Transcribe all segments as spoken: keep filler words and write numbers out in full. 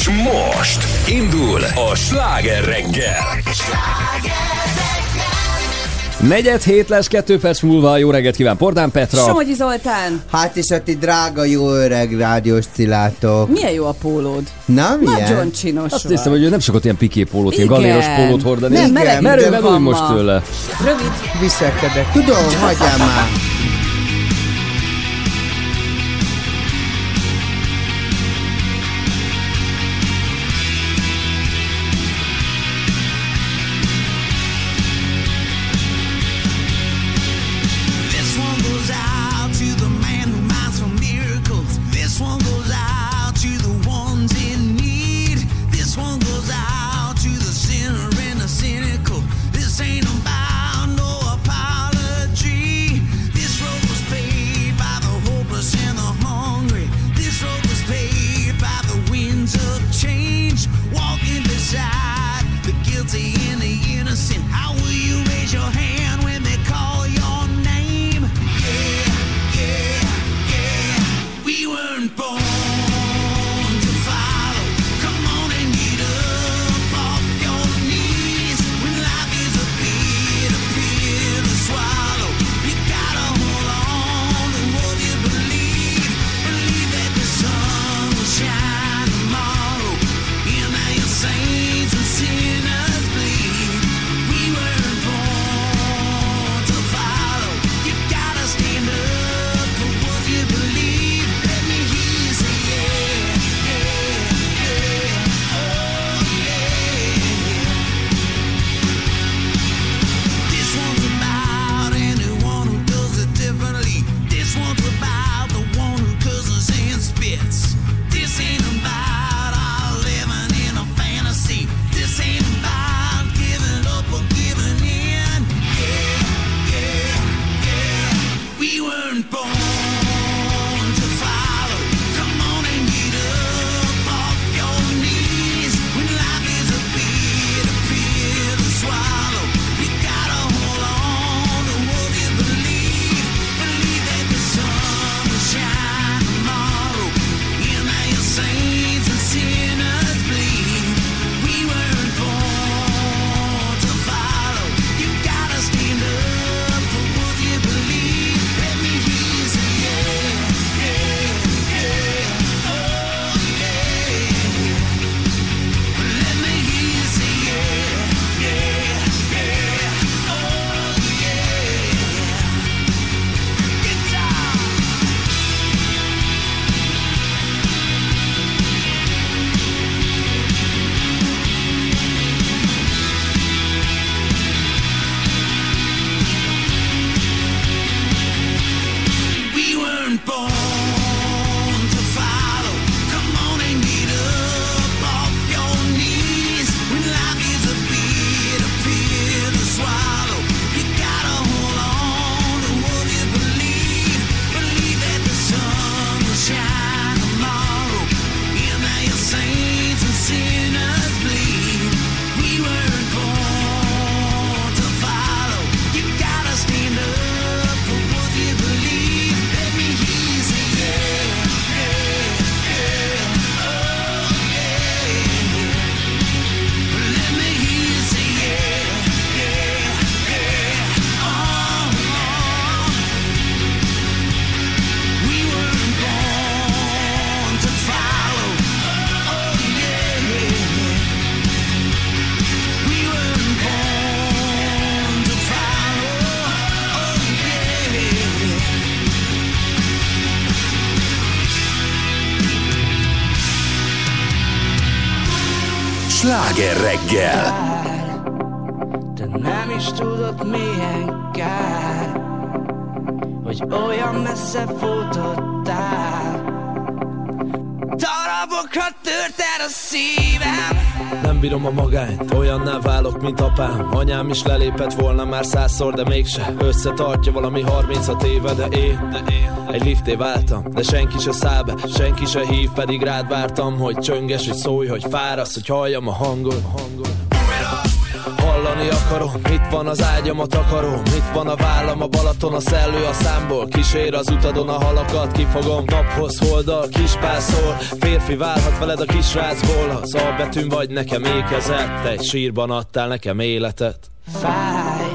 És most indul a Sláger reggel. Negyed hét lesz, kettő perc múlva. Jó reggelt kíván Pordán Petra. Somogyi Zoltán. Hát és a ti drága jó öreg rádiós cilátok. Milyen jó a pólód. Na, milyen? Nagyon csinos. Azt néztem, hogy ő nem szokott ilyen piké pólót, ilyen galéros pólót hordani. Nem, merem, merőben új most tőle. Rövid. Viselkedek. Tudom, hagyjál már. Reggel. Te nem is tudod, milyen kár, hogy olyan messze futottál. Darabokra tört el a szívem. Nem bírom a magányt, olyanná válok, mint apám. Anyám is lelépett volna már százszor, de mégse. Összetartja valami harminchat éve, de én, de én egy lifté váltam, de senki se száll be, senki se hív, pedig rád vártam, hogy csönges, hogy szólj, hogy fáradsz, hogy halljam a hangon. Hallom hallani akarom. Itt van az ágyam, a takarom. Itt van a vállam, a Balaton, a szellő a számból. Kísér az utadon a halakat, kifogom. Naphoz holdal, kispászol. Férfi válhat veled a kisrácból. Az A betűn vagy nekem ékezett. Te egy sírban adtál nekem életet. Fáj,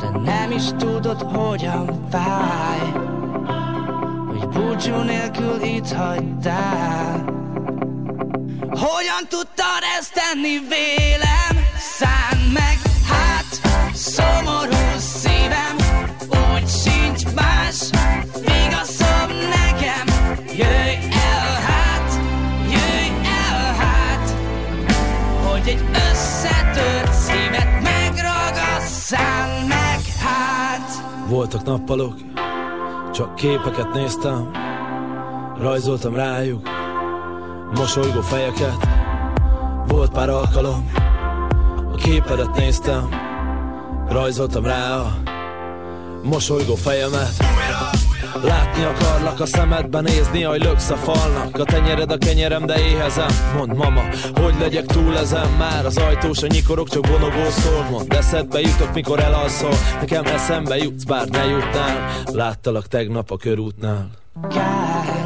de nem is tudod, hogyan fáj, hogy búcsú nélkül itt hagytál. Hogyan tudtad ezt tenni vélem? Szánd meg, hát szomorú szívem, úgy sincs más vigaszom nekem. Jöjj el hát, jöjj el hát, hogy egy összetört szívet megragasszám meg hát. Voltak nappalok, csak képeket néztem, rajzoltam rájuk mosolygó fejeket. Volt pár alkalom, a képedet néztem, rajzoltam rá a mosolygó fejemet. Látni akarlak a szemedben, nézni, ahogy löksz a falnak. A tenyered a kenyerem, de éhezem. Mondd mama, hogy legyek túl ezen már. Az ajtós a nyikorok csak vonogó szól. Mondd eszedbe jutok, mikor elalszol. Nekem eszembe jutsz, bár ne jutnál. Láttalak tegnap a körútnál. Kár,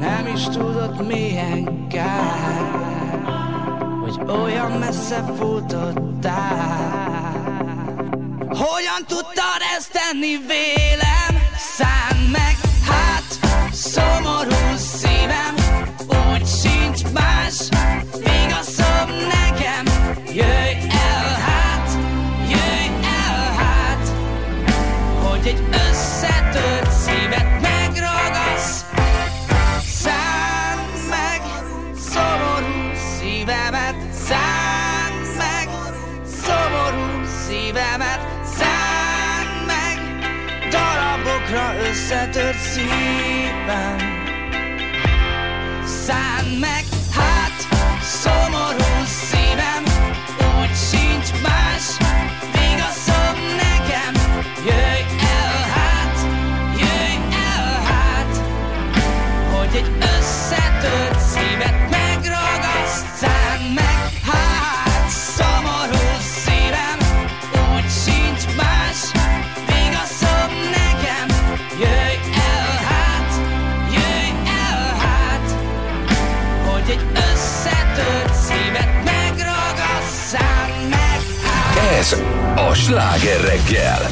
nem is tudod, milyen kár, hogy olyan messze futottál. Hogyan tudtad ezt tenni vélem? Szánd meg, hát szomorú szívem, úgy sincs más vigaszom nekem. Jöjj el hát, jöjj el hát, hogy egy összetört szívet megragassz. Összetört szívem, szánd meg, hát szomorú szívem, úgy sincs más vigaszom nekem. Jöjj el hát, jöjj el hát, hogy egy összetört szívet megragassz. Szánd meg, hát szomorú szívem, úgy sincs más vigaszom nekem. Jöjj el hát, jöjj el hát, hogy egy összetört szívet megragasszál meg hát. Ez a Sláger reggel.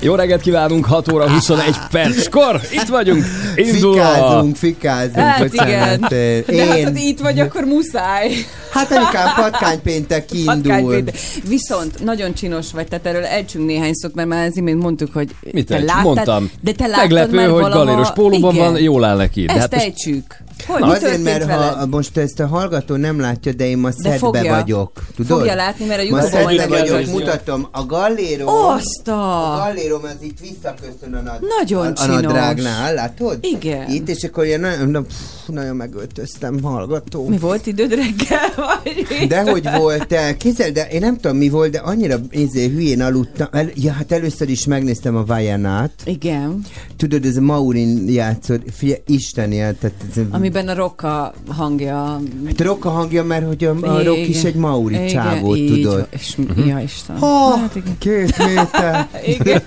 Jó reggelt kívánunk, hat óra huszonegy perckor. Itt vagyunk, indul. Fikázunk, fikázunk. Hát igen, én... de hát, hogy itt vagy, akkor muszáj. Hát inkább patkánypéntek kiindul. Patkánypéntek. Viszont nagyon csinos vagy, tehát erről elcsünk néhány szót, mert már az imént mondtuk, hogy mit te láttad. Mondtam. De te láttad. Meglepő, már hogy valaha... galéros pólóban van, jól áll neki. Ezt hát ejtsük. Hogy, azért, mert veled? Ha most ezt a hallgató nem látja, de én ma szedbe vagyok. Tudod? Fogja látni, mert a Youtube-on ma szedbe vagyok, mutatom. A gallérom, Oszta! A gallérom az itt visszaköszön a, nad, nagyon a, a nadrágnál, látod? Igen. Itt, és akkor ilyen nagyon, na, pff, nagyon megöltöztem, hallgató. Mi volt időd reggel? Vagy dehogy volt, kézzel, de én nem tudom mi volt, de annyira nézzél, hülyén aludtam. El, ja, hát először is megnéztem a Vajanát. Igen. Tudod, ez a Maurin játszott, figyelj, Isten játszott. Amiben a rocka hangja... Hát rocka hangja, mert hogy a, a rock is egy mauri igen, csávót, így, tudod. És uh-huh. Ja, Isten. Oh, hát, két méter. Igen.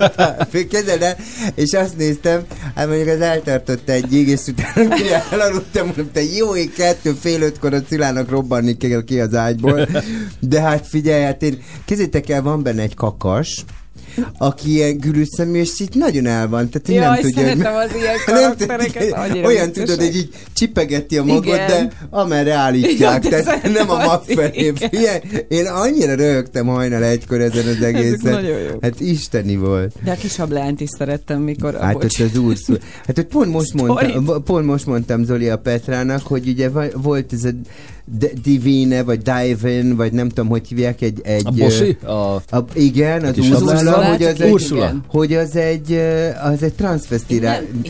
Kézzel, és azt néztem, hát mondjuk az eltartott egyig, és utána elaludtam, mondom, te jó ég, kettő, fél ötkor a Cilának robbanni kell ki az ágyból. De hát figyelj, hát én, kézzétek el, van benne egy kakas, aki ilyen gürülszemű, és így nagyon el van. Tehát én jaj, nem tudja, szeretem hogy... az ilyen karaktereket. Annyira olyan vicces. Tudod, hogy így csipegeti a magot, igen. De amerre állítják. Jaj, tehát nem a mag felé. Én annyira röhögtem hajnal egykor ezen az egészen. Hát isteni volt. De a kis hablányt is szerettem, mikor... Hát bocs. Ott az Úrszul. Hát ott pont most, mondtam, pont most mondtam Zoli a Petrának, hogy ugye volt ez a Divine, vagy Divine, vagy nem tudom, hogy hívják, egy... egy a Bosi? A... A, igen, az Úrszul. hogy az egy, Ursula. Hogy az egy, az egy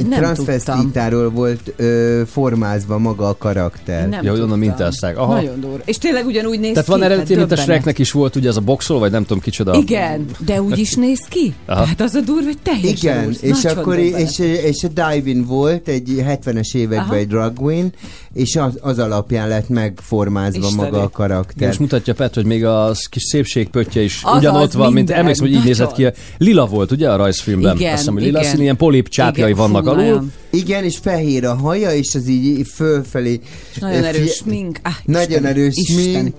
transzvesztitáról volt ö, formázva maga a karakter. Nem ja, tudtam. Mintásság. Aha. Nagyon durva. És tényleg ugyanúgy néz tehát ki. Tehát van eredeti, mint a Shreknek is volt ugye az a boxoló, vagy nem tudom kicsoda. Igen, de úgy is néz ki. Aha. Tehát az a durva, hogy teljesen igen, úrsz. És, akkor és, és a Divin volt egy hetvenes években aha. egy drag queen, és az, az alapján lett megformázva Isteni. Maga a karakter. És mutatja Pet, hogy még a kis szépségpöttye is az ugyanott az van, mint emlékszem, hogy így nézett ki. Lila volt, ugye a rajzfilmben? Igen, azt hiszem, hogy lila szín, ilyen polip csápjai vannak alul. Igen, és fehér a haja, és az így fölfelé. És nagyon erős smink. Ah, nagyon erős smink.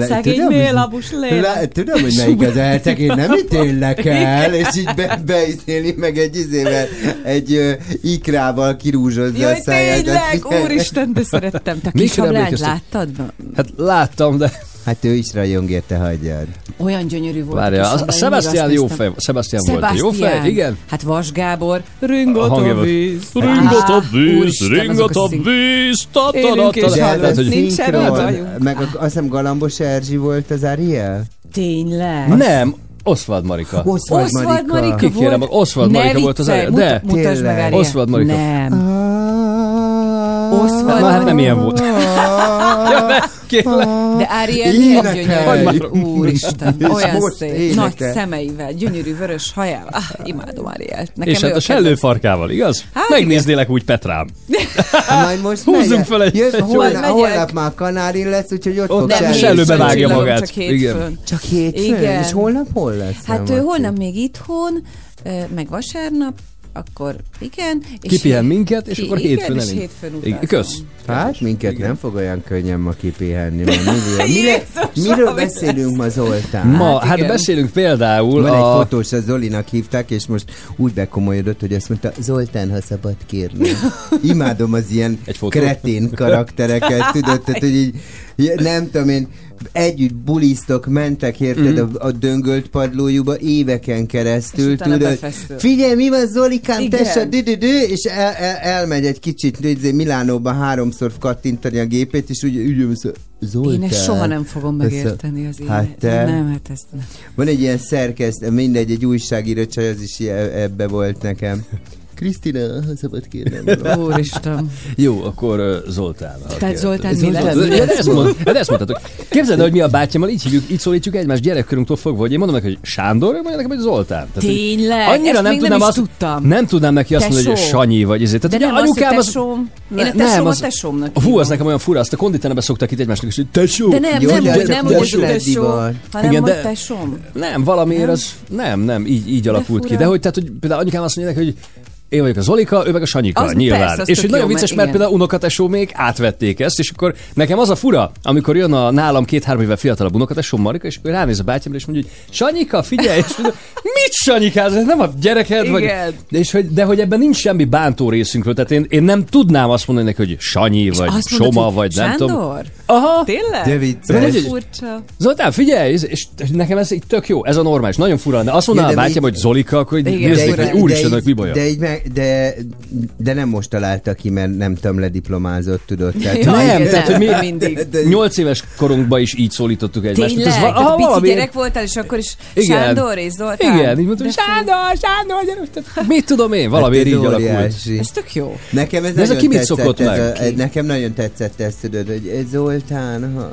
Szegény mélabus léle. Tudom, hogy melyik az eltekint, nem ítélnek el, és így be, beítélni meg egy izével, egy ö, ikrával kirúzsozza a száját. Jaj, tényleg, úristen, de szerettem. Te kisamlányt láttad? Hát láttam, de... Hát ő is rajongért, te hagyjad. Olyan gyönyörű volt. Várja, a, a, a Sebastian jó fej. Sebastian volt a jó fej, igen. Hát Vas Gábor, ringot a víz. Ringot a víz, ringot a víz, tatarata. Nincs semmi bajunk. Meg azt hiszem Galambos Erzsi volt az Ariel? Tényleg? Nem. Oswald Marika. Oswald, Oswald Marika. Marika kikérem, volt. Oswald ne Marika volt az Ariel. De, mutasd meg Ariel. Oswald Marika. Nem. Oswald. Na hát nem ilyen volt. Kérlek. De Ariel nem gyönyörű. Úristen, olyan szép. Éneke. Nagy szemeivel, gyönyörű vörös hajával. Ah, imádom Arielt. Nekem és hát a sellőfarkával, igaz? Hát, megnéznélek igen. Úgy Petrám. Majd most húzzunk fel egy... Jön, holnap, holnap már Kanárin lesz, úgyhogy ott, ott fog sellőbe vágja magát. Csak hétfőn. Csak hétfőn? És holnap hol lesz? Hát ő holnap még itthon, meg vasárnap. Akkor igen. Kipihen minket, és ki, akkor hétfőn elég. Hétfőn utazom. Kösz. Hát minket igen. Nem fog olyan könnyen ma kipihenni. Mire, miről beszélünk ma, Zoltán? Ma, hát, hát beszélünk például van a... egy fotós, a Zolinak hívták, és most úgy bekomolyodott, hogy azt mondta, Zoltán, ha szabad kérni. Imádom az ilyen kretén karaktereket, tudod, tehát, hogy így, nem tudom én, együtt bulisztok, mentek érted mm. a, a döngölt padlójúba éveken keresztül. Tudod, figyelj, mi van Zolikám, tessa, dü-dü-dü, és el, el, elmegy egy kicsit Milánóba háromszor kattintani a gépét, és úgy ügyöm, Zoltán. Én ezt soha nem fogom megérteni az hát te... Nem, hát ezt nem. Van egy ilyen szerkesztő, mindegy, egy újságíró csaj, az is ebbe volt nekem. Krisztina, ha szabad kérnem. Úristen. Jó, akkor Zoltán. Tehát Zoltán, mi lesz? De ezt mondtátok. Képzeld el, hogy mi a bátyámmal így hívjuk, így szólítjuk egymást gyerekkörünktől fogva, hogy én mondom neki, hogy Sándor, vagy nekem, hogy Zoltán. Tehát, tényleg? Annyira nem tudnám, nem azt, tudtam. Nem tudnám neki azt mondani, hogy Sanyi vagy ezért. Tehát, de nem az, hogy tesóm. Én a tesóm a tesómnak. Hú, az nekem olyan fura, azt a konditerembe szokták itt egymásnak is, hogy tesó. De nem, nem úgy tesóm, hanem a tesóm. Nem, valamiért az nem, nem, így alakult ki. De hogy például anyukám azt mondja, hogy én vagyok a Zolika, ő meg a Sanyika, az nyilván. Persze, és hogy nagyon jó, vicces, mert, mert például unokatesó még átvették ezt, és akkor nekem az a fura, amikor jön a nálam két-három éve fiatalabb unokatesó Marika, és ő ránéz a bátyámra, és mondja, hogy Sanyika, figyelj, és mondja, mit Sanyikázz, ez nem a gyereked vagy. És hogy, de hogy ebben nincs semmi bántó részünkről, tehát én, én nem tudnám azt mondani neki, hogy Sanyi, és vagy Soma, mondod, vagy nem Sándor? Tudom. Aha, tényleg? De furcsa. Zoltán, figyelj, és nekem ez így tök jó, ez a normális, nagyon fura, de azt mondaná a bátyám, hogy Zolika, akkor nézzék, hogy úristen, mi baja. De, de nem most találta ki, mert nem tudom, lediplomázott, tudod. Tehát, ja, nem, igen, tehát, hogy mi nyolc éves korunkban is így szólítottuk egymást. Tényleg? Tehát, ah, pici valami... gyerek voltál, és akkor is igen. Sándor és Zoltán. Igen, így mondtam, Sándor, Sándor, gyerek. Tehát, mit tudom én, valamiért hát így alakult. Ez tök jó. Nekem ez, ez nagyon ki tetszett. Ez a, ki? Nekem nagyon tetszett ezt, tudod, hogy Zoltán... Ha,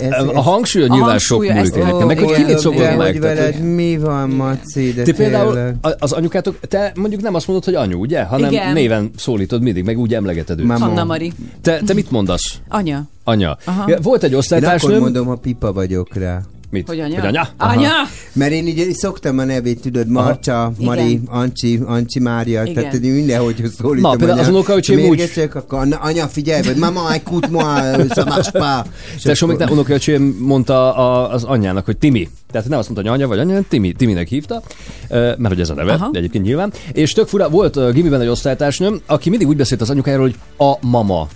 ez, ez, a hangsúly nyilván sok múlik nekem. Meg hogy ki mit szokott meg. Mi van, Maci, de például az anyukátok, te mondjuk nem azt mondod, hogy anyu, ugye? Hanem igen. Néven szólítod mindig, meg úgy emlegeted őt. Hanna Mari. Te, te mit mondasz? Anya. Anya. Ja, volt egy osztálytársnőm. Én akkor mondom, ha pipa vagyok rá. Mit? Hogy anya? Hogy anya? Anya! Mert én így szoktam a nevét, tudod, Marcsa, aha. Mari, igen. Ancsi, Ancsi Mária, igen. Tehát mindenhogy szólítom. Na, például az unokaöcsém úgy... Akkor anya, figyelj, vagy mama, aj, kut, ma, szamás, pá. Tesó, még nem unokaöcsém mondta az anyjának, hogy Timi. Tehát nem azt mondta, hogy anya vagy anya, Timi, Timinek hívta, mert hogy ez a neve, aha. Egyébként nyilván. És tök fura, volt a gimiben egy osztálytársnőm, aki mindig úgy beszélt az anyukájáról, hogy a mama.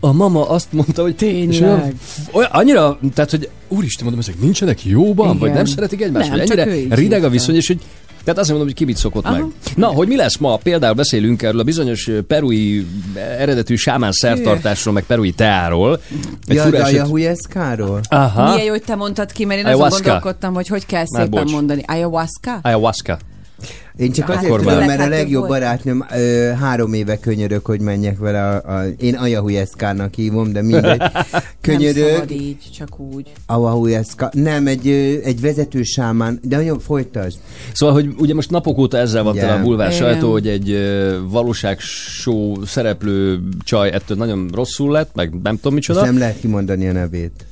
A mama azt mondta, hogy tényleg. Olyan, annyira, tehát, hogy úristen, mondom, ezek nincsenek jóban, igen. Vagy nem szeretik egymást, nem, vagy ennyire rideg a viszony, és hogy Tehát azt mondom, hogy ki mit szokott Aha. meg. Na, hogy mi lesz ma? Például beszélünk erről a bizonyos perui eredetű sámán szertartásról, meg perui teáról. Ayahuasca-ról. Milyen jó, hogy te mondtad ki, mert én azon gondolkodtam, hogy hogy kell szépen Már, mondani. Ayahuasca? Ayahuasca. Én csak azért tudom, mert legjobb a legjobb barátnőm ö, három éve könyörök, hogy menjek vele. A, a, én Ayahuasca-nak hívom, de mindegy. Könyörök. Nem szabad így, csak úgy. Ayahuasca. Nem, egy, egy vezető sámán, de nagyon folytasd. Szóval, hogy ugye most napok óta ezzel van yeah. a bulvár sajtó, hogy egy ö, valóságshow szereplő csaj ettől nagyon rosszul lett, meg nem tudom micsoda. Ezt nem lehet kimondani a nevét.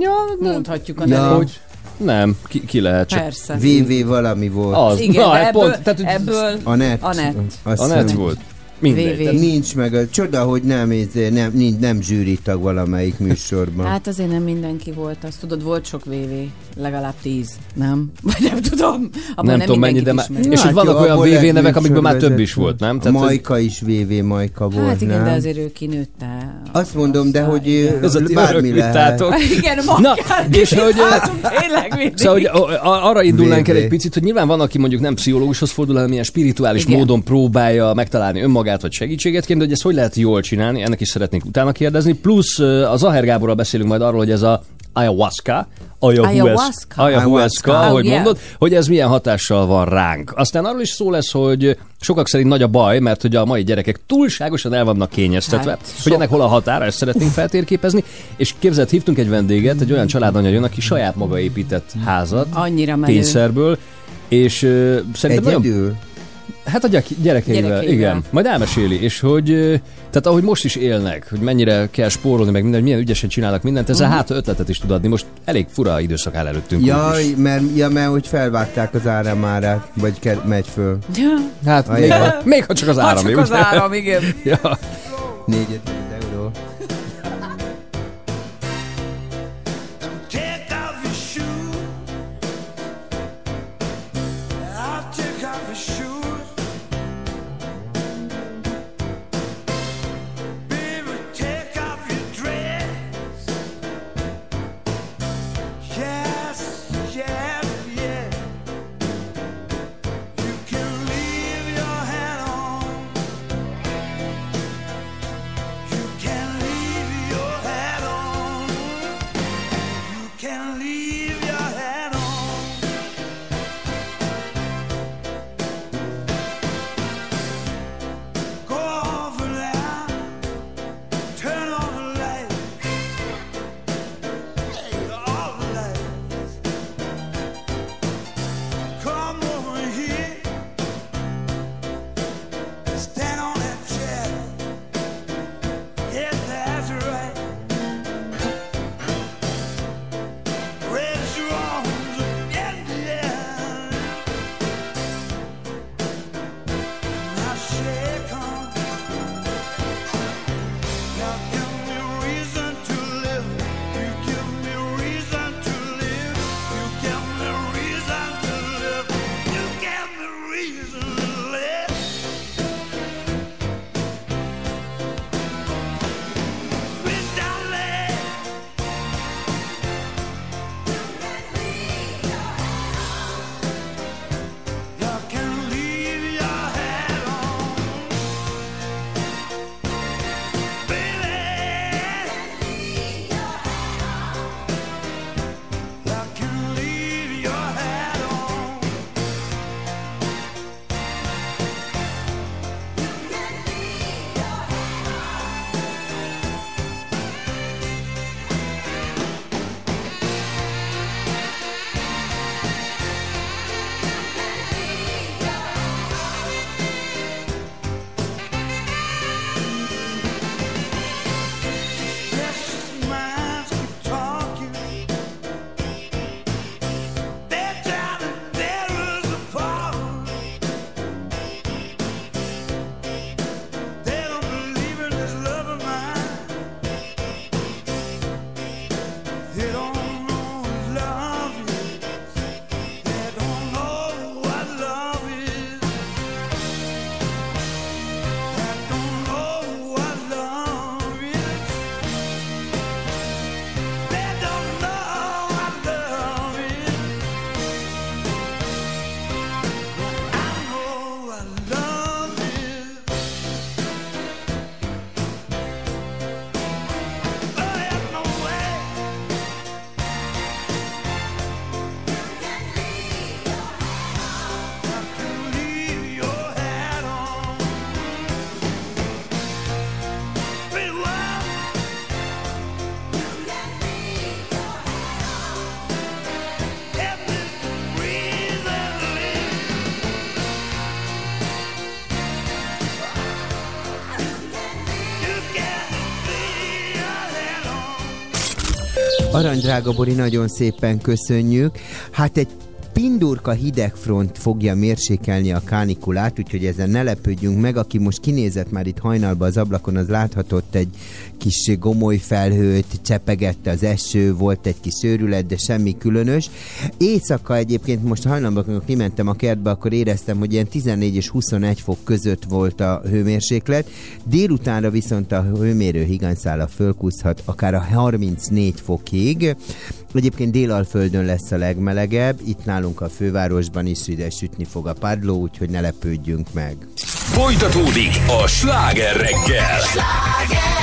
Ja, mondhatjuk a ja. nevét. Nem, ki, ki lehet csak. Persze. vé vé valami volt. Az. Igen, na, ebből, pont, tehát, ebből a net. A net, a net volt. Mindegy. Nincs meg a csoda, hogy nem, nem, nem, nem zsűritag valamelyik műsorban. Hát azért nem mindenki volt, azt tudod, volt sok vé vé, legalább tíz, nem? Vagy nem tudom. Nem, nem tudom mennyi, de már... És hát, hogy vannak olyan vé vé nevek, amikben már több is volt, nem? Tehát Majka is vé vé Majka volt, hát igen, nem? De azért ő kinőtte. Azt mondom, de hogy bármi lehet. Igen, Majkát kinőttáltunk tényleg mindig. Szóval arra indulnánk el egy picit, hogy nyilván van, aki mondjuk nem pszichológushoz fordul, hanem ilyen spirituális módon próbálja megtalálni önmagát, vagy segítséget kérni, hogy ezt hogy lehet jól csinálni, ennek is szeretnénk utána kérdezni. Plusz a Zacher Gáborral beszélünk majd arról, hogy ez a ayahuasca, ayahuasca, ayahuasca, ahogy mondod, hogy ez milyen hatással van ránk. Aztán arról is szó lesz, hogy sokak szerint nagy a baj, mert hogy a mai gyerekek túlságosan el vannak kényeztetve, hát, hogy ennek hol a határa, ezt szeretnénk feltérképezni, és képzelt, hívtunk egy vendéget, egy olyan családanya jön, aki saját maga épített házat, annyira menő tényszerből, és uh, szerintem egyedül. Hát a gyerekeivel, gyerekeivel, igen. Majd elmeséli, és hogy, tehát ahogy most is élnek, hogy mennyire kell spórolni, meg minden, milyen ügyesen csinálnak mindent, ezzel uh-huh. hát ötletet is tud adni. Most elég fura időszak áll előttünk. Jaj, mert, ja, mert hogy felvágták az áramárát, vagy ke- megy föl. Ja. Hát, még, ha, még ha csak az áram. Ha csak az áram, igen. Ja. négy euró. Aranydrága Bori, nagyon szépen köszönjük. Hát egy Pindurka hidegfront fogja mérsékelni a kánikulát, úgyhogy ezen ne lepődjünk meg. Aki most kinézett már itt hajnalban az ablakon, az láthatott egy kis gomoly felhőt, csepegett az eső, volt egy kis őrület, de semmi különös. Éjszaka egyébként most hajnalban, amikor kimentem a kertbe, akkor éreztem, hogy ilyen tizennégy és huszonegy fok között volt a hőmérséklet. Délutánra viszont a hőmérő higanyszála fölkúszhat akár a harmincnégy fokig. Egyébként Délalföldön lesz a legmelegebb, itt nálunk a fővárosban is ide sütni fog a padló, úgyhogy ne lepődjünk meg. Folytatódik a Sláger reggel! Sláger reggel!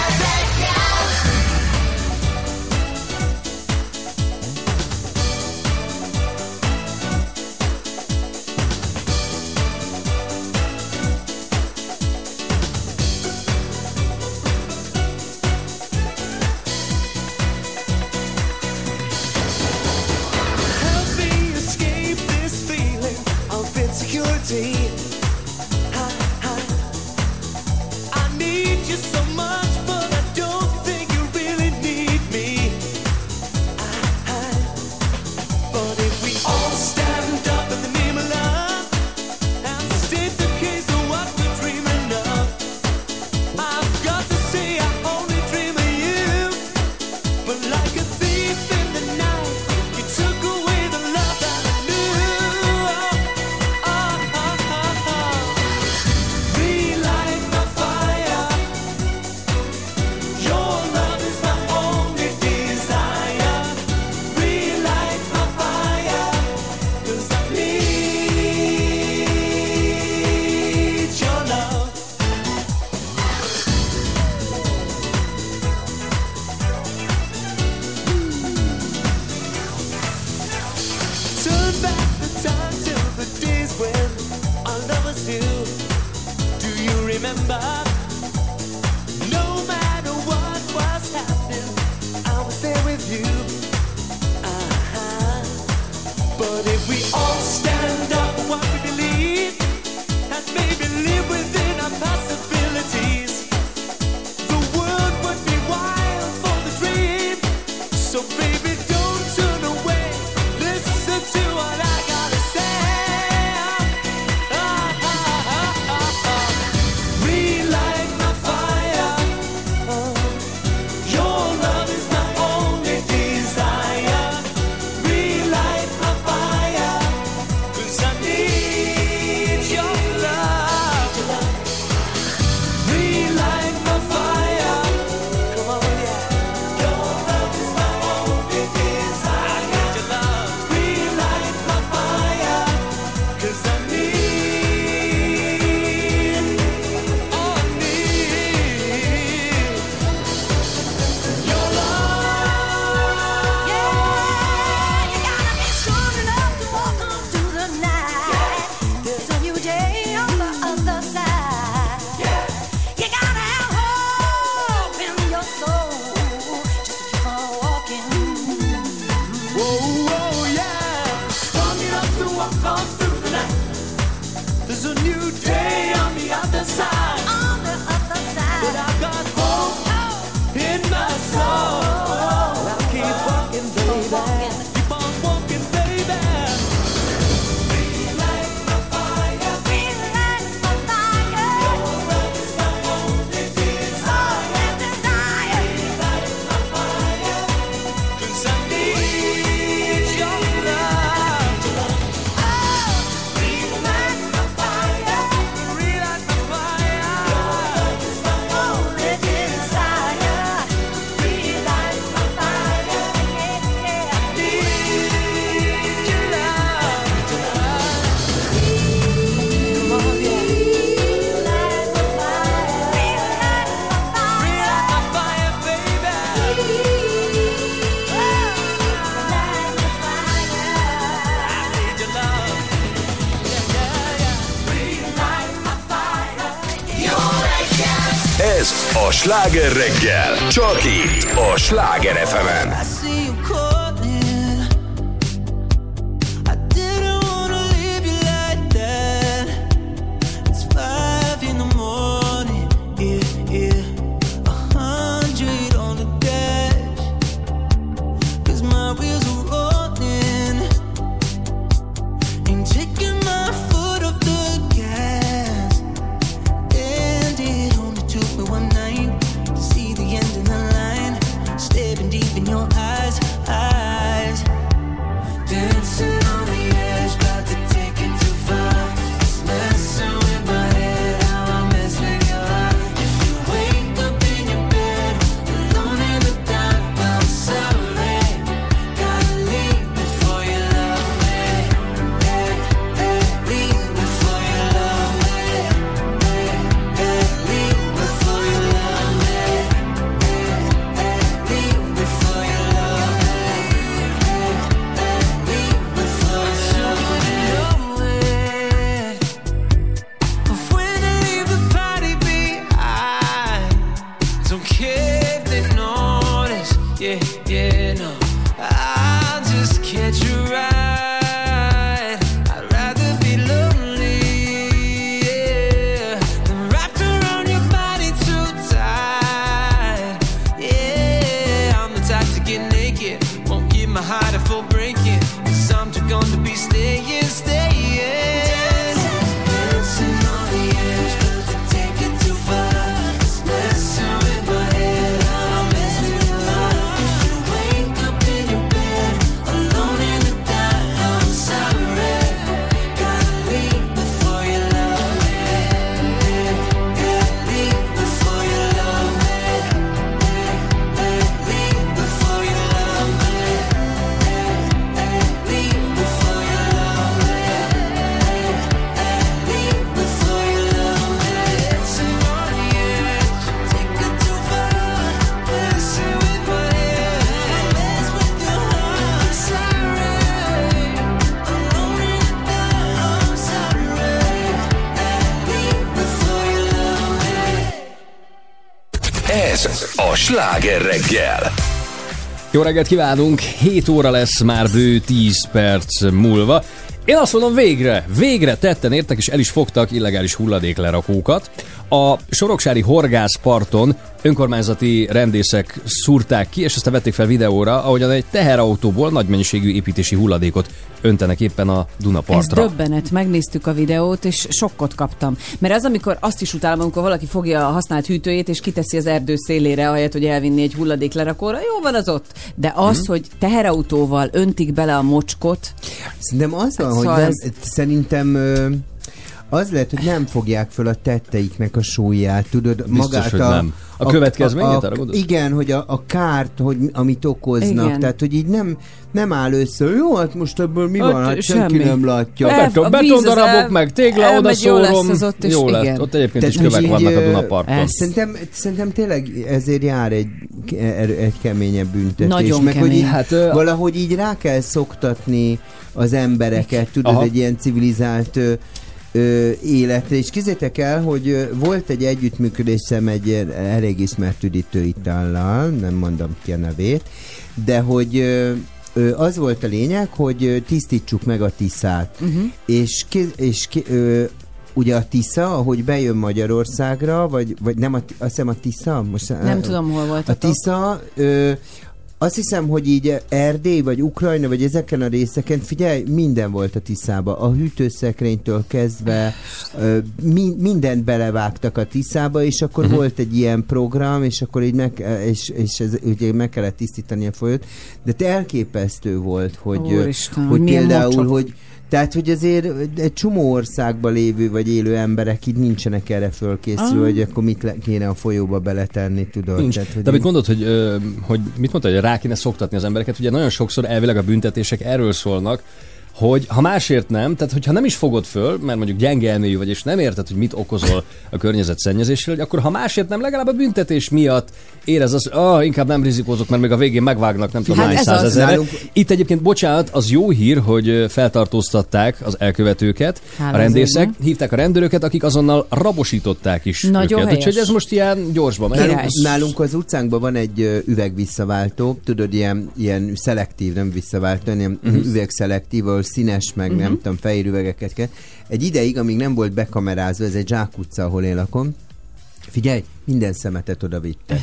A Sláger reggel, csak itt a Sláger ef em-en. yeah, yeah, no, I'll just catch a ride. I'd rather be lonely, yeah, than wrapped around your body too tight. Yeah, I'm the type to get naked, won't give my heart a full breaking, 'cause I'm too gone to be staying, staying. A Sláger reggel. Jó reggelt kívánunk, hét óra lesz már bő tíz perc múlva. Én azt mondom, végre, végre tetten értek, és el is fogtak illegális hulladéklerakókat. A soroksári horgászparton önkormányzati rendészek szúrták ki, és aztán vették fel videóra, ahogyan egy teherautóból nagy mennyiségű építési hulladékot öntenek éppen a Dunapartra. Ez döbbenet, megnéztük a videót, és sokkot kaptam. Mert ez, amikor azt is utálom, amikor valaki fogja a használt hűtőjét, és kiteszi az erdő szélére, ahelyett, hogy elvinni egy hulladéklerakóra, jó van az ott. De az, hmm. hogy teherautóval öntik bele a mocskot... Szerintem az van, szóval hogy nem, ez... szerintem... Az lehet, hogy nem fogják föl a tetteiknek a súlyát, tudod? Biztos, magát hogy a, nem. A, a következményét arra gondolsz? Igen, hogy a, a kárt, hogy, amit okoznak. Igen. Tehát, hogy így nem, nem áll össze. Jó, hát most ebből mi ott van? Hát senki nem látja. F, a betondarabok, el, meg tégla, oda szólom. Jó lesz, igen. Ott egyébként tehát is kövek így, vannak a Dunaparton. Szerintem, szerintem tényleg ezért jár egy, egy keményebb büntetés. Nagyon meg, kemény. Hogy így, hát, valahogy így rá kell szoktatni az embereket, tudod, aha. egy ilyen civilizált... életre, és kézzétek el, hogy volt egy együttműködésem egy elég ismert üdítőitallal, nem mondom ki a nevét, de hogy az volt a lényeg, hogy tisztítsuk meg a Tiszát. Uh-huh. És, és ugye a Tisza, ahogy bejön Magyarországra, vagy, vagy nem, a, azt hiszem a Tisza? Most, nem a, tudom, hol volt. A Tisza... Ö, Azt hiszem, hogy így Erdély, vagy Ukrajna, vagy ezeken a részeken, figyelj, minden volt a Tiszába. A hűtőszekrénytől kezdve mi, mindent belevágtak a Tiszába, és akkor uh-huh. volt egy ilyen program, és akkor így meg, és, és ez, ugye meg kellett tisztítani a folyót. De te elképesztő volt, hogy, Úristen, hogy például, mocsok? Hogy tehát, hogy azért egy csomó országban lévő vagy élő emberek itt nincsenek erre fölkészülve, ah. hogy akkor mit le- kéne a folyóba beletenni, tudod? Tehát, hogy de amit mondod, hogy, ö, hogy mit mondtad, hogy rá kéne szoktatni az embereket, ugye nagyon sokszor elvileg a büntetések erről szólnak, hogy ha másért nem, tehát hogyha nem is fogod föl, mert mondjuk gyenge elmélyű vagy, és nem érted, hogy mit okozol a környezet szennyezéssel, akkor ha másért nem, legalább a büntetés miatt érez az, ah, inkább nem rizikózok, mert még a végén megvágnak nem tudom hány hát százezer. Itt egyébként, bocsánat, az jó hír, hogy feltartóztatták az elkövetőket, hát a rendészek, hívták a rendőröket, akik azonnal rabosították is nagyon őket. Úgyhogy ez most ilyen gyorsban. Nálunk, nálunk az utcánkban van egy üvegvisszaváltó, tudod, ilyen, ilyen szelektív, nem visszaváltó, ilyen uh-huh. üvegszelektív, színes, meg uh-huh. nem tudom, fehér üvegeket kell. Egy ideig, amíg nem volt bekamerázva, ez egy zsákutca, ahol én lakom, figyelj, minden szemetet oda vittek.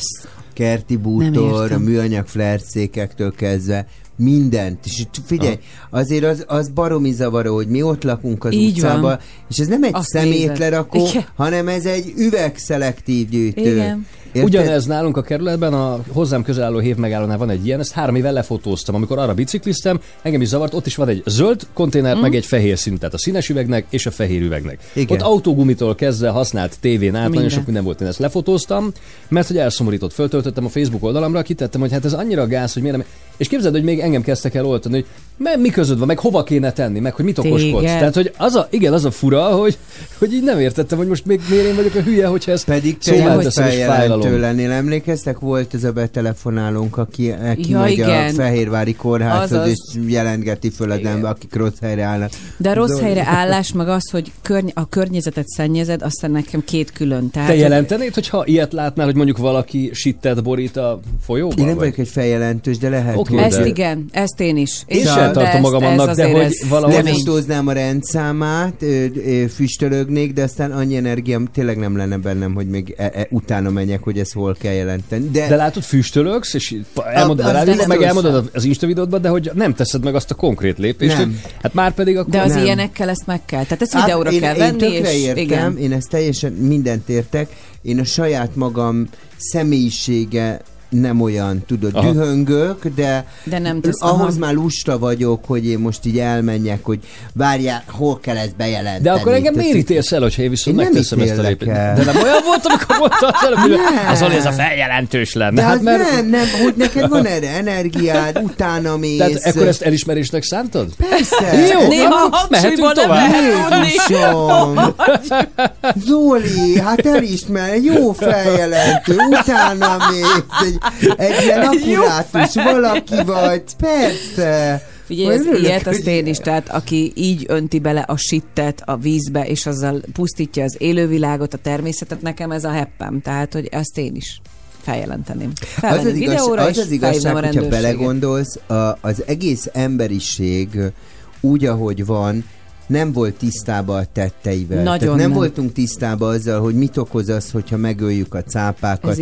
Kerti bútor, a műanyag flercékektől kezdve, mindent. És figyelj, ah. azért az, az baromi zavaró, hogy mi ott lakunk az így utcában, van. És ez nem egy azt szemétlerakó, hanem ez egy üvegszelektív gyűjtő. Igen. Érted? Ugyanez nálunk a kerületben, a hozzám közel álló hév megállónál van egy ilyen, ezt három éve lefotóztam, amikor arra bicikliztem, engem is zavart, ott is van egy zöld konténer, mm. meg egy fehér szintet a színes üvegnek és a fehér üvegnek. Igen. Ott autógumitól kezdve használt tévén át, nagyon sok minden volt, én ezt lefotóztam, mert hogy elszomorított, föltöltöttem a Facebook oldalamra, kitettem, hogy hát ez annyira gáz, hogy miért nem... És képzeld, hogy még engem kezdtek el oltani, hogy meg mi közöd van, meg hova kéne tenni, meg hogy mit okoskodsz. Tehát, hogy az a, igen, az a fura, hogy, hogy így nem értettem, hogy most még miért én vagyok a hülye, hogyha ezt pedig szóválteszem, és fájlalom. Lennél. Emlékeztek, volt ez a betelefonálónk, aki kimegy ja, a Fehérvári kórházhoz, az és az... jelentgeti föl az ember, akik rossz helyre állnak. De a rossz helyre állás meg az, hogy körny- a környezetet szennyezed, aztán nekem két külön. Tehát, te jelentenéd, hogyha ilyet látnál, hogy mondjuk valaki sittet borít a folyóban? Én nem vagy? vagyok egy feljelentős, de lehet. Okay, ezt de... igen, ezt én is. Én sem tartom magam annak, de hogy valahogy... Nem istóznám a rendszámát, füstölögnék, de aztán annyi energiám tényleg nem lenne bennem, hogy még utána menjek, hogy ezt hol kell jelenteni. De, de látod, füstölögsz, és elmondod a, a rádióban, meg elmondod az Insta videódban, de hogy nem teszed meg azt a konkrét lépést. Nem. Hát már pedig akkor... De az nem. Ilyenekkel ezt meg kell. Tehát ezt videóra Á, én, kell én venni, és... Értem, igen. Én ezt teljesen mindent értek. Én a saját magam személyisége nem olyan, tudod, aha. Dühöngök, de, de nem tesz, ahhoz aha. már lusta vagyok, hogy én most így elmenjek, hogy várjál, hol kell ezt bejelenteni. De akkor engem miért ítélsz el, hogyha én viszont én megteszem ezt a lépést? De nem olyan volt, amikor mondtad, hogy az olyan ez a feljelentős lenne. Hát mert... nem, nem, hogy neked van erre energiád, utána mész. Tehát akkor ezt elismerésnek szántad? Persze. Jó, néha a mehetünk tovább. Jézusom! Zoli, hát elismer, jó feljelentő, utána mész. Egy ilyen apulátus valaki vagy, persze. Figyelj, az ilyet azt én is, tehát aki így önti bele a sittet a vízbe, és azzal pusztítja az élővilágot, a természetet, nekem ez a heppem, tehát hogy azt én is feljelenteném. Felvenni az videóra, az az igazság, hogyha belegondolsz, a, az egész emberiség úgy, ahogy van, nem volt tisztában a tetteivel. Nagyon nem, nem voltunk tisztában azzal, hogy mit okoz az, hogyha megöljük a cápákat,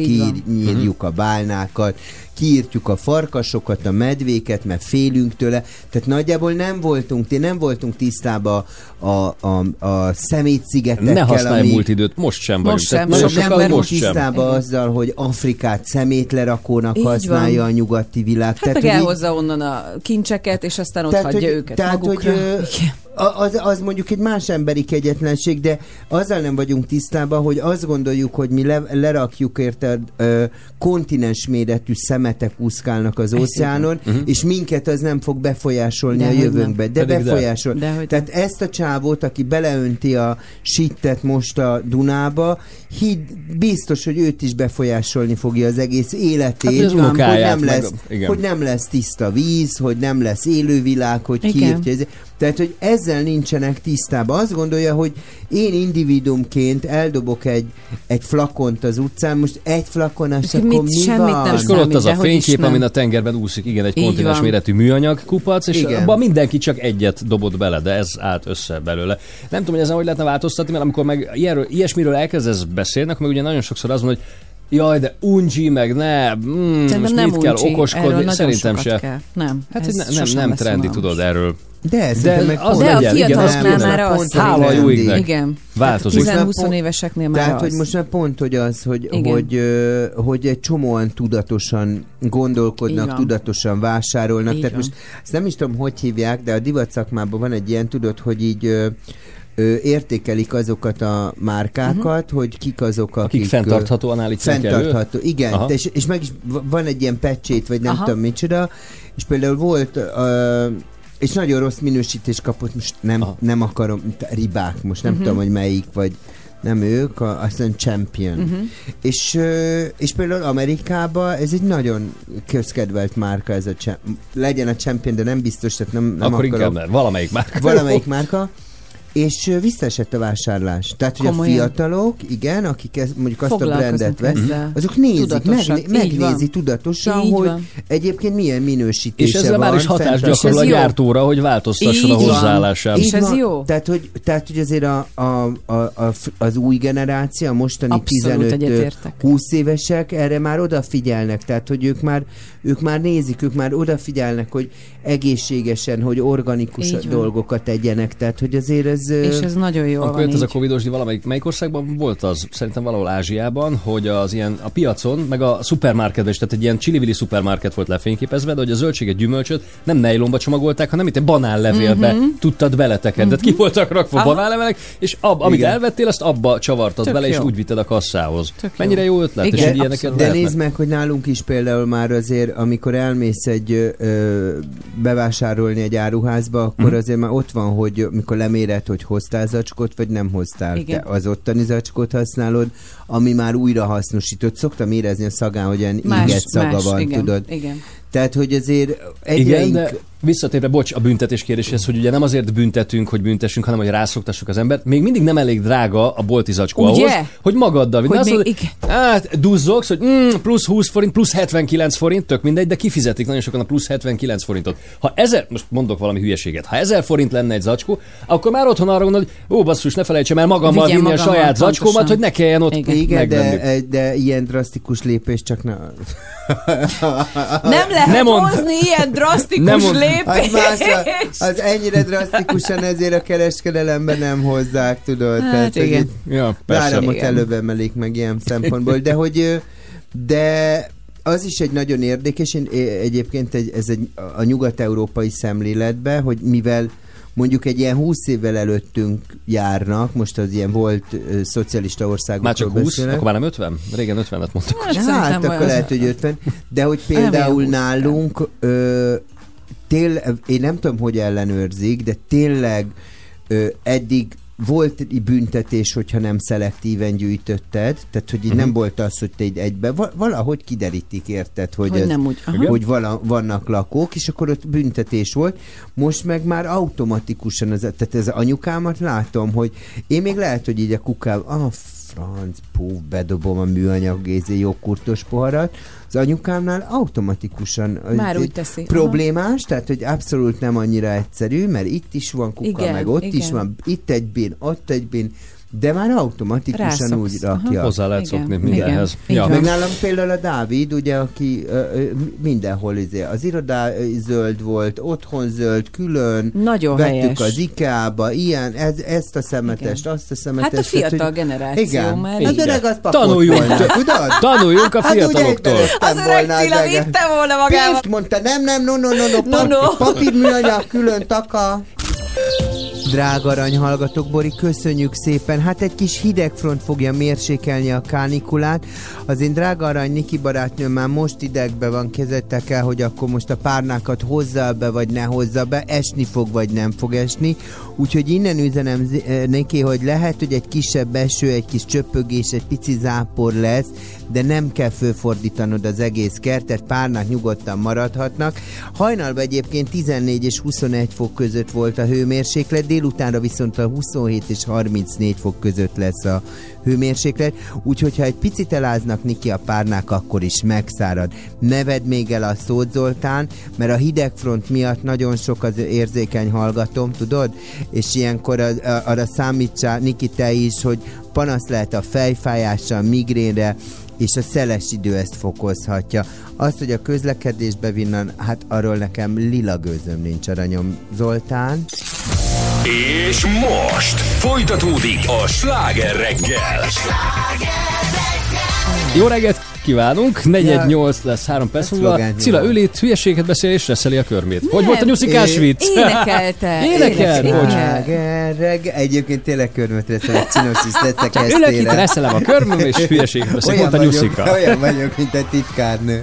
kiírjuk a bálnákat, kiírtjuk a farkasokat, a medvéket, mert félünk tőle. Tehát nagyjából nem voltunk, nem voltunk tisztában a, a, a, a szemétszigetekkel. Ne használj ami... múlt időt, most sem most vagyunk. Sem, most nem vagyunk tisztában azzal, hogy Afrikát szemétlerakónak így használja van. A nyugati világ. Hát meg elhozza onnan a kincseket, és aztán ott hagyja őket tehát, magukra. Hogy, az, az mondjuk egy más emberi kegyetlenség, de azzal nem vagyunk tisztában, hogy azt gondoljuk, hogy mi le, lerakjuk érte ö, kontinens méretű szemetek úszkálnak az óceánon, uh-huh. és minket az nem fog befolyásolni de a jövőnkbe. De Pedig befolyásol. De, de Tehát nem. Ezt a csávót, aki beleönti a sittet most a Dunába, hidd, biztos, hogy őt is befolyásolni fogja az egész életét, hát, ám, hogy, nem lesz, hogy nem lesz tiszta víz, hogy nem lesz élővilág, hogy kiírtja. Tehát, hogy ezzel nincsenek tisztában. Azt gondolja, hogy én individumként eldobok egy, egy flakont az utcán, most egy flakon, és akkor mit, mi van? És akkor ott az a fénykép, amin a tengerben úszik, igen, egy kontinens méretű műanyag kupac, és igen. abban mindenki csak egyet dobott bele, de ez állt össze belőle. Nem tudom, hogy ezen hogy lehetne változtatni, mert amikor meg ilyenről, ilyesmiről elkezdesz beszélni, akkor meg ugye nagyon sokszor az mondja, hogy jaj, de uncsi, meg ne, mm, most nem mit uncsi. Kell okoskodni, szerintem se. Kell. Nem, hát ez nem, nem, nem trendi, tudod erről. De ez de, meg az de a fiataloknál már az. Hála a jó égnek. Igen. Változik. tizen-húsz éveseknél már tehát, az. Hogy most már pont, hogy az, hogy, hogy, hogy egy csomóan tudatosan gondolkodnak, tudatosan vásárolnak. Így tehát van. Most ezt nem is tudom, hogy hívják, de a divatszakmában van egy ilyen, tudod, hogy így... Ő, értékelik azokat a márkákat, uh-huh. hogy kik azok, akik... Akik fenntarthatóan állítják fenntartható, elő. Igen, és, és meg is van egy ilyen pecsét, vagy nem aha. tudom micsoda, és például volt... Uh, és nagyon rossz minősítést kapott, most nem, nem akarom... Ribák, most nem uh-huh. tudom, hogy melyik, vagy... Nem ők, a, aztán Champion. Uh-huh. És, és például Amerikában ez egy nagyon közkedvelt márka, ez a Champion. Legyen a Champion, de nem biztos, tehát nem, nem akkor akarom... Inkább, valamelyik márka. Valamelyik márka. És visszaesett a vásárlás. Tehát, hogy komolyan. A fiatalok, igen, akik ez, mondjuk azt a brandet vesz, azok nézik, meg, megnézi tudatosan, így hogy van. Egyébként milyen minősítése és van. És ezzel már is hatást gyakorol a gyártóra, hogy változtasson így a hozzáállását. És ez jó. Tehát, hogy, tehát, hogy azért a, a, a, a, az új generáció, a mostani tizenöt-húsz évesek erre már odafigyelnek. Tehát, hogy ők már, ők már nézik, ők már odafigyelnek, hogy egészségesen, hogy organikus dolgokat tegyenek. Tehát, hogy azért ez létező... És ez nagyon jó. Akkor jött ez a covidos, valamelyik melyik országban volt az, szerintem valahol Ázsiában, hogy az ilyen a piacon, meg a szupermarketben is, tehát egy ilyen csili-vili szupermarket volt lefényképezve, de hogy a zöldséget, gyümölcsöt nem nejlonba csomagolták, hanem itt egy banánlevélbe uh-huh. tudtad beleteket. Uh-huh. Tehát ki voltak rakva banánlevelek, és ab, amit igen. elvettél, azt abba csavartad tök bele, jó. és úgy vitted a kasszához. Tök mennyire jó, jó ötlet. Igen, és de lehetnek. Nézd meg, hogy nálunk is például már azért, amikor elmész egy ö, bevásárolni egy áruházba, akkor uh-huh. azért már ott van, hogy mikor leméred, hogy hoztál zacskót, vagy nem hoztál. Igen. Te az ottani zacskót használod, ami már újra hasznosított. Szoktam érezni a szagán, hogy ilyen íget szaga más, van, igen, tudod. Igen. Tehát, hogy azért egyre igen, ink... Visszatérve, bocs, a büntetés kérdéshez, hogy ugye nem azért büntetünk, hogy büntessünk, hanem hogy rászoktassuk az embert. Még mindig nem elég drága a bolti zacskó ahhoz, hogy magaddal vinni. Hát duzzogsz, hogy mm, plusz húsz forint, plusz hetvenkilenc forint, tök mindegy, de kifizetik nagyon sokan a plusz hetvenkilenc forintot. Ha ezer, most mondok valami hülyeséget, ha ezer forint lenne egy zacskó, akkor már otthon arra gondolod, hogy ó, basszus, ne felejtsem el magammal vinni magam a saját zacskómat, hogy ne kelljen ott megvennünk. De ilyen drasztikus lépés csak nem... Nem lehet hozni ilyen drasztikus lépést. Az, másra, az ennyire drasztikusan ezért a kereskedelemben nem hozzák, tudod. Hát tehát, igen. Ja, persze. Áramot előbb emelik meg ilyen szempontból, de hogy de az is egy nagyon érdekes, én egyébként egy, ez egy, a nyugat-európai szemléletben, hogy mivel mondjuk egy ilyen húsz évvel előttünk járnak, most az ilyen volt ö, szocialista országokról. Már csak húsz, akkor már nem ötven? Régen ötvenet mondtuk. Hát, hát akkor olyan. Lehet, hogy ötven. De hogy például nálunk ö, Tél, én nem tudom, hogy ellenőrzik, de tényleg ö, eddig volt büntetés, hogyha nem szelektíven gyűjtötted, tehát hogy így uh-huh. nem volt az, hogy te így egybe, valahogy kiderítik, érted, hogy, hogy, ez, nem úgy. Hogy vala, vannak lakók, és akkor ott büntetés volt. Most meg már automatikusan, az, tehát ez anyukámat látom, hogy én még lehet, hogy így a kukám, ah, franc, puf, bedobom a műanyag gézi jogkurtos poharat, az anyukámnál automatikusan már úgy teszi. Problémás, tehát hogy abszolút nem annyira egyszerű, mert itt is van kuka, igen, meg ott igen. is van, itt egy bin, ott egy bin, de már automatikusan rászoksz. Úgy rakja. Aha. Hozzá lehet igen. szokni mindenhez. Ja. Meg nálam például a Dávid, ugye, aki uh, mindenhol izé, az irodá zöld volt, otthon zöld, külön, nagyon vettük helyes. Az IKEA-ba, ilyen, ez, ezt a szemetest, igen. azt a szemetest. Hát a fiatal tehát, generáció igen. már. Igen. Az öreg az papot tanuljunk, volna, tudod? Tanuljunk a fiataloktól. Hát, az öreg Cilla vitte volna magával. Mondta, nem, nem, no, no, no, no, no. Papírműanyag, külön taka. Drága arany hallgatók, Bori, köszönjük szépen. Hát egy kis hidegfront fogja mérsékelni a kánikulát. Az én drága arany Niki barátnőm már most hidegbe van, kezettek el, hogy akkor most a párnákat hozza be, vagy ne hozza be, esni fog, vagy nem fog esni. Úgyhogy innen üzenem neki, hogy lehet, hogy egy kisebb eső, egy kis csöpögés, egy pici zápor lesz, de nem kell fölfordítanod az egész kertet, párnák nyugodtan maradhatnak. Hajnalban egyébként tizennégy és huszonegy fok között volt a hőmérséklet, délutánra viszont a huszonhét és harmincnégy fok között lesz a hőmérséklet, úgyhogy ha egy picit eláznak neki a párnák, akkor is megszárad. Ne vedd még el a szót, Zoltán, mert a hidegfront miatt nagyon sok az érzékeny hallgatom, tudod? És ilyenkor arra számítsál, Niki, te is, hogy panasz lehet a fejfájásra, a migrénre, és a szeles idő ezt fokozhatja. Azt, hogy a közlekedésbe vinnan, hát arról nekem lila gőzöm nincs, aranyom, Zoltán. És most folytatódik a Sláger reggel. Jó reggelt kívánunk, negyvennyolc ja. lesz három perc múlva. Cilla ül itt, hülyeséget beszél és reszeli a körmét. Nem. Hogy volt a nyuszikás vicc? Énekelte. Énekel, hogy? Egyébként tényleg körmöt reszelek, csinoszt tettek ezt tényleg. Ülök itt, reszelem a körmöm és hülyeséget beszél. Olyan volt a nyuszika. Olyan vagyok, mint egy titkárnő.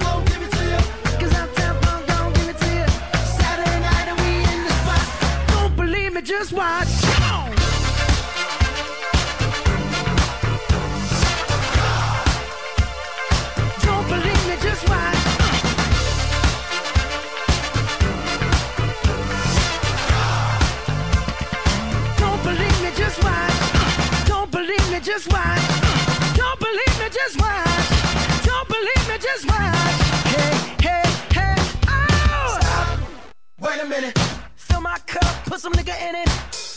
don't give it to you, cause Uptown Funk don't give it to you, Saturday night and we in the spot, don't believe me, just watch, just watch. Don't believe me, just watch. Don't believe me, just watch. Hey, hey, hey, oh! Stop. Wait a minute. Fill my cup, put some nigga in it.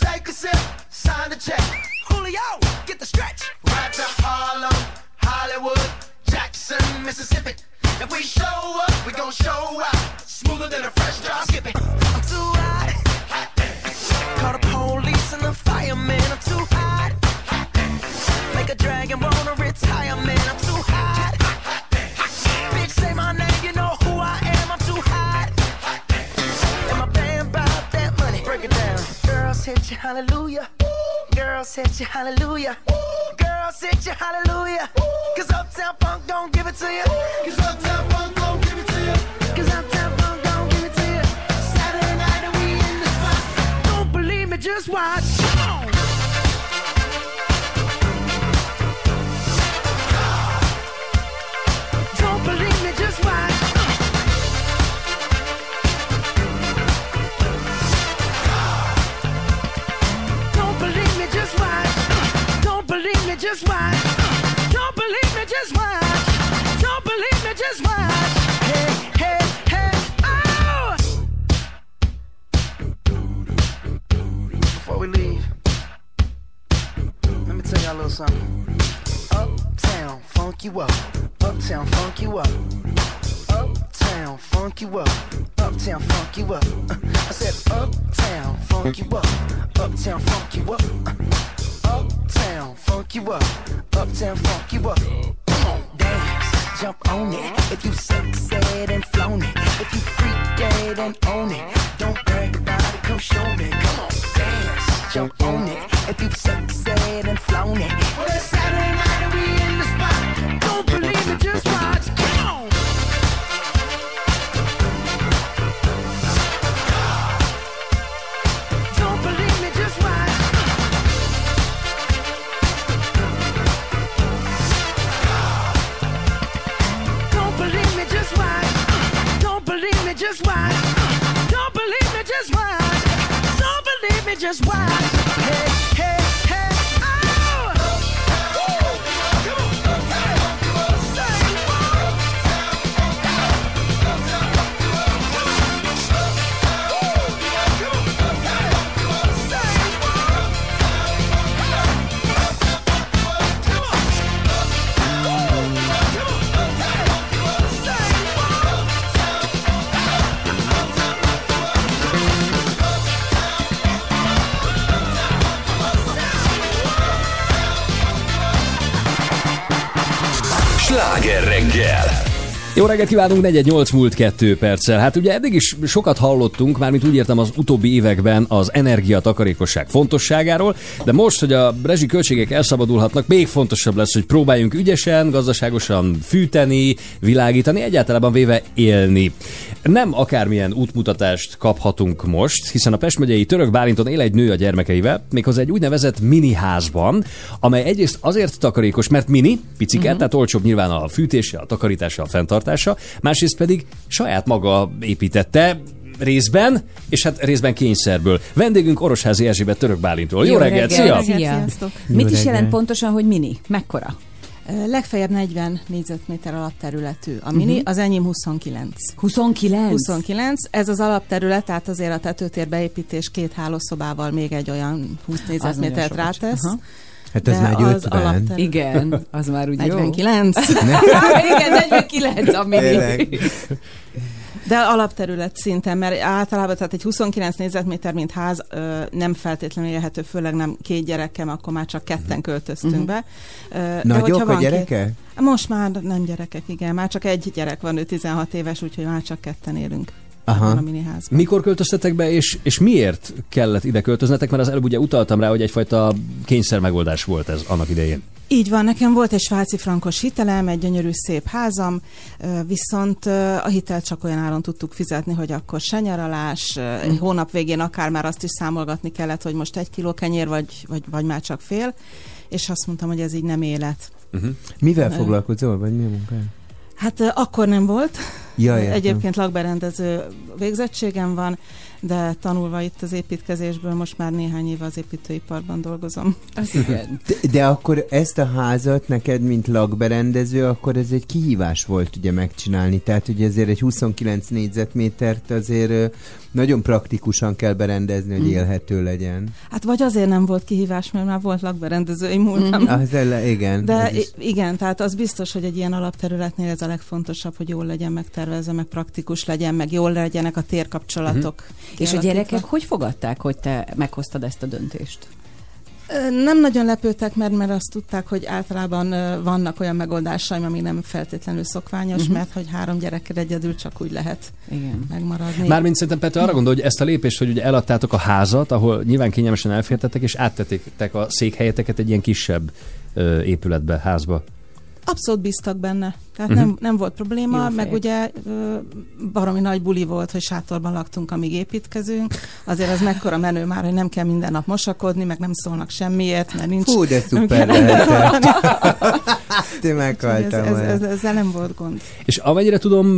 Take a sip, sign the check. Julio, get the stretch. Right to Harlem, Hollywood, Jackson, Mississippi. If we show up, we gon' show out. Smoother than a fresh drop. Skip it. I'm too hot. Hot dance. Call the police and the firemen. I'm too hot. Hot dance. Make a dragon wanna retire, man. I'm too hot. Hot, hot dance. Hot dance. Bitch, say my name, you know who I am. I'm too hot. Hot dance. And my band bought that money. Break it down. Girls hit you, hallelujah. Ooh. Girls hit you, hallelujah. Ooh. Girls hit you, hallelujah. Ooh. Cause Uptown Funk don't give it to you. Cause Uptown Funk don't give it to you. Cause Uptown Funk don't give it to you. Saturday night and we in the spot. Don't believe me, just watch. Come on. Don't believe me, just watch. Don't believe me, just watch. Don't believe me, just watch. Just watch, don't believe me, just watch. Hey, hey, hey, oh! Before we leave, let me tell y'all a little something. Uptown funk you up, uptown funk you up, uptown funk you up, uptown funk you up. I said uptown funk you up, uptown funk you up. Uptown, funk you up. Uptown, funk you up. Come on, dance, jump on it. If you sexed and flown it, if you freaked and own it, don't brag about it, come show me. Come on, dance, jump on it. If you sexed and flown it, well, it's Saturday night and we in the spot. Don't believe it, just watch. Come on. Don't believe me, just watch. Just watch. Don't believe me, just watch. Don't believe me, just watch. Hey, hey, hey, oh! Come on, say what? Come on, say Sláger reggel! Jó reggelt kívánunk, negyvennyolc múlt kettő perccel. Hát ugye eddig is sokat hallottunk, mármint úgy értem az utóbbi években az energiatakarékosság fontosságáról, de most, hogy a rezsi költségek elszabadulhatnak, még fontosabb lesz, hogy próbáljunk ügyesen, gazdaságosan fűteni, világítani, egyáltalában véve élni. Nem akármilyen útmutatást kaphatunk most, hiszen a Pest megyei Török Bálinton él egy nő a gyermekeivel, méghozzá egy úgynevezett mini házban, amely egyrészt azért takarékos, mert mini, picike, uh-huh. tehát olcsóbb nyilván a fűtése, a takarítása, a fenntartása, másrészt pedig saját maga építette, részben, és hát részben kényszerből. Vendégünk Orosházi Erzsébet Török Bálintról. Jó, Jó reggelt, reggelt, szia! Szia. Mit reggelt. Is jelent pontosan, hogy mini? Mekkora? Legfeljebb negyven négyzetméter alapterületű a mini, uh-huh. az enyém huszonkilenc. huszonkilenc? huszonkilenc, ez az alapterület, tehát azért a tetőtér beépítés két hálószobával még egy olyan húsz négyzetmétert rátesz. Uh-huh. Hát ez de már egy ötven. Alapterület... Igen, az már úgy negyvenkilenc. Jó. Igen, negyvenkilenc a mini. Élek. De alapterület szinten, mert általában tehát egy huszonkilenc négyzetméter, mint ház nem feltétlenül élhető, főleg nem két gyerekkel, akkor már csak ketten költöztünk uh-huh. be. De nagyok a gyereke? Két... Most már nem gyerekek, igen. Már csak egy gyerek van, ő tizenhat éves, úgyhogy már csak ketten élünk. Aha. Mikor költöztetek be, és, és miért kellett ide költöznetek? Mert az előbb ugye utaltam rá, hogy egyfajta kényszer megoldás volt ez annak idején. Így van, nekem volt egy svájci frankos hitelem, egy gyönyörű szép házam, viszont a hitelt csak olyan áron tudtuk fizetni, hogy akkor se nyaralás, mm. hónap végén akár már azt is számolgatni kellett, hogy most egy kiló kenyér, vagy, vagy, vagy már csak fél, és azt mondtam, hogy ez így nem élet. Uh-huh. Mivel foglalkozol, vagy mi a munkád? Hát akkor nem volt. Ja, egyébként lakberendező végzettségem van, de tanulva itt az építkezésből most már néhány éve az építőiparban dolgozom. De, de akkor ezt a házat neked, mint lakberendező, akkor ez egy kihívás volt ugye megcsinálni. Tehát ugye ezért egy huszonkilenc négyzetmétert azért nagyon praktikusan kell berendezni, hogy mm. élhető legyen. Hát vagy azért nem volt kihívás, mert már volt lakberendezői múltam. Mm. Az ele, igen. De is... igen, tehát az biztos, hogy egy ilyen alapterületnél ez a legfontosabb, hogy jól legyen megtervezve, meg praktikus legyen, meg jól legyenek a térkapcsolatok. Mm. És a gyerekek hogy fogadták, hogy te meghoztad ezt a döntést? Nem nagyon lepődtek, mert, mert azt tudták, hogy általában vannak olyan megoldásaim, ami nem feltétlenül szokványos, uh-huh. mert hogy három gyerekkel egyedül csak úgy lehet igen. megmaradni. Mármint szerintem Petra arra gondol, hogy ezt a lépést, hogy ugye eladtátok a házat, ahol nyilván kényelmesen elfértetek, és áttettétek a székhelyeteket egy ilyen kisebb ö, épületbe, házba. Abszolút bíztak benne. Tehát uh-huh. nem, nem volt probléma, jó, meg fej. Ugye baromi nagy buli volt, hogy sátorban laktunk, amíg építkezünk. Azért az mekkora menő már, hogy nem kell minden nap mosakodni, meg nem szólnak semmiért, mert nincs... Hú, de szuper lehetett. Te meghaltam. Ez, ez, ezzel nem volt gond. És amennyire tudom,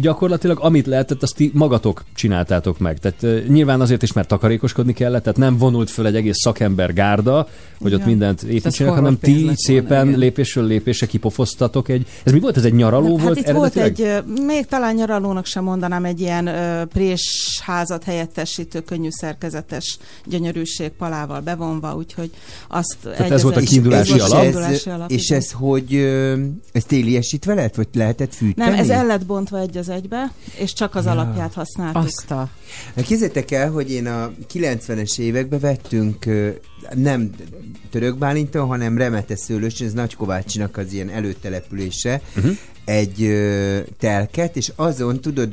gyakorlatilag amit lehetett, azt ti magatok csináltátok meg. Tehát nyilván azért is, mert takarékoskodni kellett, tehát nem vonult föl egy egész szakember gárda, hogy igen. ott mindent építsenek, hanem ti szépen van, lépésről lépésre kipofoztatok egy... Ez mi volt? Ez egy nyaraló hát volt? Hát itt volt egy, még talán nyaralónak sem mondanám, egy ilyen présházat helyettesítő, könnyű szerkezetes gyönyörűség palával bevonva, úgyhogy azt... Tehát ez volt a kiindulási alap? És, alap, és ez hogy, ez téliesítve lett? Vagy lehetett fűteni? Nem, ez el lett bontva egy az egybe, és csak az ja. alapját használtuk. Azt a... Képzeljétek el, hogy én a kilencvenes években vettünk nem Török Bálinton, hanem Remete Szőlősön, ez Nagykovácsinak az ilyen előtelepülése, uh-huh. egy ö, telket, és azon tudod,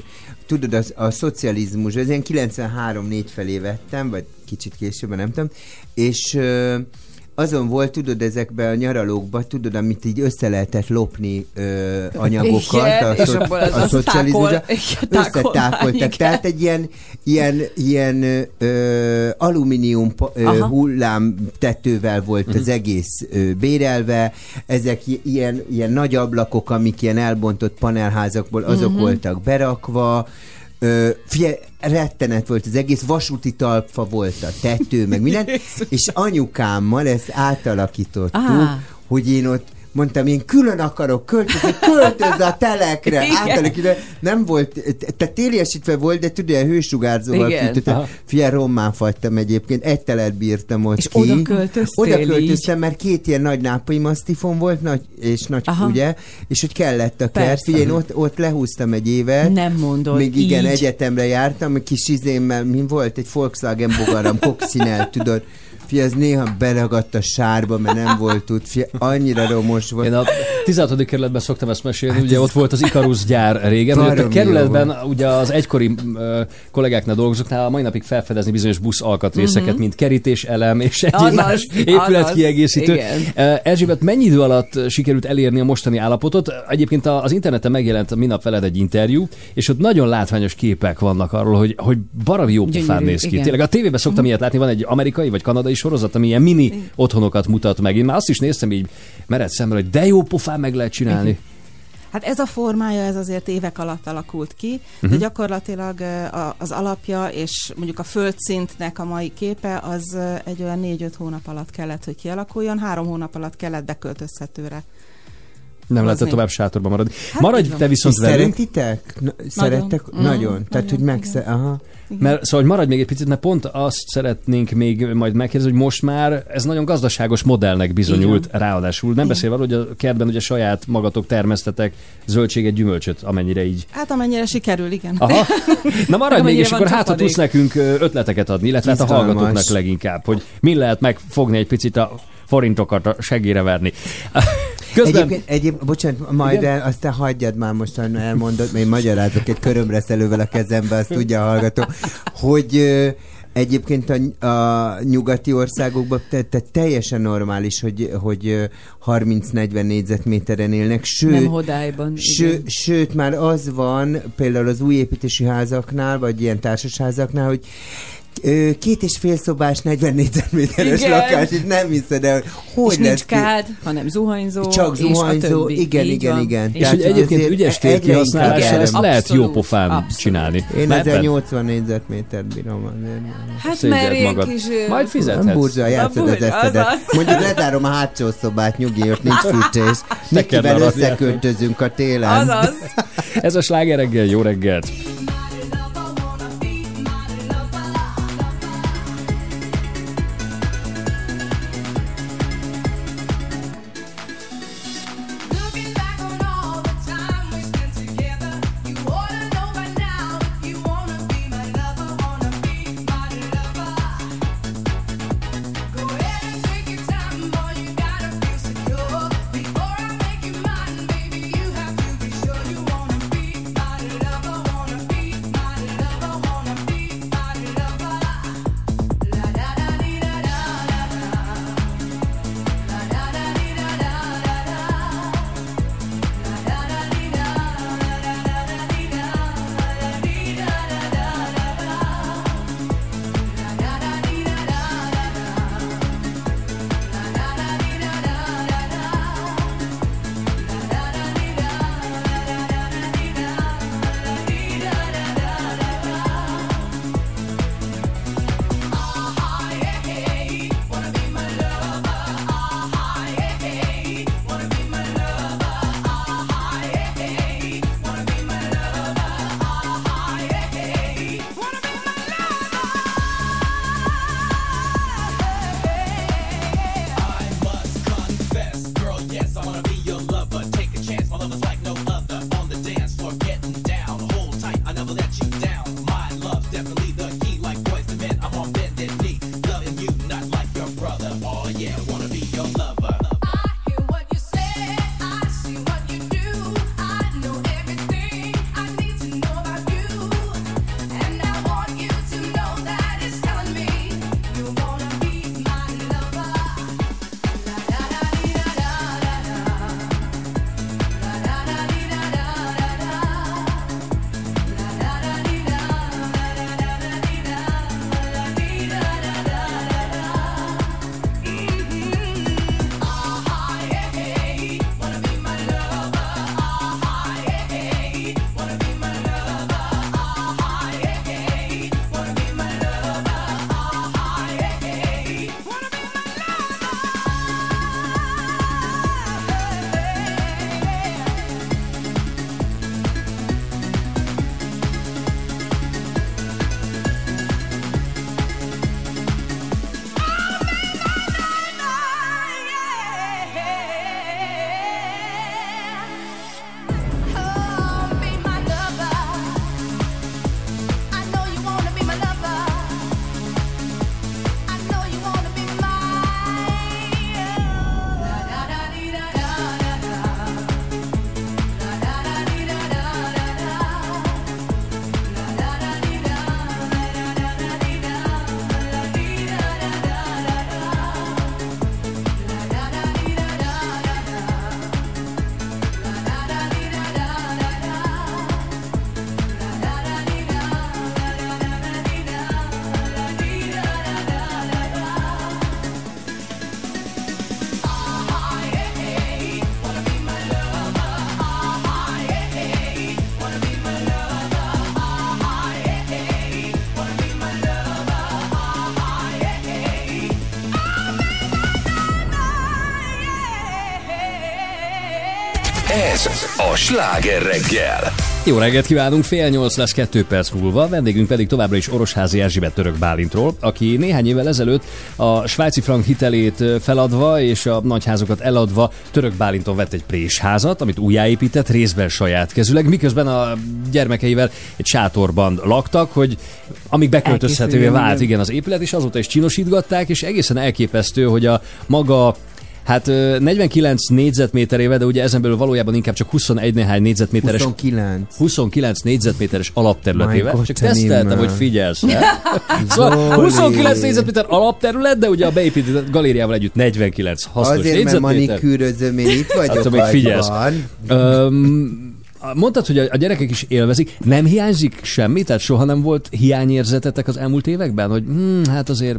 tudod az, a szocializmus, ez ilyen kilencvenhárom négy felé vettem, vagy kicsit később, nem tudom, és ö, azon volt, tudod, ezekben a nyaralókban, tudod, amit így össze lehetett lopni ö, anyagokat, igen, a, so, a, a szocializmusra. Összetákoltak. Tehát egy ilyen, ilyen, ilyen ö, alumínium ö, hullámtetővel volt uh-huh. az egész ö, bérelve. Ezek ilyen, ilyen nagy ablakok, amik ilyen elbontott panelházakból, azok uh-huh. voltak berakva. Ö, figyelj, rettenet volt az egész, vasúti talpfa volt a tető, meg minden, és anyukámmal ezt átalakítottuk, ah. hogy én ott mondtam, én külön akarok költözni, költözz a telekre, átalakítani. Nem volt, tehát téliesítve volt, de tudod, ilyen hősugárzóval fűtöttem. Figyelj, rommán fagytam egyébként, egy telet bírtam ott és ki. És oda költöztél Oda költöztem, így. Mert két ilyen nagy nápai masztifon volt, nagy, és nagy, aha. ugye, és hogy kellett a kert. Figyelj, ott, ott lehúztam egy évet. Nem mondod, még igen, így. Egyetemre jártam, egy kis izémmel, mint volt, egy Volkswagen bogaram, kokszínel, tudod. Fia, ez néha beragadt a sárba, mert nem volt út. Fia, annyira romos volt. Én a tizenhatodik kerületben szoktam ezt mesélni, hát ugye ott volt az Ikarus gyár régen. A kerületben ugye az egykori ö, kollégáknál dolgozóknál a mai napig felfedezni bizonyos busz alkatrészeket, uh-huh. mint kerítés, elem és egy más épületkiegészítő. Erzsébet, mennyi idő alatt sikerült elérni a mostani állapotot? Egyébként az interneten megjelent minap veled egy interjú, és ott nagyon látványos képek vannak arról, hogy, hogy baromi jó pofán néz ki. Tényleg a tévében szoktam uh-huh. ilyet látni, van egy amerikai vagy kanadai sorozat, ami ilyen mini igen. otthonokat mutat meg. Én már azt is néztem így mered szemben, hogy de jó pofán meg lehet csinálni. Igen. Hát ez a formája, ez azért évek alatt alakult ki, de uh-huh. gyakorlatilag az alapja és mondjuk a földszintnek a mai képe az egy olyan négy-öt hónap alatt kellett, hogy kialakuljon, három hónap alatt kellett beköltözhetőre. Nem lehetett tovább sátorban maradni. Hát maradj te viszont velünk. Szeretitek? Na, nagyon. Szerettek? Mm, nagyon. Nagyon. Tehát, hogy megszer... Aha. Mert, szóval, hogy maradj még egy picit, mert pont azt szeretnénk még majd megkérdezni, hogy most már ez nagyon gazdaságos modellnek bizonyult igen. ráadásul. Nem igen. beszélve, hogy a kertben ugye saját magatok termesztetek zöldséget, gyümölcsöt, amennyire így. Hát amennyire sikerül, igen. Aha. Na maradj még, és akkor hát, ha tudsz nekünk ötleteket adni, illetve hát a hallgatóknak leginkább, hogy mi lehet megfogni egy picit a forintokat a segélyre verni. Közben... Egyébként, egyéb, bocsánat, majd el, aztán hagyjad már most, ha elmondod, mert én magyarázok egy körömreszelővel a kezembe, azt tudja a hallgató, hogy ö, egyébként a, a nyugati országokban te, te teljesen normális, hogy, hogy harminc-negyven négyzetméteren élnek, sőt, nem hodályban, ső, sőt, már az van, például az új építési házaknál, vagy ilyen társasházaknál, hogy két és fél szobás, negyven négyzetméteres lakás, és nem hiszed el, hogy és lesz. És nincs kád, hanem zuhanyzó, csak zuhanyzó, és igen, igen, igen. És hogy egyébként ügyes térkihasználással ezt lehet jópofán csinálni. Én ezen nyolcvan négyzetmétert bírom. Hát merjék is. Majd fizethetsz. Nem burzsa, játszod az eszedet. Mondjuk lezárom a hátsó szobát, nyugi, ott nincs fűtés. Mikivel összeköltözünk a télen. Azaz. Ez a Sláger reggel, jó reggelt! A Sláger reggel. Jó reggelt kívánunk, fél nyolc lesz kettő perc múlva, vendégünk pedig továbbra is Orosházi Erzsébet Török Bálintról, aki néhány évvel ezelőtt a svájci frank hitelét feladva és a nagyházokat eladva Török Bálinton vett egy présházat, amit újjáépített részben saját kezüleg, miközben a gyermekeivel egy sátorban laktak, hogy amíg beköltözhetővé vált igen az épület, és azóta is csinosítgatták, és egészen elképesztő, hogy a maga hát negyvenkilenc négyzetméterével, de ugye ezen belül valójában inkább csak huszonegy néhány négyzetméteres... huszonkilenc huszonkilenc négyzetméteres alapterületével. God, csak teszteltem, hogy figyelsz. Szóval huszonkilenc négyzetméter alapterület, de ugye a beépített galériával együtt negyvenkilenc hasznos négyzetméter. Azért, mert manikűrözöm, én itt vagyok, hát, vagy figyelsz. Van. Um, Mondtad, hogy a gyerekek is élvezik. Nem hiányzik semmi? Tehát soha nem volt hiányérzetetek az elmúlt években? Hogy hm, hát azért...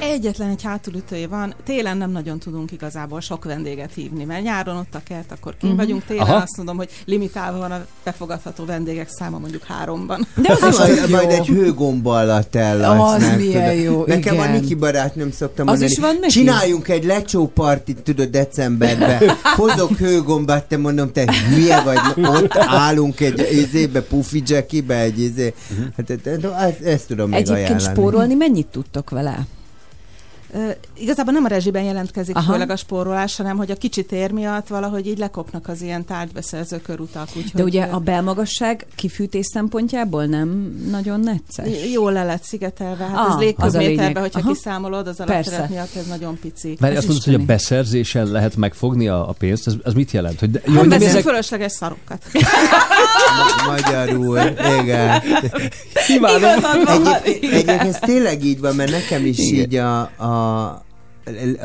Egyetlen egy hátulütője van. Télen nem nagyon tudunk igazából sok vendéget hívni, mert nyáron ott a kert, akkor kint uh-huh. vagyunk. Télen Aha. azt mondom, hogy limitálva van a befogadható vendégek száma mondjuk háromban. De az, az, az, az majd egy hőgomba alatt ellalsznak. Az milyen jó, igen. Nekem a Niki barátnőm szoktam az mondani, is van neki? Csináljunk egy lecsópartit, tudod, decemberben. Hozok hőgombát, te mondom, te hülye vagy, ott állunk egy izébe, pufi jackibe, egy izé. Hát ezt, ezt tudom még ajánlani. Egyébként spórolni mennyit tudtok vele? Uh, igazából nem a rezsiben jelentkezik Aha. főleg a spórolás, hanem hogy a kicsi tér miatt valahogy így lekopnak az ilyen tárgybeszerző körutak. Úgy, de ugye ő... a belmagasság kifűtés szempontjából nem nagyon necces? Jól le lett szigetelve, hát ah, ez légköbméterben, hogyha Aha. kiszámolod, az alatteret miatt ez nagyon pici. Mert azt mondod, hogy a beszerzésen lehet megfogni a, a pénzt, ez, ez mit jelent? Hogy de, jó, nem veszünk ezek... fölösleges szarokat. Magyarul, igen. Igazad van. Egyébként ez tényleg így van, mert nekem is így a A,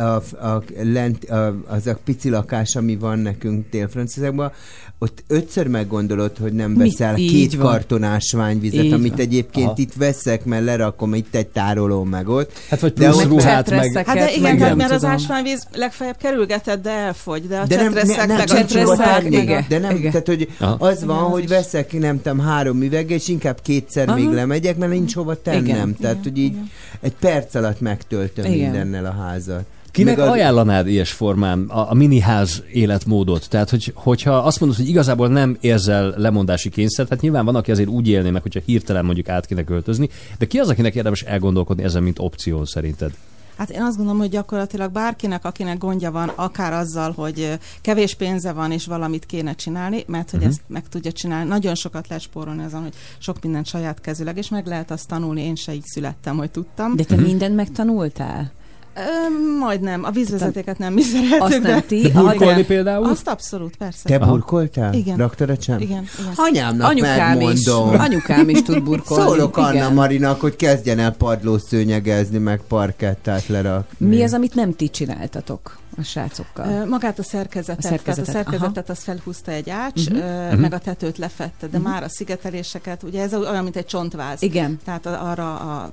a, a, lent, a, az a pici lakás, ami van nekünk Dél-Franciaországban, ott ötször meggondolod, hogy nem veszel Mi? két kartonásványvizet, amit van. Egyébként Aha. itt veszek, mert lerakom itt egy tároló meg ott. Hát vagy plusz ruhát meg. Hát de igen, meg mert az ásványvíz legfeljebb kerülgeted, de elfogy, de a de csetreszek ne, ne, meg a csetreszek. Igen. De nem, igen. tehát hogy Aha. az van, igen, hogy veszek, nem tudom, három üveget, és inkább kétszer Aha. még lemegyek, mert nincs hova tennem. Igen. Tehát, hogy így igen. egy perc alatt megtöltöm igen. mindennel a házat. Kinek az... ajánlanád ilyes formán a, a miniház életmódot? Tehát, hogy, hogyha azt mondod, hogy igazából nem érzel lemondási kényszert, hát nyilván van, aki azért úgy élné meg, hogyha hirtelen mondjuk át kéne költözni, de ki az, akinek érdemes elgondolkodni ezen, mint opció szerinted? Hát én azt gondolom, hogy gyakorlatilag bárkinek, akinek gondja van, akár azzal, hogy kevés pénze van, és valamit kéne csinálni, mert hogy uh-huh. ezt meg tudja csinálni. Nagyon sokat lehet spórolni azon, hogy sok mindent saját kezüleg, és meg lehet azt tanulni, én se így születtem, hogy tudtam. De te uh-huh. mindent megtanultál? Öm, majdnem. A vízvezetéket nem mi szeretünk. Azt ti, burkolni például? Azt abszolút, persze. Te Aha. burkoltál? Igen. Raktad a csem? Igen. Igen. Anyámnak anyukám megmondom. Is. Anyukám is tud burkolni. Szólok igen. Anna Marinak, hogy kezdjen el padlószőnyegezni, meg parkettát lerakni. Mi az, amit nem ti csináltatok? A srácokkal. Magát a szerkezetet. A szerkezetet, tehát a szerkezetet az felhúzta egy ács, uh-huh. Uh-huh. meg a tetőt lefette, de uh-huh. már a szigeteléseket, ugye ez olyan, mint egy csontváz. Igen. Tehát arra a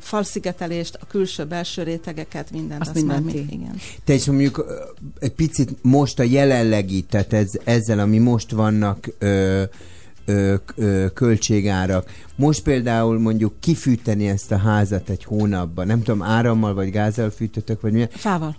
falszigetelést, a külső-belső rétegeket, mindent. Azt, azt minden már mind, igen. Te is mondjuk egy picit most a jelenlegi, tehát ez, ezzel, ami most vannak ö, ö, ö, költségárak. Most például mondjuk kifűteni ezt a házat egy hónapban, nem tudom, árammal vagy gázzal fűtötök, vagy milyen? Fával.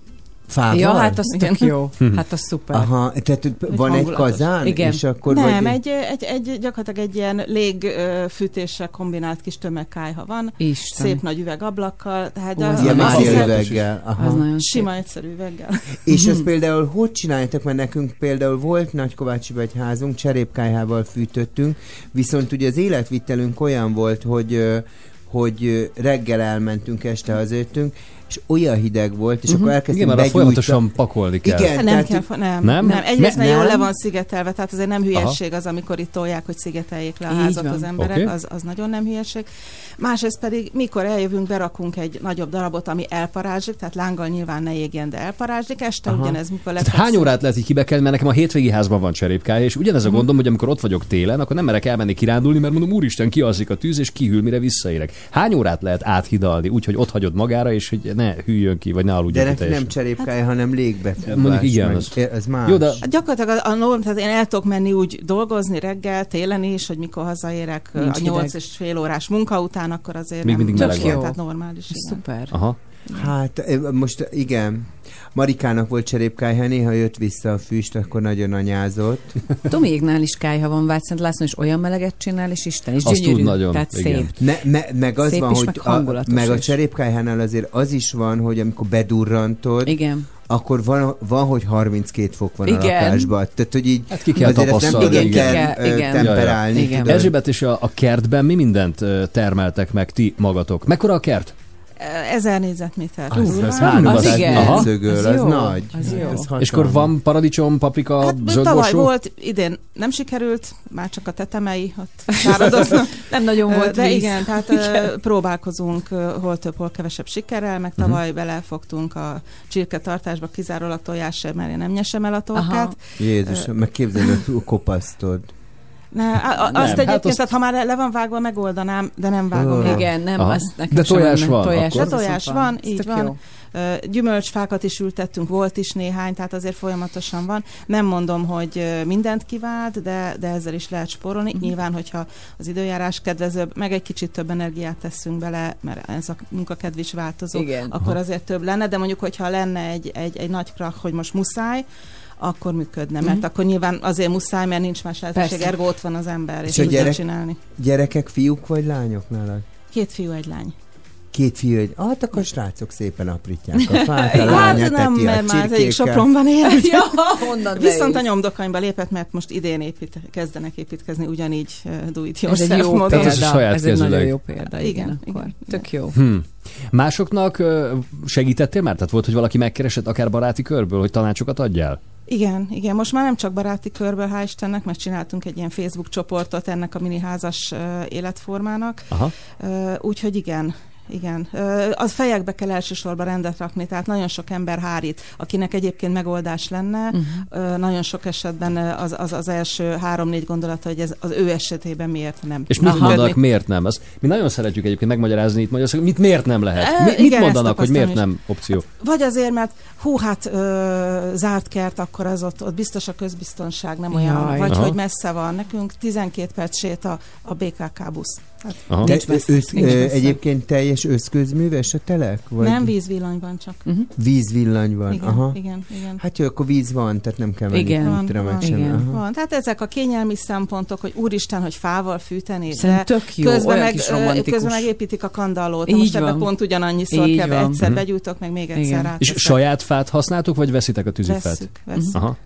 Fával? Ja, hát az igen. tök jó. Hát az szuper. Aha, tehát hogy van hangulatos. Egy kazán? Igen. És akkor nem, vagy... egy, egy, egy, gyakorlatilag egy ilyen légfűtésre kombinált kis tömegkályha van. Isten. Szép nagy üvegablakkal. Tehát az, ilyen Mária üveggel. Aha. Sima egyszerű üveggel. És ezt például hogy csináljátok? Mert nekünk például volt Nagykovácsiba egy házunk, cserépkályhával fűtöttünk, viszont ugye az életvitelünk olyan volt, hogy, hogy reggel elmentünk, este hazajöttünk, és olyan hideg volt, és uh-huh. akkor elkezdtünk begyújtani. Igen, folyamatosan pakolni kell. Igen, nem kell, fa- nem. Nem? nem. Egyrészt ne, nagyon le van szigetelve, tehát azért nem hülyesség Aha. az, amikor itt tolják, hogy szigeteljék le a Így házat van. Az emberek, okay. az, az nagyon nem hülyesség. Másrészt pedig, mikor eljövünk, berakunk egy nagyobb darabot, ami elparázslik, tehát lánggal nyilván ne égjen, de elparázslik, este Aha. ugyanez, mikor lesz. Hány órát lehet így kibekelni, mert nekem a hétvégi házban van cserépkája, és ugyanez a gondom, hogy amikor ott vagyok télen, akkor nem merek elmenni kirándulni, mert mondom, úristen, kialszik a tűz, és kihűl, mire visszaérek. Hány órát lehet áthidalni, úgyhogy ott hagyod magára, és hogy ne hűljön ki, vagy ne aludjon ki teljesen. De nem cserépkája, hát, hanem légbefúvás. Igen, az, ez más. Jó, de... Gyakorlatilag a, a norm, tehát én el tudok menni úgy dolgozni reggel, télen is, hogy mikor hazaérek nincs a nyolc és fél órás munka után, akkor azért még mindig meleg van. Tehát normális. Szuper. Aha. Hát most igen, Marikának volt cserépkályha, néha jött vissza a füst, akkor nagyon anyázott. Tomiéknál is kályha van, Vácszent László, és olyan meleget csinál, és Isten is gyönyörű. Azt tud nagyon, tehát igen. Szép. Me, me, meg az szép van, is, hogy meg, a, meg a cserépkályhánál azért az is van, hogy amikor bedurrantod, igen. akkor van, van, hogy harminckét fok van igen. a lakásban. Tehát, hogy így hát ki kell tapasztalni. Nem igen, kell, igen. Igen. temperálni. Igen. Erzsébet, és a, a kertben mi mindent termeltek meg ti magatok? Mekkora a kert? Ezer négyzetméter. Az, az három az, az igen. Az, az, az nagy. Az jó. Ez és akkor van paradicsom, paprika, hát, zöldborsó? Tavaly volt, idén nem sikerült, már csak a tetemei ott száradoznak. Nem nagyon volt de víz. Igen, tehát igen. próbálkozunk hol több, hol kevesebb sikerrel, meg tavaly uh-huh. belefogtunk a csirketartásba, kizárólag tojásért, mert én nem nyesem el a torkát. Jézusom, meg képzelj, hogy kopasztod. Ne, a, a, nem, azt egyébként, hát azt... tehát, ha már le van vágva, megoldanám, de nem vágom. Ö, igen, nem, azt nekem de tojás van. Tojás, de tojás van, van így van. Jó. Gyümölcsfákat is ültettünk, volt is néhány, tehát azért folyamatosan van. Nem mondom, hogy mindent kivált, de, de ezzel is lehet spórolni. Mm-hmm. Nyilván, hogyha az időjárás kedvezőbb, meg egy kicsit több energiát teszünk bele, mert ez a munkakedv is változó, igen. Akkor ha. azért több lenne, de mondjuk, hogyha lenne egy, egy, egy nagy krach, hogy most muszáj, akkor működne, mert mm-hmm. akkor nyilván azért muszáj, mert nincs más lehetőség, ergo ott van az ember, és, és tudja gyerek, csinálni. Gyerekek, fiúk vagy lányok nálad? Két fiú, egy lány. Két fiú, egy... Hát akkor srácok szépen aprítják a fát, a lány eteti a csirkékkel. Hát nem, mert már az egyik Sopronban él. Ja, viszont a nyomdokanyba lépett, mert most idén épít, kezdenek építkezni ugyanígy do it yourself módon. Tehát ez a saját ez kezüleg. Egy nagyon jó példa. Igen, igen, igen. Tök jó. Hmm. Másoknak segítettél már? Tehát volt, hogy valaki megkeresett akár baráti körből, hogy tanácsokat adjál? Igen, igen. Most már nem csak baráti körből, hál' Istennek, mert csináltunk egy ilyen Facebook csoportot ennek a mini házas életformának. Úgyhogy igen. Igen. A fejekbe kell elsősorban rendet rakni, tehát nagyon sok ember hárít, akinek egyébként megoldás lenne. Uh-huh. Nagyon sok esetben az, az, az első három-négy gondolata, hogy ez az ő esetében miért nem. És mit aha. mondanak, miért nem? Azt, mi nagyon szeretjük egyébként megmagyarázni itt magyarországon, mit miért nem lehet? Mi, igen, mit mondanak, hogy miért is. Nem opció? Hát, vagy azért, mert hú, hát ö, zárt kert, akkor az ott, ott biztos a közbiztonság nem olyan, jaj, vagy aha. hogy messze van. Nekünk tizenkét perc séta a bé ká ká busz. Hát, de messze, össz, egyébként teljes összközműves a telek? Vagy? Nem, vízvillany van csak. Uh-huh. Vízvillany van, igen, aha. Igen, igen. Hát jó, akkor víz van, tehát nem kell menni. Igen, útra, van, igen. van. Tehát ezek a kényelmi szempontok, hogy úristen, hogy fával fűteni, de jó, közben, meg, közben megépítik a kandallót. Most ebben pont ugyanannyiszor így kell, van. Egyszer uh-huh. begyújtok, meg még egyszer igen. ráteszek. És saját fát használtok, vagy veszitek a tűzifát? Veszük, veszük. Uh-huh. Aha.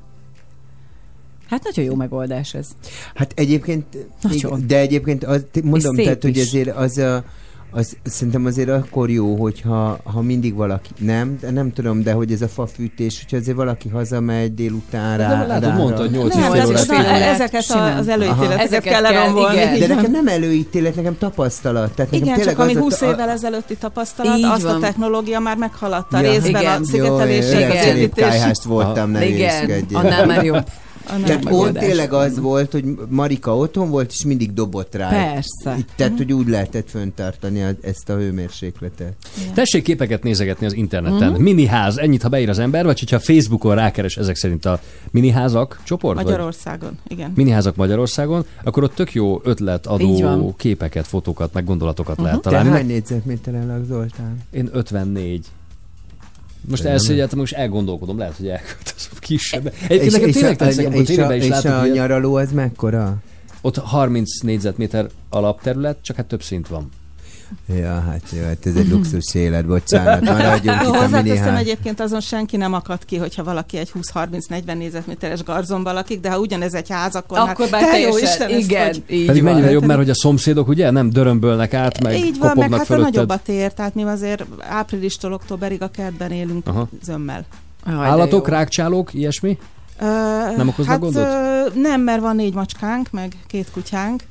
Hát nagyon jó megoldás ez. Hát egyébként, igen, de egyébként az, mondom, tehát, hogy azért az, a, az szerintem azért akkor jó, hogyha ha mindig valaki, nem, de nem tudom, de hogy ez a fafűtés, hogyha azért valaki hazamegy délután rá. De látod, mondtad nyolc óra. Ezeket a, az előítéleteket kell lerombolni. De nekem nem előítélet, nekem tapasztalat. Tehát igen, nekem csak ami húsz évvel ezelőtti tapasztalat, így azt van. A technológia már meghaladta ja, részben igen. a szigetelések, az építés. Kályhást voltam, ne érzkedjél. Annál már jobb. Tehát ott tényleg az volt, hogy Marika otthon volt, és mindig dobott rá. Persze. Itt, tehát, hogy úgy lehetett föntartani ezt a hőmérsékletet. Ja. Tessék képeket nézegetni az interneten. Mm-hmm. Miniház, ennyit, ha beír az ember, vagy hogyha Facebookon rákeres ezek szerint a miniházak csoport? Magyarországon, vagy? Igen. Miniházak Magyarországon, akkor ott tök jó ötletadó képeket, fotókat, meg gondolatokat uh-huh. lehet találni. Te hány négyzetméteren laksz, Zoltán? Én ötvennégy. Most elszégyeltem, most elgondolkodom, lehet, hogy elköltözöm kisebb. Egyébként nekem tényleg tetszett, hogy élőben is látok. És a nyaraló az mekkora? Ott harminc négyzetméter alapterület, csak hát több szint van. Ja, hát jó, hát ez egy luxus élet, bocsánat, maradjunk itt a miniházban. Hozzáteszem, egyébként azon senki nem akad ki, hogyha valaki egy húsz-harminc-negyven négyzetméteres garzonban lakik, de ha ugyanez egy ház, akkor, akkor hát te jó Isten, igen, ezt hogy... Pedig mennyivel jobb, mert hogy a szomszédok ugye nem dörömbölnek át, meg így van, kopognak meg hát fölötted. A nagyobb a tér, tehát mi azért áprilistól októberig a kertben élünk aha. zömmel. Aj, állatok, rákcsálók, ilyesmi? Ö, nem okoznak hát, gondot? Ö, nem, mert van négy macskánk, meg két kutyánk.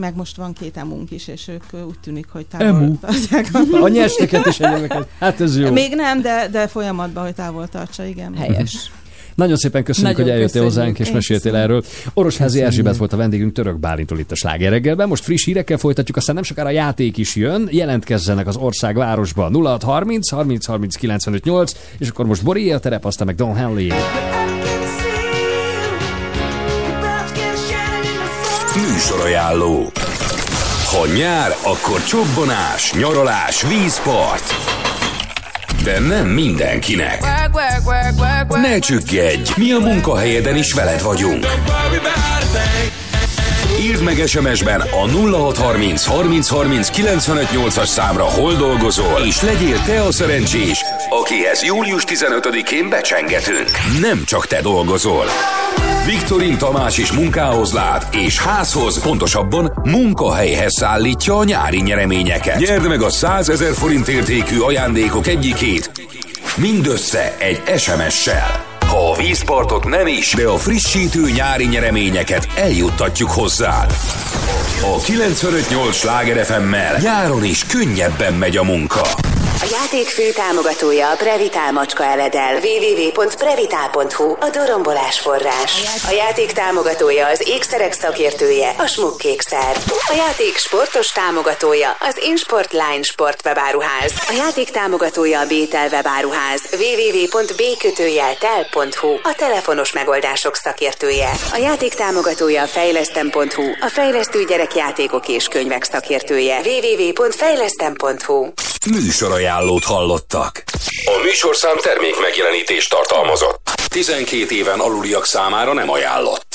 Meg most van két emunk is, és ők úgy tűnik, hogy távol tartják. A nyesteket is egyébként. Hát ez jó. Még nem, de, de folyamatban, hogy távol tartsa, igen. Helyes. Nagyon szépen köszönjük, nagyon hogy eljöttél hozzánk, és meséltél erről. Orosházi Erzsébet volt a vendégünk, Török Bálintól itt a Sláger reggelben. Most friss hírekkel folytatjuk, aztán nem sokára a játék is jön. Jelentkezzenek az országvárosba. nulla hat harminc harminc harminc kilencvenöt nyolc, és akkor most Boré a terep, aztán meg Don Henley. Műsorajánló. Ha nyár, akkor csobbanás, nyaralás, vízpart. De nem mindenkinek. Ne csüggedj, mi a munkahelyeden is veled vagyunk. Írd meg es em es-ben a nulla hat harminc harminc harminc kilencvenöt nyolcas számra, hol dolgozol, és legyél te a szerencsés, akihez július tizenötödikén becsengetünk. Nem csak te dolgozol. Viktorin Tamás is munkához lát, és házhoz, pontosabban munkahelyhez szállítja a nyári nyereményeket. Nyerd meg a százezer forint értékű ajándékok egyikét, mindössze egy es em es-sel. Ha a vízpartot nem is, de a frissítő nyári nyereményeket eljuttatjuk hozzád. A kilencvenöt nyolc Sláger ef em-mel nyáron is könnyebben megy a munka. A játék fő támogatója a Previtál macska eledel. double-u double-u double-u pont previtál pont hu a dorombolás forrás. A játék támogatója az ékszerek szakértője, a Smukkékszer. A játék sportos támogatója az InSportline sportwebáruház. A játék támogatója a Bétel webáruház. double-u double-u double-u pont b kötőjel tel pont hu a telefonos megoldások szakértője. A játék támogatója a fejlesztem pont hu, a fejlesztő gyerekjátékok és könyvek szakértője. double-u double-u double-u pont fejlesztem pont hu. Műsorajánlót hallottak. A műsorszám termék megjelenítést tartalmazott. tizenkét éven aluliak számára nem ajánlott.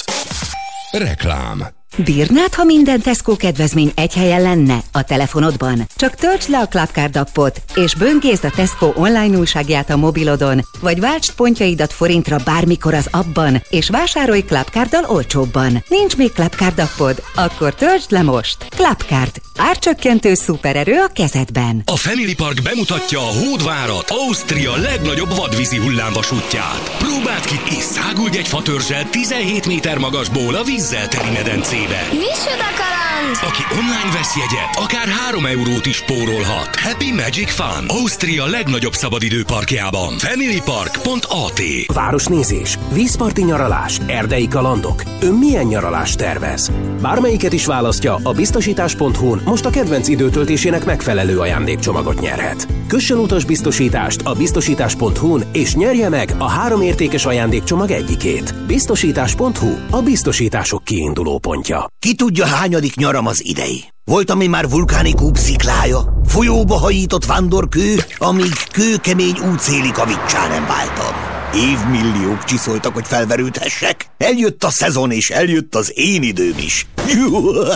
Reklám. Bírnád, ha minden Tesco kedvezmény egy helyen lenne a telefonodban? Csak töltsd le a Clubcard appot, és böngészd a Tesco online újságját a mobilodon, vagy váltsd pontjaidat forintra bármikor az appban, és vásárolj Clubcarddal olcsóbban. Nincs még Clubcard appod? Akkor töltsd le most! Clubcard. Árcsökkentő szupererő a kezedben. A Family Park bemutatja a Hódvárat, Ausztria legnagyobb vadvízi hullámvasútját. Próbáld ki és száguld egy fatörzsel tizenhét méter magasból a vízzel teli medencébe. Micsoda kaland! Aki online vesz jegyet, akár három eurót is spórolhat. Happy Magic Fun! Ausztria legnagyobb szabadidőparkjában. Familypark pont a t. Városnézés, vízparti nyaralás, erdei kalandok. Ön milyen nyaralást tervez? Bármelyiket is választja, a biztosítás pont hu-n most a kedvenc időtöltésének megfelelő ajándékcsomagot nyerhet. Kössön utasbiztosítást a biztosítás pont hu-n és nyerje meg a három értékes ajándékcsomag egyikét. biztosítás pont hu, a biztosítások kiindulópontja. Ki tudja, hányadik nyaram az idei? Voltam én már vulkáni kúp sziklája, folyóba hajított vándorkő, amíg kőkemény útszéli kavicsá nem váltam. Évmilliók csiszoltak, hogy felverődhessek. Eljött a szezon, és eljött az én időm is.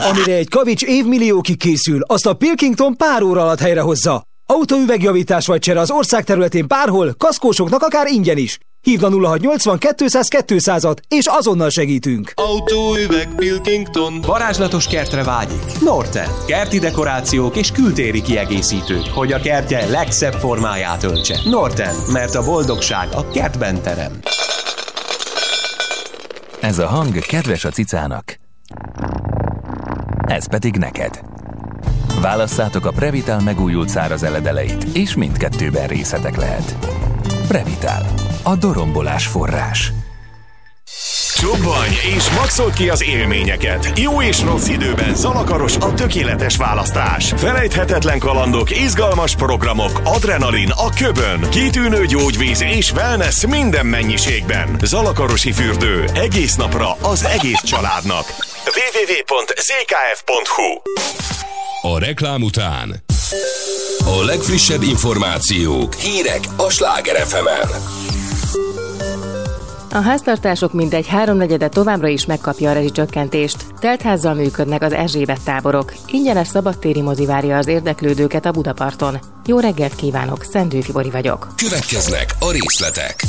Amire egy kavics évmilliókig készül, azt a Pilkington pár óra alatt helyrehozza. Autóüvegjavítás vagy csere az ország területén bárhol, kaszkósoknak akár ingyen is. Hívd a nulla hatszáznyolcvan kétszáz kétszázat, és azonnal segítünk! Autóüveg Pilkington. Varázslatos kertre vágyik? Norte. Kerti dekorációk és kültéri kiegészítők, hogy a kertje legszebb formáját öltse. Norten, mert a boldogság a kertben terem. Ez a hang kedves a cicának. Ez pedig neked. Válasszátok a Previtál megújult száraz eledeleit, és mindkettőben részetek lehet. Previtál. A dorombolás forrás. Csobbanj és maxold ki az élményeket. Jó és rossz időben Zalakaros a tökéletes választás. Felejthetetlen kalandok, izgalmas programok, adrenalin a köbön, kitűnő gyógyvíz és wellness minden mennyiségben. Zalakarosi fürdő. Egész napra az egész családnak. double-u double-u double-u pont z k f pont hu. A reklám után a legfrissebb információk, hírek a Sláger ef em-en. A háztartások mintegy háromnegyede továbbra is megkapja a rezsicsökkentést. Teltházzal működnek az Erzsébet táborok. Ingyenes szabadtéri mozi várja az érdeklődőket a Budaparton. Jó reggelt kívánok, Szendő Fibori vagyok. Következnek a részletek.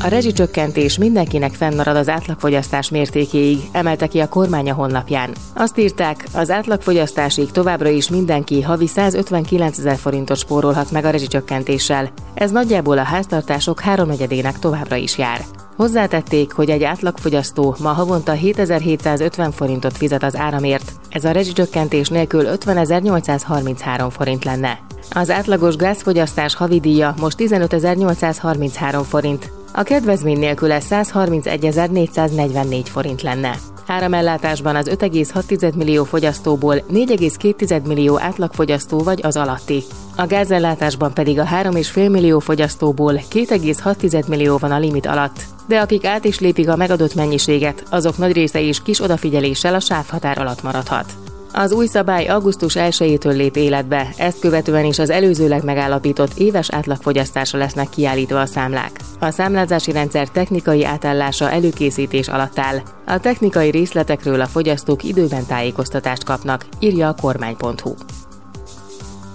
A rezsicsökkentés mindenkinek fennmarad az átlagfogyasztás mértékéig, emelte ki a kormány a honlapján. Azt írták, az átlagfogyasztásig továbbra is mindenki havi százötvenkilencezer forintot spórolhat meg a rezsicsökkentéssel. Ez nagyjából a háztartások háromnegyedének továbbra is jár. Hozzátették, hogy egy átlagfogyasztó ma havonta hétezer-hétszázötven forintot fizet az áramért, ez a rezsicsökkentés nélkül ötvenezer-nyolcszázharminchárom forint lenne. Az átlagos gázfogyasztás havidíja most tizenötezer-nyolcszázharminchárom forint, a kedvezmény nélkül ez százharmincegyezer-négyszáznegyvennégy forint lenne. Áramellátásban az öt egész hat millió fogyasztóból négy egész két millió átlagfogyasztó vagy az alatti. A gázellátásban pedig a három egész öt millió fogyasztóból két egész hat millió van a limit alatt, de akik át is lépik a megadott mennyiséget, azok nagy része is kis odafigyeléssel a sávhatár alatt maradhat. Az új szabály augusztus elsejétől lép életbe, ezt követően is az előzőleg megállapított éves átlagfogyasztásra lesznek kiállítva a számlák. A számlázási rendszer technikai átállása előkészítés alatt áll. A technikai részletekről a fogyasztók időben tájékoztatást kapnak, írja a kormány pont hu.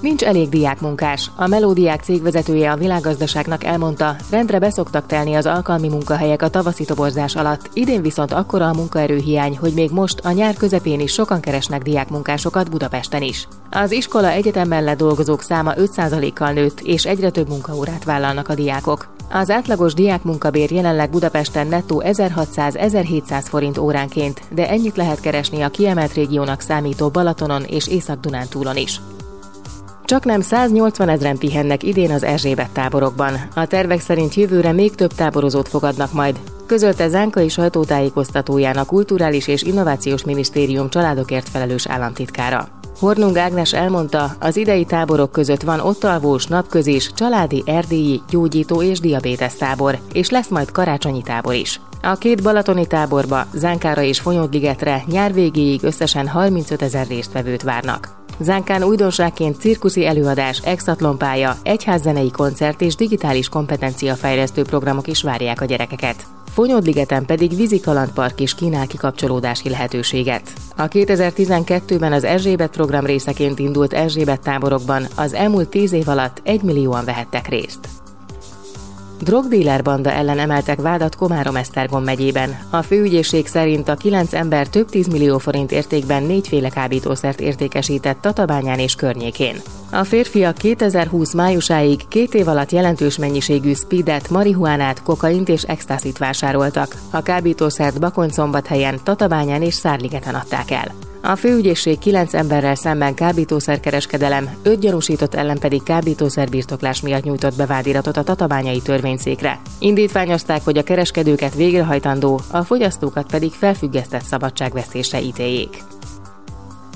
Nincs elég diákmunkás. A Melódiák cégvezetője a Világgazdaságnak elmondta, rendre beszoktak telni az alkalmi munkahelyek a tavaszi toborzás alatt, idén viszont akkora a munkaerőhiány, hogy még most a nyár közepén is sokan keresnek diákmunkásokat Budapesten is. Az iskola egyetem mellett dolgozók száma öt százalékkal nőtt, és egyre több munkaórát vállalnak a diákok. Az átlagos diákmunkabér jelenleg Budapesten nettó ezerhatszáz-ezerhétszáz forint óránként, de ennyit lehet keresni a kiemelt régiónak számító Balatonon és Észak-Dunántúlon is. Csaknem száznyolcvanezren pihennek idén az Erzsébet táborokban. A tervek szerint jövőre még több táborozót fogadnak majd. Közölte Zánkai sajtótájékoztatóján a Kulturális és Innovációs Minisztérium családokért felelős államtitkára. Hornung Ágnes elmondta, az idei táborok között van ottalvós, napközis, családi, erdélyi, gyógyító és diabétesz tábor, és lesz majd karácsonyi tábor is. A két balatoni táborba, Zánkára és Fonyódligetre nyár végéig összesen harmincötezer résztvevőt várnak. Zánkán újdonságként cirkuszi előadás, exatlonpálya, egyházzenei koncert és digitális kompetenciafejlesztő programok is várják a gyerekeket. Fonyódligeten pedig vízi kalandpark is kínál kikapcsolódási lehetőséget. A kétezer-tizenkettőben az Erzsébet program részeként indult Erzsébet táborokban az elmúlt tíz év alatt egymillióan vehettek részt. Drogdíler banda ellen emeltek vádat Komárom-Esztergom megyében. A főügyészség szerint a kilenc ember több tízmillió forint értékben négyféle kábítószert értékesített Tatabányán és környékén. A férfiak kétezer-húsz májusáig két év alatt jelentős mennyiségű speedet, marihuánát, kokaint és extaszit vásároltak. A kábítószert Bakonyszombathelyen, Tatabányán és Szárligeten adták el. A főügyészség kilenc emberrel szemben kábítószerkereskedelem, öt gyanúsított ellen pedig kábítószerbirtoklás miatt nyújtott be vádiratot a tatabányai törvényszékre. Indítványozták, hogy a kereskedőket végrehajtandó, a fogyasztókat pedig felfüggesztett szabadságvesztésre ítéljék.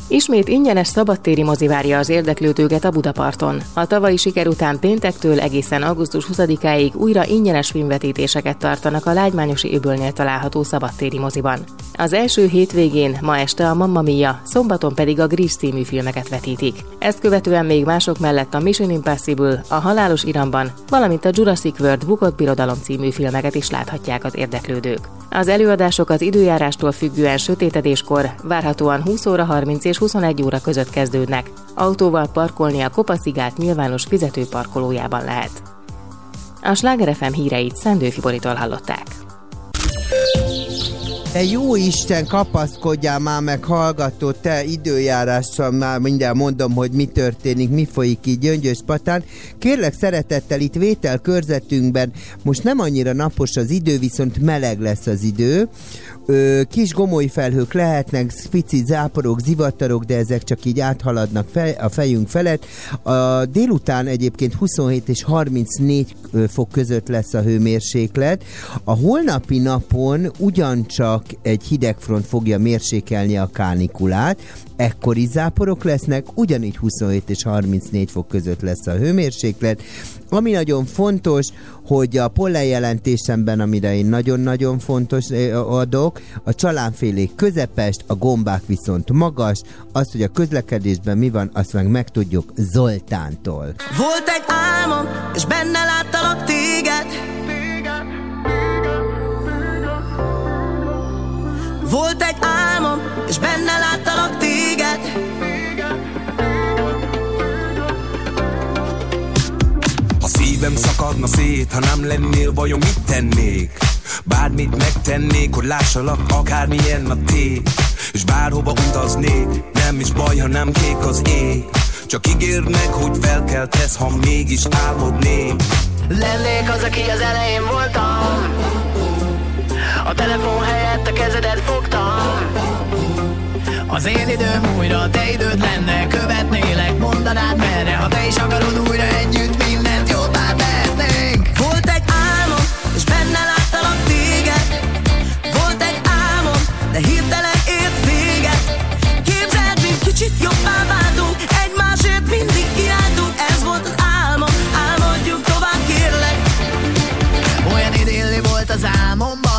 Ismét ingyenes szabadtéri mozi várja az érdeklődőket a Budaparton. A tavalyi siker után péntektől egészen augusztus huszadikáig újra ingyenes filmvetítéseket tartanak a Lágymányosi Öbölnél található szabadtéri moziban. Az első hétvégén, ma este a Mamma Mia, szombaton pedig a Grease című filmeket vetítik. Ezt követően még mások mellett a Mission Impossible, a Halálos Iramban, valamint a Jurassic World Bukott Birodalom című filmeket is láthatják az érdeklődők. Az előadások az időjárástól függően sötétedéskor, várhatóan húsz óra harminc és huszonegy óra között kezdődnek. Autóval parkolni a Kopaszigát nyilvános fizetőparkolójában lehet. A Sláger ef em híreit Szendő Fiboritól hallották. Te jó Isten, kapaszkodjál már meg, hallgató, te időjárással már mindjárt mondom, hogy mi történik, mi folyik így Gyöngyöspatán. Kérlek szeretettel, itt vételkörzetünkben most nem annyira napos az idő, viszont meleg lesz az idő. Ö, kis gomoly felhők lehetnek, pici záporok, zivatarok, de ezek csak így áthaladnak fej, a fejünk felett. A délután egyébként huszonhét és harmincnégy fok között lesz a hőmérséklet. A holnapi napon ugyancsak egy hidegfront fogja mérsékelni a kánikulát, ekkori záporok lesznek, ugyanígy huszonhét és harmincnégy fok között lesz a hőmérséklet. Ami nagyon fontos, hogy a pollen jelentésemben, amire én nagyon-nagyon fontos adok, a csalánfélék közepest, a gombák viszont magas, azt, hogy a közlekedésben mi van, azt meg megtudjuk Zoltántól. Volt egy álmom, és benne láttalak téged. Volt egy álmom, és benne láttalak téged. Ha szívem szakadna szét, ha nem lennél, vajon mit tennék? Bármit megtennék, hogy lássalak, akármilyen a tét. És bárhova utaznék, nem is baj, ha nem kék az ég. Csak ígérd meg, hogy felkeltesz, ha mégis álmodnék. Lennék az, aki az elején voltam. A telefon helyett a kezedet fogtam. Az én időm újra a te időd lenne. Követnélek, mondanád merre. Ha te is akarod újra együtt, mindent jobbá tehetnénk. Volt egy álmom, és benne láttalak téged. Volt egy álmom, de hirtelen ért véget. Képzeld, mint kicsit jobbá váltunk, egymásért mindig kiáltunk. Ez volt az álmom, álmodjuk tovább, kérlek. Olyan idilli volt az álmomban,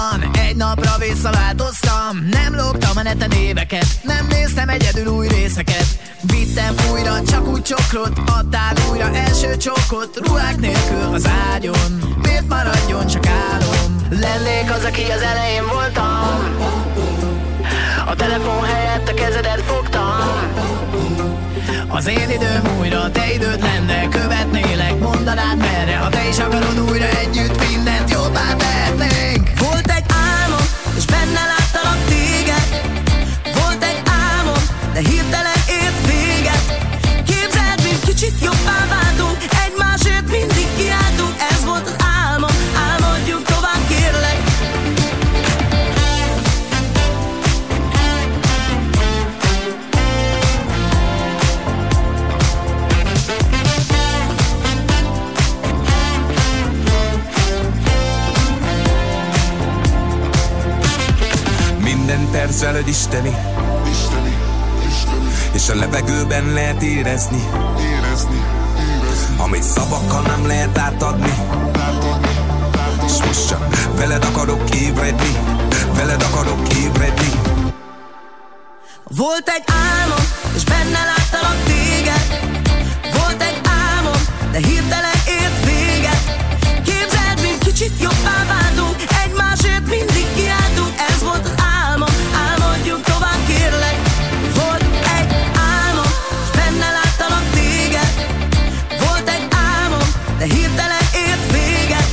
napra visszaváltoztam. Nem lógtam a neten éveket, nem néztem egyedül új részeket. Vittem újra csak úgy csokrot, adtál újra első csokot. Ruhák nélkül az ágyon, miért maradjon csak álom? Lennék az, aki az elején voltam. A telefon helyett a kezedet fogtam. Az én időm újra a te időd lenne. Követnélek, mondanád merre. Ha te is akarod újra együtt, mindent jobbá tehetnénk. Volt egy álmom, és benne láttalak téged. Volt egy álmom, de hirtelen ért véget. Képzeld, mint kicsit jobbá váltunk, egymásért mindig kiáltunk. Ez volt az álmom, álmodjunk tovább, kérlek. közeled isteni, isteni, isteni. És a levegőben lehet érezni, érezni, érezni. Amit szavakkal nem lehet átadni, átadni, átadni. És most csak veled akarok ébredni, veled akarok ébredni. Volt egy álmom, és benne láttalak téged. Volt egy álmom, de hirtelen ért véget. Képzeld, mint kicsit jobbá váltunk, egymásért mindig kiáltunk. Ez volt az álmom, álmodjunk tovább, kérlek. Volt egy álmom, és benne láttalak téged. Volt egy álmom, de hirtelen ért véget.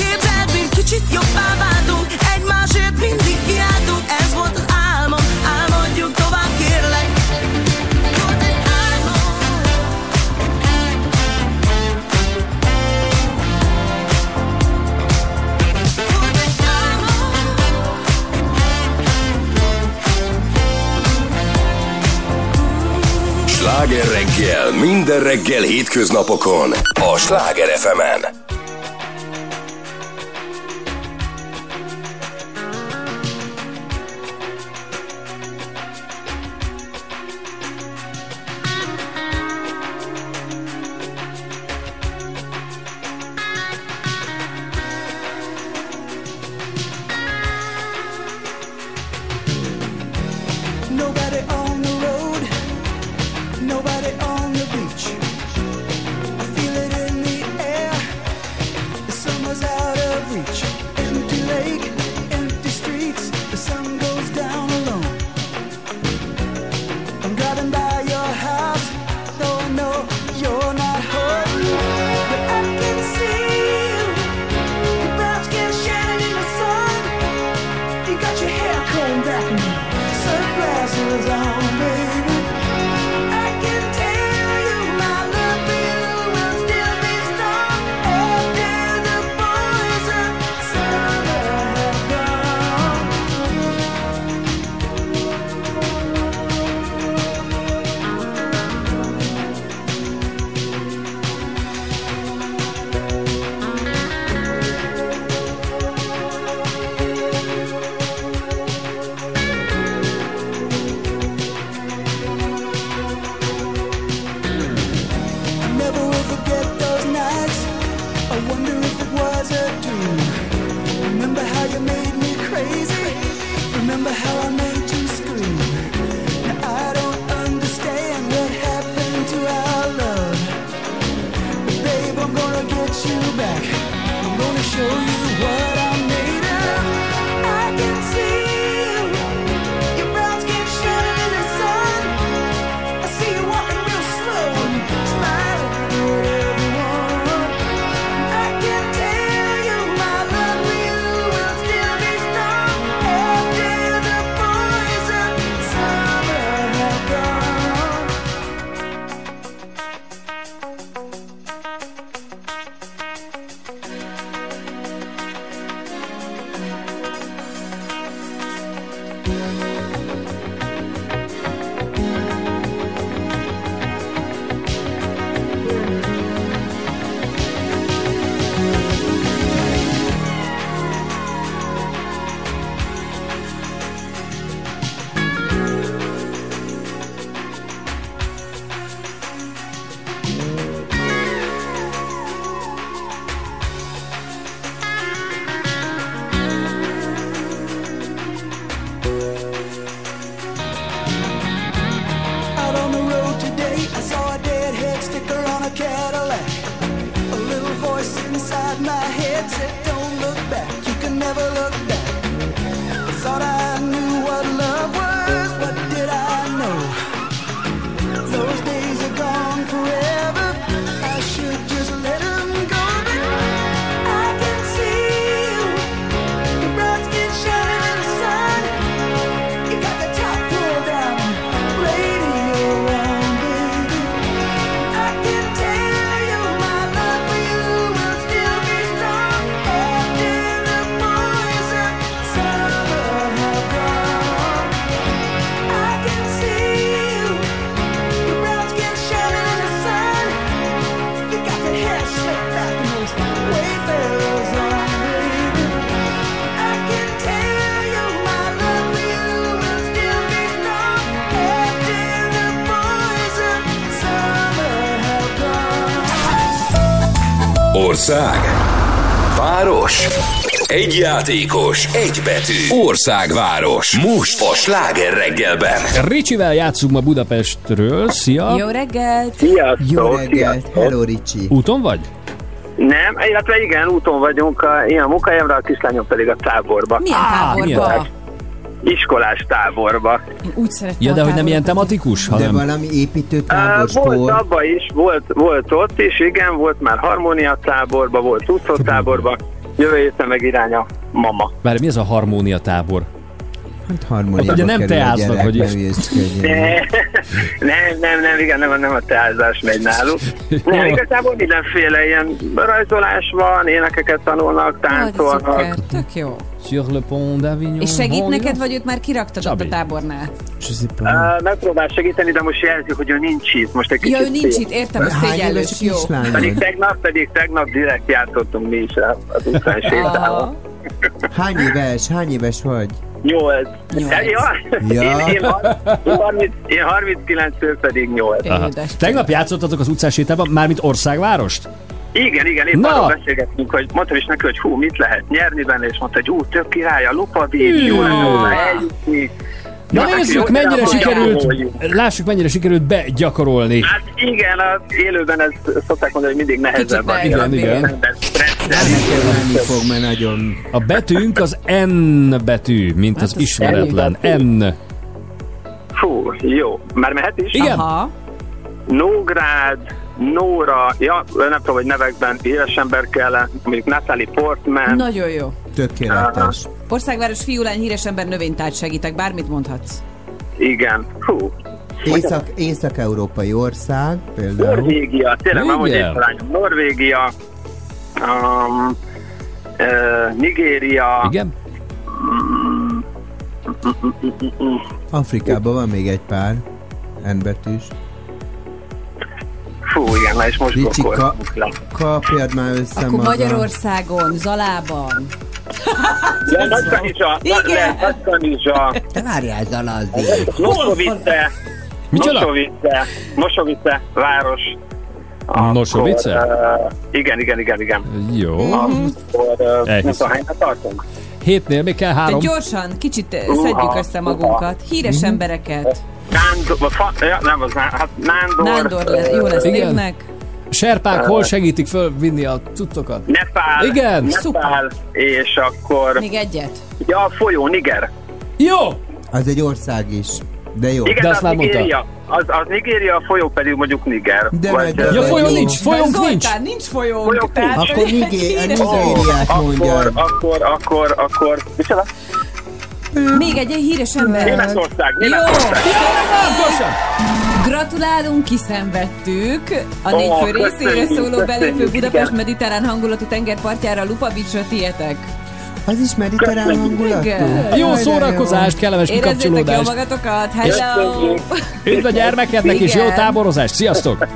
Képzeld, mint kicsit jobbá váltunk, egymásért mindig kiáltunk. Ez volt az álmom, álmodjunk tovább, kérlek. Sláger reggel, minden reggel hétköznapokon a Sláger ef em-en. I Ország. Város. Egy játékos, egy betű. Országváros. Most a Sláger reggelben. Ricsivel játszunk ma Budapestről. Szia! Jó reggelt! Sziasztok! Jó reggelt! Hello, Ricsi! Úton vagy? Nem, illetve igen, úton vagyunk. Én a munkahelyemre, a kislányom pedig a táborba. Milyen táborba? Á, milyen? Iskolás táborba. Én úgy szerettem. Ja, de hogy nem ilyen tematikus, hanem... De valami építőtábor, sport. Volt abban is, volt, volt ott is, igen, volt már harmónia táborba, volt úszó táborba. Jövő héten meg irány a mama. Várj, mi ez a harmónia tábor? Hát harmóniába kerül a gyerek, hogy is. Nem, nem, nem, igen, nem, nem a teázás megy náluk. Nem, igazából mindenféle ilyen rajzolás van, énekeket tanulnak, táncolnak. Jó, tök jó. És segít neked, vagy őt már kiraktad ott a tábornál? Uh, megpróbál segíteni, de most jelzi, hogy ő nincs itt. Most egy kicsit ja, ő nincs itt, értem, a szégyellős, jó. Pedig tegnap, pedig tegnap direkt játszottunk mi is az utcán sétálva. Hány éves, hány éves vagy? Nyolc. Én harminckilenc, ő pedig nyolc. Tegnap játszottatok az utcás sétában, mármint Országvárost? Igen, igen, épp no. arról beszélgetünk, hogy mondtam is neki, hogy hú, mit lehet nyerni benne, és mondta, hogy ú, tök király, a lopabéd, jó lenne eljutni. Na nézzük, mennyire sikerült, lássuk, mennyire sikerült begyakorolni. Hát igen, az élőben ezt szokták mondani, hogy mindig nehezebb van. Igen, igen. A betűnk az N betű, mint az ismeretlen. N. Fú, jó. Már mehet is? Igen. Nógrád, Nóra, ja, nem tudom, hogy nevekben éles ember kell, mondjuk Natalie Portman. Nagyon jó. Tökéletes. Uh, Országváros fiúlány, híres ember, növénytárgy, segítek, bármit mondhatsz. Igen. Hú. Észak, észak-európai ország, például. Norvégia, tényleg nem, hogy észlányom. Norvégia, um, uh, Nigéria. Igen. Um, Afrikában van még egy pár N-betűs. Fú, igen, na és most Ricsi, ka- kapjad már össze. Akkor maga. Magyarországon, Zalában. Ja, Nagykanizsa. Igen. Nagykanizsa. Te várjál, Zala azért. Mosovice. Micsoda? Mosovice. Mosovice város. Akkor, Mosovice? Uh, igen, igen, igen, igen. Jó. Mm-hmm. Akkor uh, nem tudom, hányra tartunk? Hétnél még kell három. De gyorsan, kicsit uh, szedjük uh, össze magunkat. Uh, Híres uh, embereket. Nándor, fa, ja, nem az, hát Nándor. Nándor, le, jó lesz névnek. Serpák hol segítik fölvinni a cuccokat? Nepál. Igen. Nepál, és akkor... Még egyet. Ja, a folyó, Niger. Jó! Az egy ország is, de jó. Igen, de azt az már Nigéria. Az, az Nigéria, a folyó pedig mondjuk Niger. De vagy, de ja, folyó nincs, folyónk Zoltán, nincs. nincs folyónk. Folyónk nincs. Akkor Nigériát oh, mondjam. Akkor, akkor, akkor, akkor... Micsoda? Még egy híres ember. Németország, Németország. Gratulálunk, kiszenvedtük. A négy fő részére szóló belépő Budapest mediterrán hangulatú tengerpartjára, Lupa Beachra tietek. Az is mediterrán hangulatú. Jó szórakozást, kellemes kikapcsolódást. Érezzétek jól magatokat. Hello. Üdv a gyermekednek és jó táborozást. Sziasztok.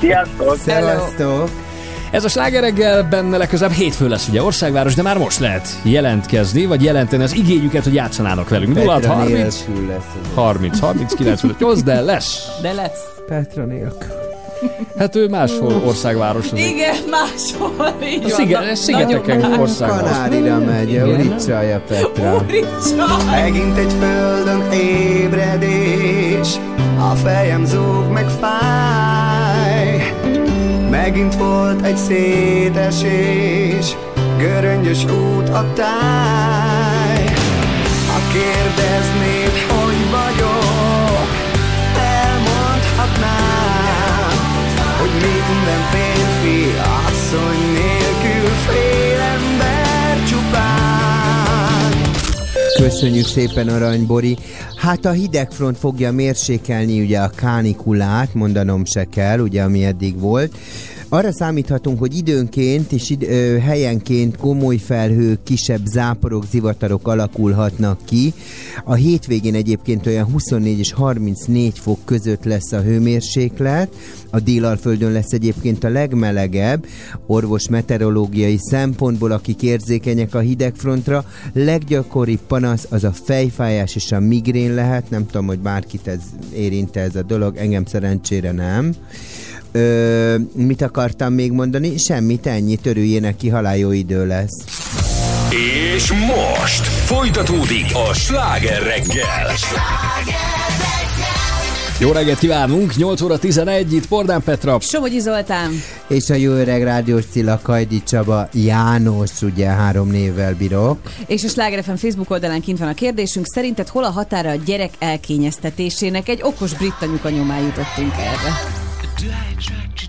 Sziasztok. Sziasztok. Ez a Sláger reggelben legközelebb hétfő lesz, ugye, Országváros, de már most lehet jelentkezni, vagy jelenteni az igényüket, hogy játszanának velünk. nulla harminc harminc harminc kilencvenöt nyolc, de lesz. De lesz. Petra nélkül. Hát ő máshol Országváros. Az igen, egy... máshol. A sziget, szigeteken Országváros. Kanárira megy, úricsalja Petra. Úricsalja. Megint egy földön ébredés, a fejem zúg meg fáj. Megint volt egy szétesés, göröngyös út a táj. Ha kérdeznéd, hogy vagyok, elmondhatnám, hogy minden férfi asszony nélkül fél ember csupán. Köszönjük szépen, Aranybori! Hát a hidegfront fogja mérsékelni ugye a kánikulát, mondanom se kell, ugye, ami eddig volt. Arra számíthatunk, hogy időnként és id- ö, helyenként komoly felhők, kisebb záporok, zivatarok alakulhatnak ki. A hétvégén egyébként olyan huszonnégy és harmincnégy fok között lesz a hőmérséklet. A Délalföldön lesz egyébként a legmelegebb. Orvos meteorológiai szempontból, akik érzékenyek a hidegfrontra, leggyakoribb panasz az a fejfájás és a migrén lehet. Nem tudom, hogy bárkit ez érinte ez a dolog, engem szerencsére nem. Ö, mit akartam még mondani? Semmit, ennyi, törüljének ki, halál jó idő lesz. És most folytatódik a Sláger reggel. Jó reggelt kívánunk, nyolc óra tizenegy, itt Pordán Petra, Somogyi Zoltán és a jó öreg rádiós Cilla, Kajdi Csaba, János, ugye három névvel bírok. És a Sláger ef em Facebook oldalán kint van a kérdésünk, szerinted hol a határa a gyerek elkényeztetésének? Egy okos brit anyuka nyomán jutottunk erre. Do I attract you?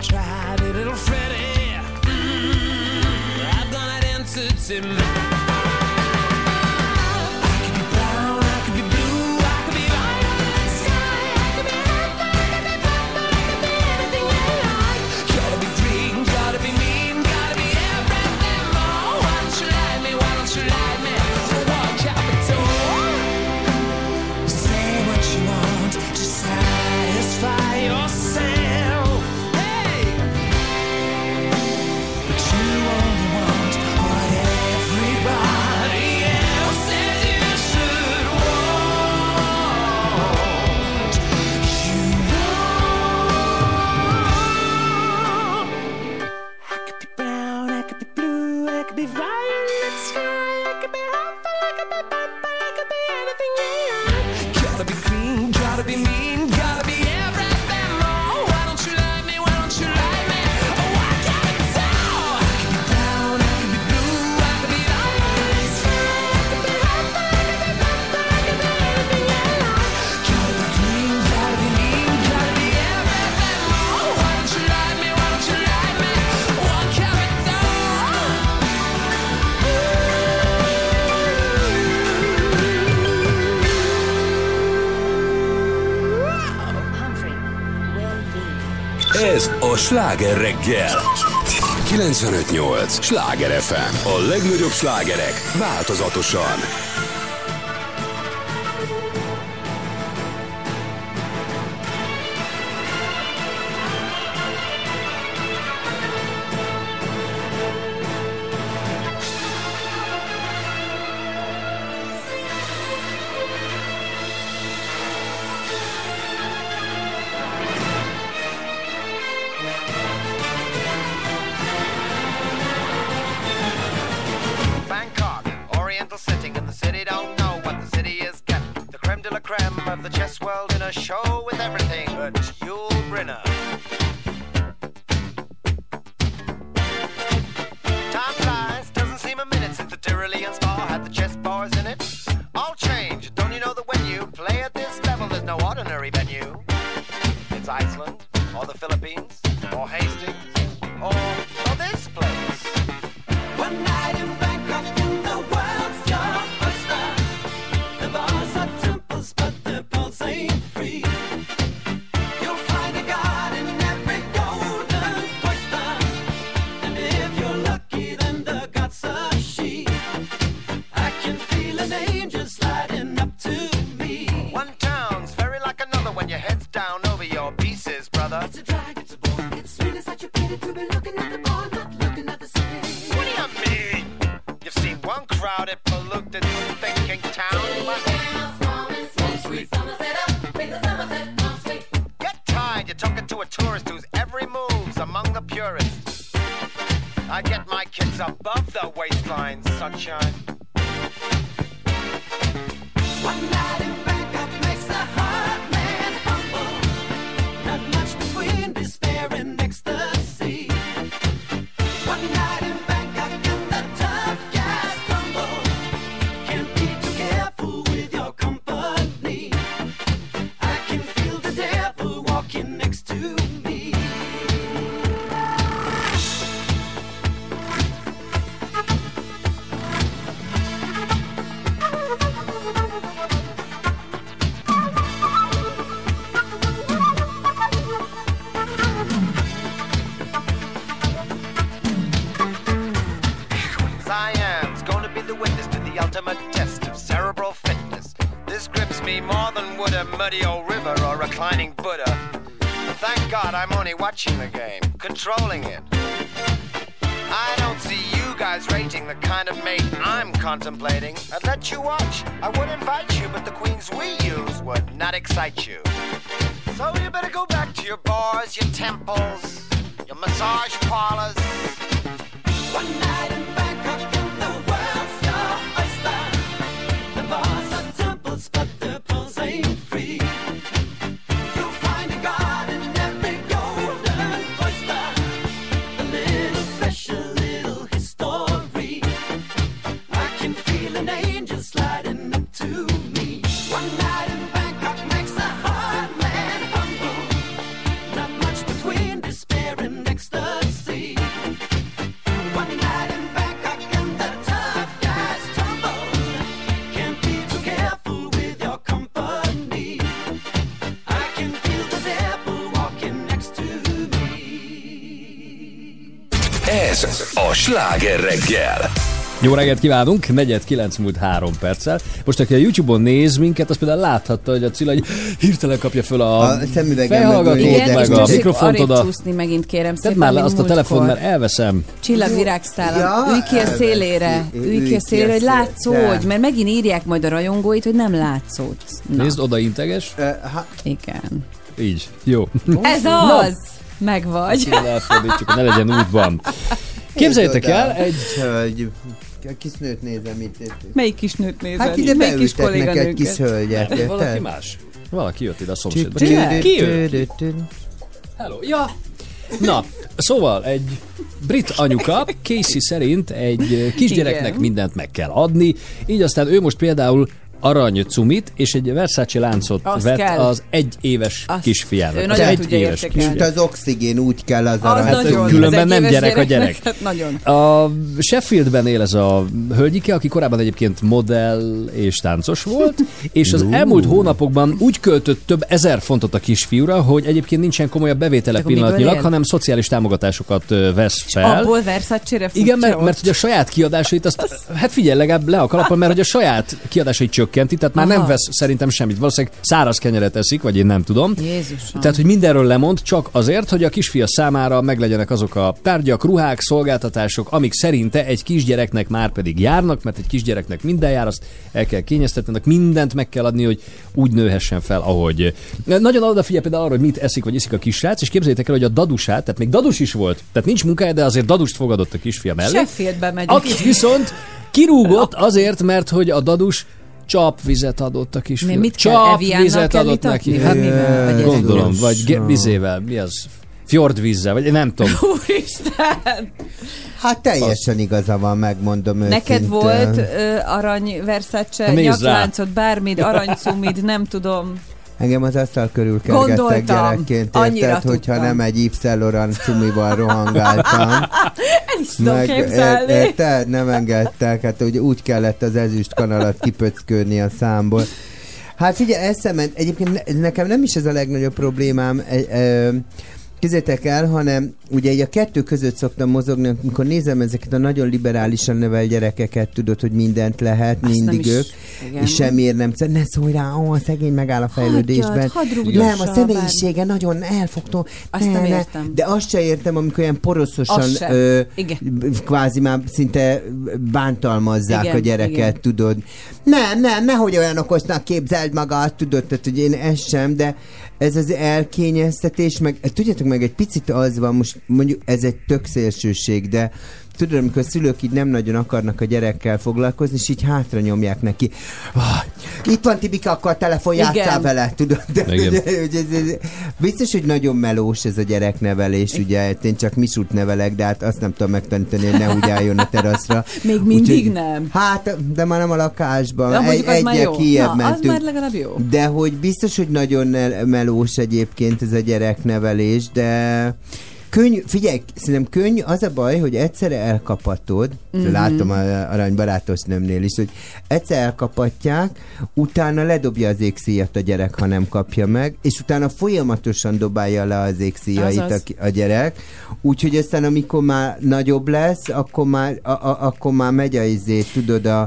Tried a little Freddy. Mm-hmm. I've done that answer to me. Sláger reggel kilencvenöt nyolc Sláger ef em. A legnagyobb slágerek változatosan. Lane. a purist. I get my kids above the waistline, sunshine. One night in Bangkok makes the hard man humble. Not much between despair and ecstasy. One night in Bangkok and the tough guys crumble. Can't be too careful with your company. I can feel the devil walking next to me. Ultimate test of cerebral fitness. This grips me more than would a muddy old river or reclining Buddha. Thank God I'm only watching the game, controlling it. I don't see you guys rating the kind of mate I'm contemplating. I'd let you watch, I would invite you, but the queens we use would not excite you. So you better go back to your bars, your temples, your massage parlors. One night in Bangkok. Bars are temples, but the pulse ain't free. You'll find a god in every golden oyster. A little special, little history. I can feel an angel sliding up to me. One night in Bangkok makes a hard man humble. Not much between despair and ecstasy. One night in Bangkok and the tough guys tumble. Ez a Sláger reggel. Jó reggelt kívánunk, negyed kilenc múlt három perccel. Most aki a YouTube-on néz minket, az például láthatta, hogy a Cilla így hirtelen kapja föl a, a fejhallgatót, meg a mikrofont oda. Igen, megint kérem szépen, már le azt a telefon, mert elveszem. Csillagvirágszállam, ja, ülj ki a szélére, ülj ki a szélére, hogy látszódj, mert megint írják majd a rajongóit, hogy nem látszódsz. Nézd, oda integes. Igen. Így, jó. Ez az! Megvagy. Elfordítsuk, ne legyen útban. Képzeljétek el, egy hölgy. A kis nőt nézem itt. Melyik kis nőt nézem? Hát ide beültetnek kis egy kis hölgyet. Hát, valaki más. Valaki jött ide a szomszédba. Ki jött? Hello. Ja. Na, szóval egy brit anyuka, Casey szerint egy kisgyereknek mindent meg kell adni, így aztán ő most például arany cumit, és egy Versace láncot azt vett kell. Az egy éves kisfiának. Az egy éves kisfiának. Most az oxigén úgy kell az, az arany. Különben nem gyerek a gyerek. A Sheffieldben él ez a hölgyike, aki korábban egyébként modell és táncos volt, és az elmúlt hónapokban úgy költött több ezer fontot a kisfiúra, hogy egyébként nincsen komolyabb bevétele pillanatnyilag, hanem szociális támogatásokat vesz fel. És abból Versace-re futja. Igen, mert, mert hogy a saját kiadásait azt, az... hát figyelj legalább le a kalapon, mert hogy a saját kiadásait csökkent. Kenti, tehát már aha. nem vesz szerintem semmit. Valószínűleg száraz kenyeret eszik, vagy én nem tudom. Jézusom. Tehát, hogy mindenről lemond, csak azért, hogy a kisfia számára meglegyenek azok a tárgyak, ruhák, szolgáltatások, amik szerinte egy kisgyereknek már pedig járnak, mert egy kisgyereknek minden jár, azt el kell kényeztetni, mindent meg kell adni, hogy úgy nőhessen fel, ahogy. Nagyon odafigyel például arra, hogy mit eszik, vagy iszik a kisrác, és képzeljétek el, hogy a dadusát, tehát még dadus is volt, tehát nincs munkája, de azért dadust fogadott a kisfia mellé. Sheffieldbe megyünk. Akit viszont kirúgott azért, mert hogy a dadus csapvizet adott a kisfiú. Csapvizet adott neki. Hát, mivel, gondolom, vagy ge- vizével, mi az? Fjordvízzel, vagy nem tudom. Úristen! Hát teljesen az... igaza van, megmondom őszintén. Neked volt ö, arany Versace, nyakláncod, bármid, aranycumid, nem tudom. Engem az asztal körül kergettek gyerekként, érted, hogyha nem egy Yves Saint Laurent cumival rohangáltam. El is tudom képzelni. Érted, nem engedtek, hát úgy, úgy kellett az ezüst kanalat kipöckölni a számból. Hát figyelj, eszemen, egyébként nekem nem is ez a legnagyobb problémám, e, e, kézzétek el, hanem ugye így a kettő között szoktam mozogni, amikor nézem ezeket a nagyon liberálisan nevel gyerekeket, tudod, hogy mindent lehet, azt mindig ők, igen. És semmiért nem szed, ne szólj rá, ó, a szegény megáll a fejlődésben. Hagyjad, nem, a személyisége nagyon elfogtó. Azt ne, nem értem. Ne. De azt se értem, amikor ilyen poroszosan ö, kvázi már szinte bántalmazzák, igen, a gyereket, igen. Tudod. Nem, nem, nehogy olyan okoznak, képzeld magad, tudod, tehát hogy én ezt sem, de ez az elkényeztetés, meg tudjátok meg, egy picit az van, most mondjuk ez egy tök szélsőség, de tudod, amikor a szülők így nem nagyon akarnak a gyerekkel foglalkozni, és így hátra nyomják neki. Oh, itt van Tibika, akkor a telefon, játsszál vele, tudod? De, ugye, ugye, biztos, hogy nagyon melós ez a gyereknevelés, ugye, én csak Misút nevelek, de hát azt nem tudom megtanítani, hogy ne úgy álljon a teraszra. Még mindig úgy, nem. Hát, de már nem a lakásban. Ja, egy, egyel kijjebb mentünk. Az már legalább jó. De hogy biztos, hogy nagyon melós egyébként ez a gyereknevelés, de... Könny, figyelj, szerintem könny, az a baj, hogy egyszerre elkapatod, mm-hmm. látom a aranybarátosnőmnél is, hogy egyszer elkapatják, utána ledobja az égszíjat a gyerek, ha nem kapja meg, és utána folyamatosan dobálja le az égszíjait a, a gyerek, úgyhogy aztán amikor már nagyobb lesz, akkor már, a, a, akkor már megy a izé, tudod, a,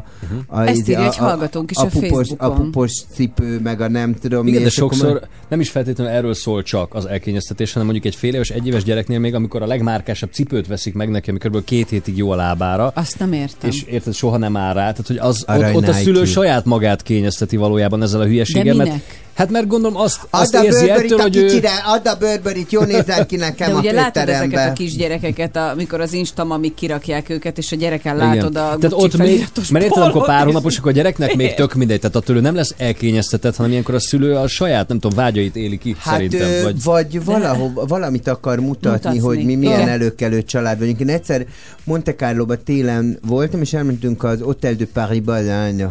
a, a, izé, a, a, a, pupos, a pupos cipő, meg a nem tudom. Igen, mi, de sokszor akkor... nem is feltétlenül erről szól csak az elkényeztetés, hanem mondjuk egy fél éves, egy éves gyereknél még amikor a legmárkásabb cipőt veszik meg neki, amikor kb. Két hétig jó a lábára. Azt nem értem. És érted, soha nem áll rá. Tehát, hogy az, ott, ott a szülő saját magát kényezteti valójában ezzel a hülyeséggel. De minek? Hát mert gondolom azt, azt érzi ettől, hogy ő... Add a bőrbörit, jó nézel ki nekem de a főterembe. De ugye látod ezeket a kisgyerekeket, amikor az Instamamig kirakják őket, és a gyereken látod igen. a Gucci feliratos polvot. Mert érted, amikor pár hónaposok a gyereknek még tök mindegy, tehát attól ő nem lesz elkényeztetett, hanem ilyenkor a szülő a saját, nem tudom, vágyait éli ki, hát szerintem. Ő, vagy vagy valahol, valamit akar mutatni, mutatni, hogy mi milyen előkelő család vagyunk. Én egyszer Monte Carlo-ba télen voltam, és elmentünk az Hotel de Paris-ba,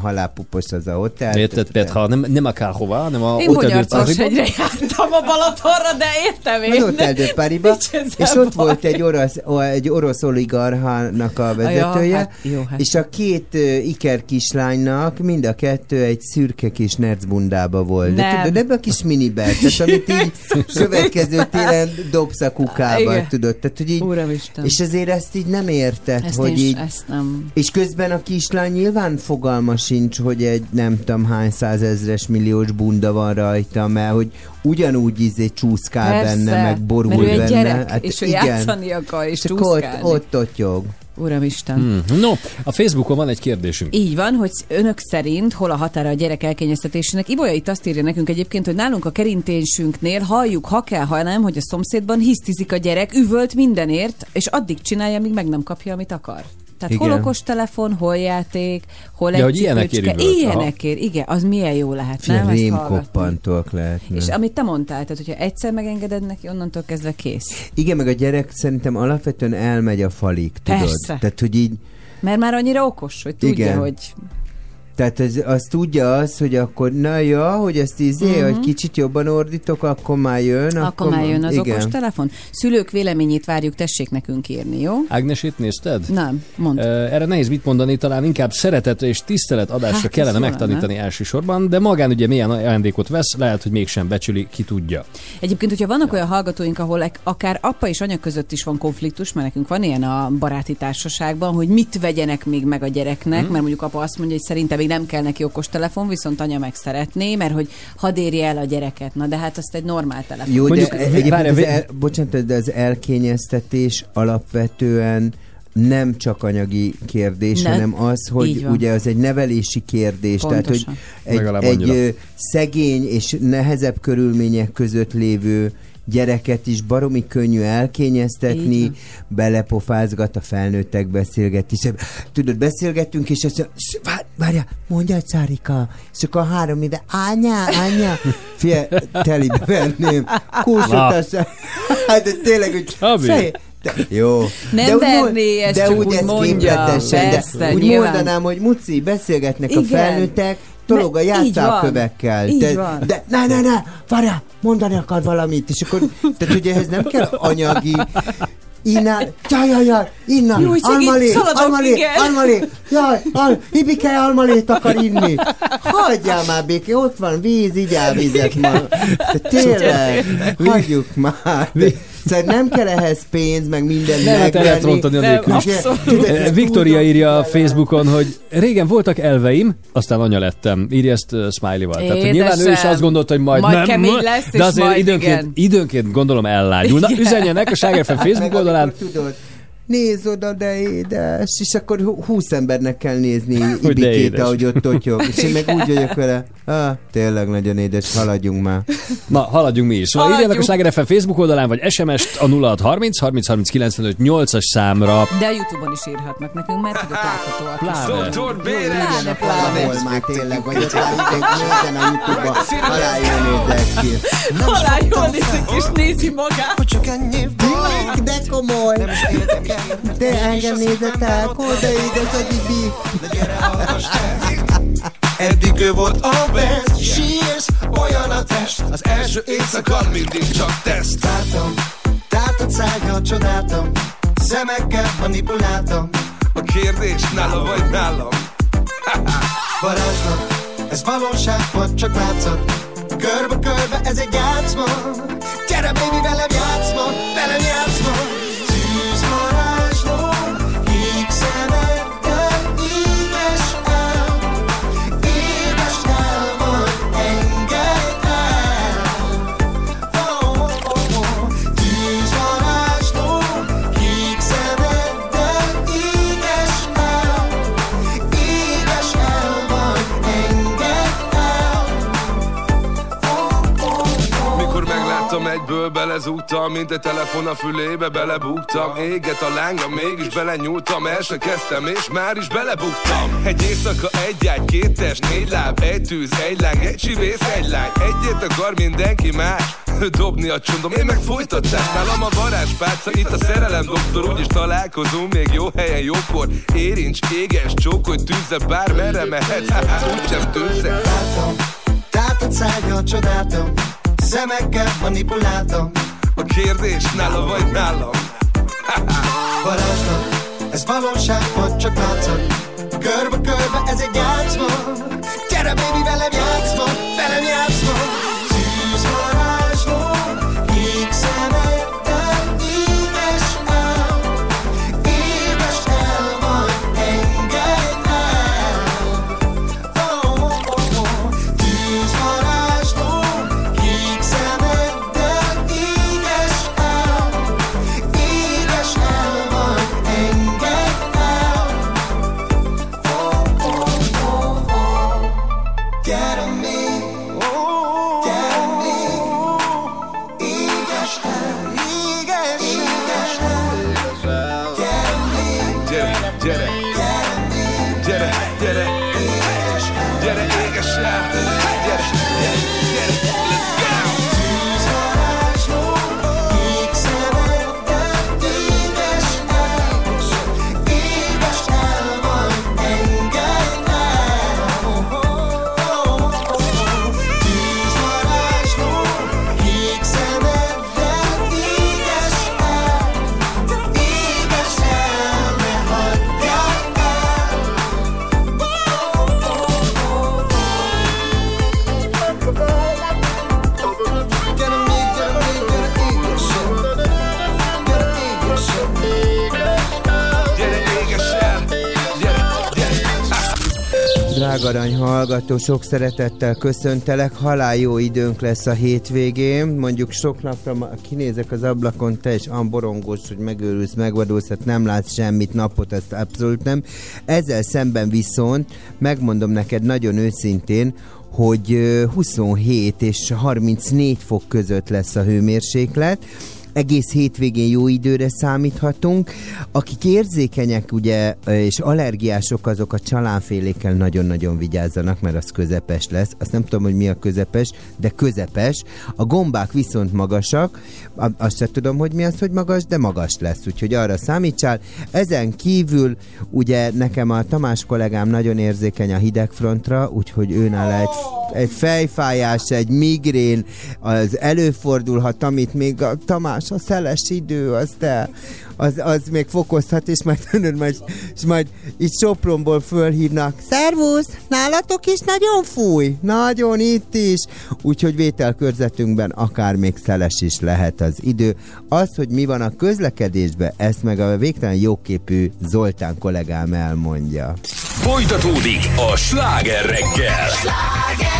halálpupos az a hotel. Érted, Petra, nem, nem akárhova, hanem a Én Hogyarcashegyre jártam a Balatonra, de értem én. Az Hotel de Parisba, és ott baj. Volt egy orosz, egy orosz oligarchának a vezetője, a, hát, jó, hát. És a két uh, iker kislánynak mind a kettő egy szürke kis nercbundába volt. Nem. De tudod, ebben a kis miniben, tehát amit így következő télen dobsz a kukába, tudod. Tehát, hogy így, és azért ezt így nem érted, ezt hogy is, így... Nem. És közben a kislány nyilván fogalma sincs, hogy egy nem tudom hány százezres milliós bunda van rajta, mert hogy ugyanúgy izé csúszkál persze, benne, meg borul benne. Gyerek, hát és ő igen. játszani akar, és csak csúszkálni. Ott, ott, ott jog. Uramisten. Hmm. No, a Facebookon van egy kérdésünk. Így van, hogy önök szerint hol a határa a gyerek elkényeztetésének. Ibolya itt azt írja nekünk egyébként, hogy nálunk a kerintésünknél halljuk, ha kell, ha nem, hogy a szomszédban hisztizik a gyerek, üvölt mindenért, és addig csinálja, míg meg nem kapja, amit akar. Tehát igen. hol okostelefon, hol játék, hol egy ja, cipőcske. Ilyenekért, igen, az milyen jó lehet, nem? Rémkoppantóak lehetne. És amit te mondtál, tehát hogyha egyszer megengeded neki, onnantól kezdve kész. Igen, meg a gyerek szerintem alapvetően elmegy a falig, tudod? Persze. Tehát, hogy így... Mert már annyira okos, hogy tudja, igen. hogy... Tehát az, az tudja az, hogy akkor na ja, hogy ezt izé, uh-huh. hogy kicsit jobban ordítok, akkor már jön. Akkor, akkor már jön az igen. okostelefon. Szülők véleményét várjuk, tessék nekünk írni, jó? Ágnes, itt nézted? Nem, mondd. Uh, erre nehéz mit mondani, talán inkább szeretetre és tiszteletadásra hát, kellene megtanítani nem? elsősorban, de magán ugye milyen ajándékot vesz, lehet, hogy mégsem becsüli, ki tudja. Egyébként, hogyha vannak ja. olyan hallgatóink, ahol akár apa és anya között is van konfliktus, mert nekünk van ilyen a baráti társaságban, hogy mit vegyenek még meg a gyereknek, hmm. mert mondjuk apa azt mondja, hogy szerintem még nem kell neki okostelefon, viszont anya meg szeretné, mert hogy hadd érje el a gyereket. Na de hát azt egy normál telefon. Jó, de egyébként el, bocsánat, de az elkényeztetés alapvetően nem csak anyagi kérdés, ne? hanem az, hogy ugye az egy nevelési kérdés. Pontosan. Tehát, hogy egy, egy szegény és nehezebb körülmények között lévő gyereket is baromi könnyű elkényeztetni, belepofázgat, a felnőttek beszélget is. Tudod, beszélgetünk, és azt mondja, várjál, mondja, Czárika, és akkor három éve, anya, anya, fie, telibe venném, kúszottasság, hát de tényleg, úgy, de, jó. Nem de verné, úgy, ezt de csak úgy, úgy ezt mondja. Persze, de úgy nyilván. Mondanám, hogy Muci, beszélgetnek igen. a felnőttek, tolog a játszálkövekkel. De ne, ne, ne, várjál, mondani akar valamit, és akkor, tehát ugye ehhez nem kell anyagi, innen, jaj, jaj, jaj, innen, almalét, almalét, almalét, jaj, al, Ibike almalét akar inni. Hagyjál már békén, ott van víz, igyál vizet már. De tényleg, hagyjuk már. Szóval nem kell ehhez pénz, meg minden megvenni. Nem, hát eltrontani a nélkül. Viktoria írja a Facebookon, hogy régen voltak elveim, aztán anya lettem. Írja ezt uh, smiley-val. Tehát nyilván ő is azt gondolta, hogy majd, majd nem. Kemény lesz, de azért időnként, időnként gondolom ellágyul. Na, üzenjenek a Sláger ef em Facebook oldalán. Tudod, nézz oda, de édes, és akkor húsz embernek kell nézni Ibikét, ahogy ott totyog. És én meg úgy vagyok vele, ah, tényleg nagyon édes, haladjunk már. Na, haladjunk mi is. Szóval írjátok a Sláger ef em Facebook oldalán, vagy es em es-t a nulla hat harminc harminc harminc kilencvenöt nyolcas számra. De a YouTube-on is írhatnak nekünk, mert tudod, láthatóak. Pláne. Doktor Béres! Pláne, pláne. Hol már tényleg vagyok, minden a YouTube-ba. Halál jól nézek ki. Halál jól nézik, és nézi magát. Hogy csak ennyi van. De komoly. Nem is éltem ki. Te engem nézett el, de édes vagy Ibi. De gyere, hallgass te. Eddig ő volt a best, sírsz, olyan a test. Az első éjszaka mindig csak teszt. Láttam, tátott szájjal csodáltam, szemekkel manipuláltam. A kérdés nála vagy nálam. Varázslat, ez valóság volt, csak látszat. Körbe-körbe ez egy játszma. Gyere baby, velem játszma, velem játszma. Tűz varázsló, híg szemekkel, édes el. Édes el vagy, engedd el. Oh, oh, oh, oh. Tűz varázsló, híg szemekkel, édes el. Édes el vagy, engedd el. Oh, oh, oh, oh. Mikor megláttam egyből, belezúgtam, mint egy telefon a fülébe, belebuktam. Éget a lángra, mégis belenyúltam, el se kezdtem, és már is belebuktam. Egy éjszaka, egy ágy, két test, négy láb, egy tűz, egy láng, egy csivész, egy lány. Egyet akar mindenki más, dobni a csontom, én meg folytatás. Nálam a varázspálca, itt a szerelem doktor, úgyis találkozunk még jó helyen, jókor. Érincs, éges, csókolj, tűzze, bármerre mehetsz, hát úgysem tűzzel. Láttam, tátott szájjal csodáltam, szemekkel manipuláltam. A kérdés nála vagy nálam. Varázslat, ez valóság volt, csak látszat. Körbe-körbe ez egy játszma. Gyere baby, velem játszma, velem játszma. Tűz varázsló, híg szemekkel, édes el. Édes el vagy, engedd el. Oh, oh, oh, oh. Tűz varázsló, híg szemekkel, édes el. Édes el vagy, engedd el. Oh, oh, oh, oh. Gyere még. Drágarany hallgató, sok szeretettel köszöntelek, halál jó időnk lesz a hétvégén, mondjuk sok napra ma kinézek az ablakon, te is amborongos, hogy megőrülsz, megvadulsz, hát nem látsz semmit, napot, ezt abszolút nem. Ezzel szemben viszont megmondom neked nagyon őszintén, hogy huszonhét és harmincnégy fok között lesz a hőmérséklet, egész hétvégén jó időre számíthatunk. Akik érzékenyek, ugye, és allergiások, azok a csalánfélékkel nagyon-nagyon vigyázzanak, mert az közepes lesz. Azt nem tudom, hogy mi a közepes, de közepes. A gombák viszont magasak. Azt sem tudom, hogy mi az, hogy magas, de magas lesz. Úgyhogy arra számítsál. Ezen kívül, ugye, nekem a Tamás kollégám nagyon érzékeny a hidegfrontra, úgyhogy őnál egy, egy fejfájás, egy migrén, az előfordulhat, amit még a Tamás a szeles idő, az, te, az, az még fokozhat, és majd önöd majd, és majd itt Sopronból fölhívnak. Szervusz! Nálatok is nagyon fúj! Nagyon itt is! Úgyhogy vételkörzetünkben akár még szeles is lehet az idő. Az, hogy mi van a közlekedésben, ezt meg a végtelen jóképű Zoltán kollégám elmondja. Folytatódik a Sláger reggel! Sláger!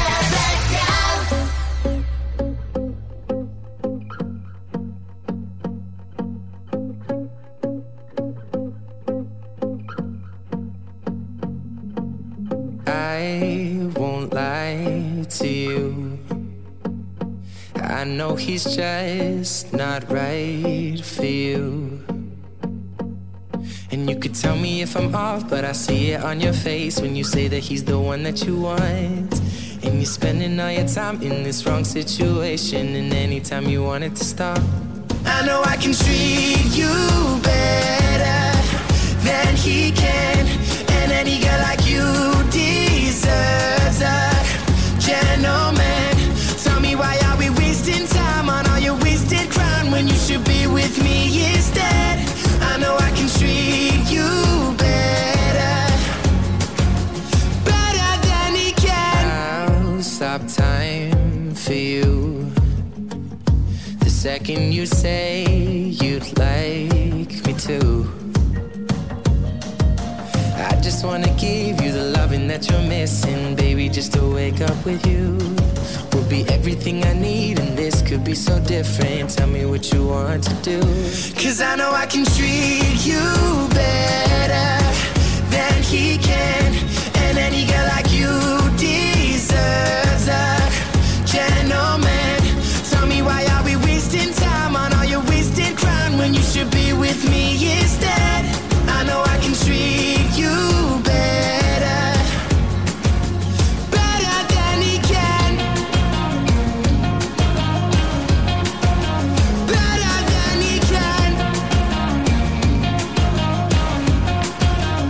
I know he's just not right for you. And you could tell me if I'm off, but I see it on your face when you say that he's the one that you want. And you're spending all your time in this wrong situation, and anytime you want it to stop. I know I can treat you better than he can, and any girl like you deserves a gentleman. Tell me why are we wasting time on all your wasted crown when you should be with me instead. I know I can treat you better, better than he can. I'll stop time for you the second you say you'd like me to. I just wanna give you the loving that you're missing, baby, just to wake up with you would be everything I need, and this could be so different. Tell me what you want to do, 'cause I know I can treat you better than he can, and any girl like you deserves a gentleman. Tell me why are we wasting time on all your wasted crown when you should be with me instead. I know I can treat you better, better than he can, better than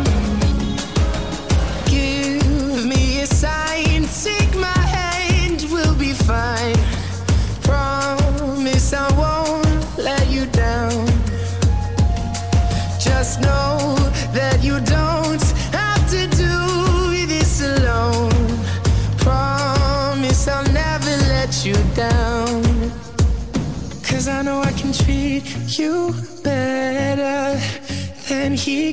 he can. Give me a sign, take my hand, we'll be fine. Promise I won't let you down. Just know that you don't you down, 'cause I know I can treat you better than he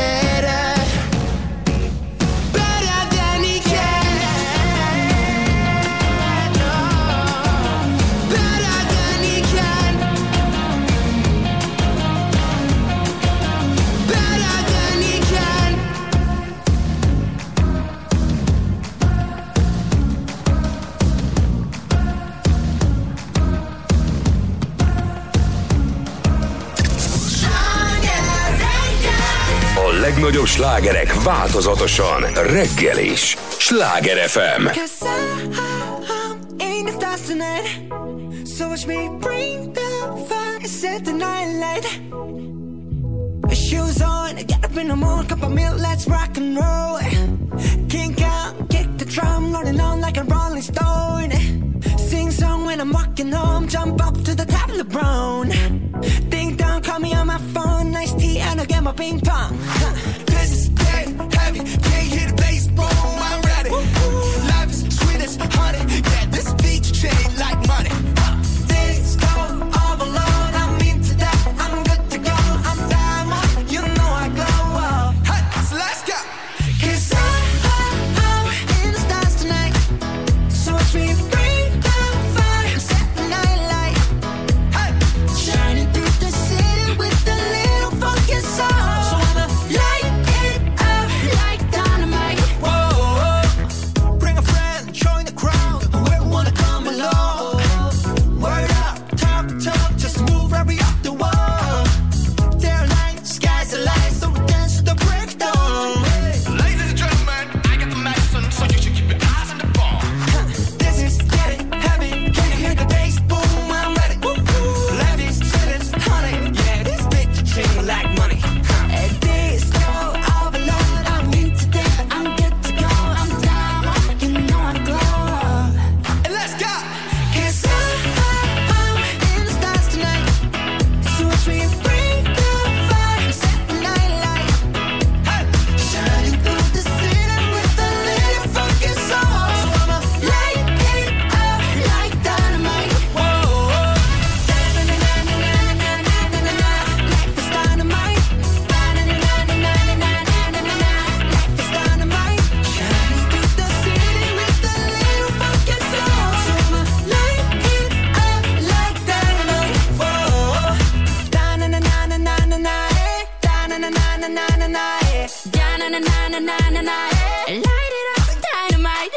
Legnagyobb slágerek változatosan, reggel is. Sláger ef em. Call me on my phone, nice tea, and I'll get my ping pong. Huh. This is dead heavy, can't hit the bass, boom, I'm ready. Woo-hoo. Life is sweet as honey, yeah, this beach trade like money. Huh. Things go all alone, I'm into that, I'm good to go, I'm diamond, you know I glow up. Hey, so let's go. 'Cause I, I, I'm in the stars tonight, so watch me bring the fire, set the night light. Hey, shining through the city. So I'm a yeah. na na na na, yeah. Da na na na na na na, yeah. Light it up with dynamite.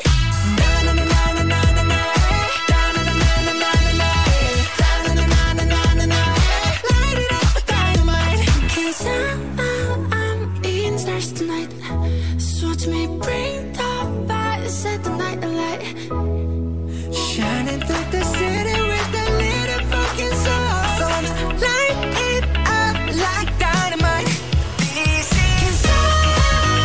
Da na na na na na na, yeah. Da na na na na na, yeah. Da na na na na na, yeah. Light it up with dynamite. 'Cause I'm out, I'm being stars tonight. So watch me bring the fire, set the night alight. Shining through the city with that little fucking soul. So light it up like dynamite. This is all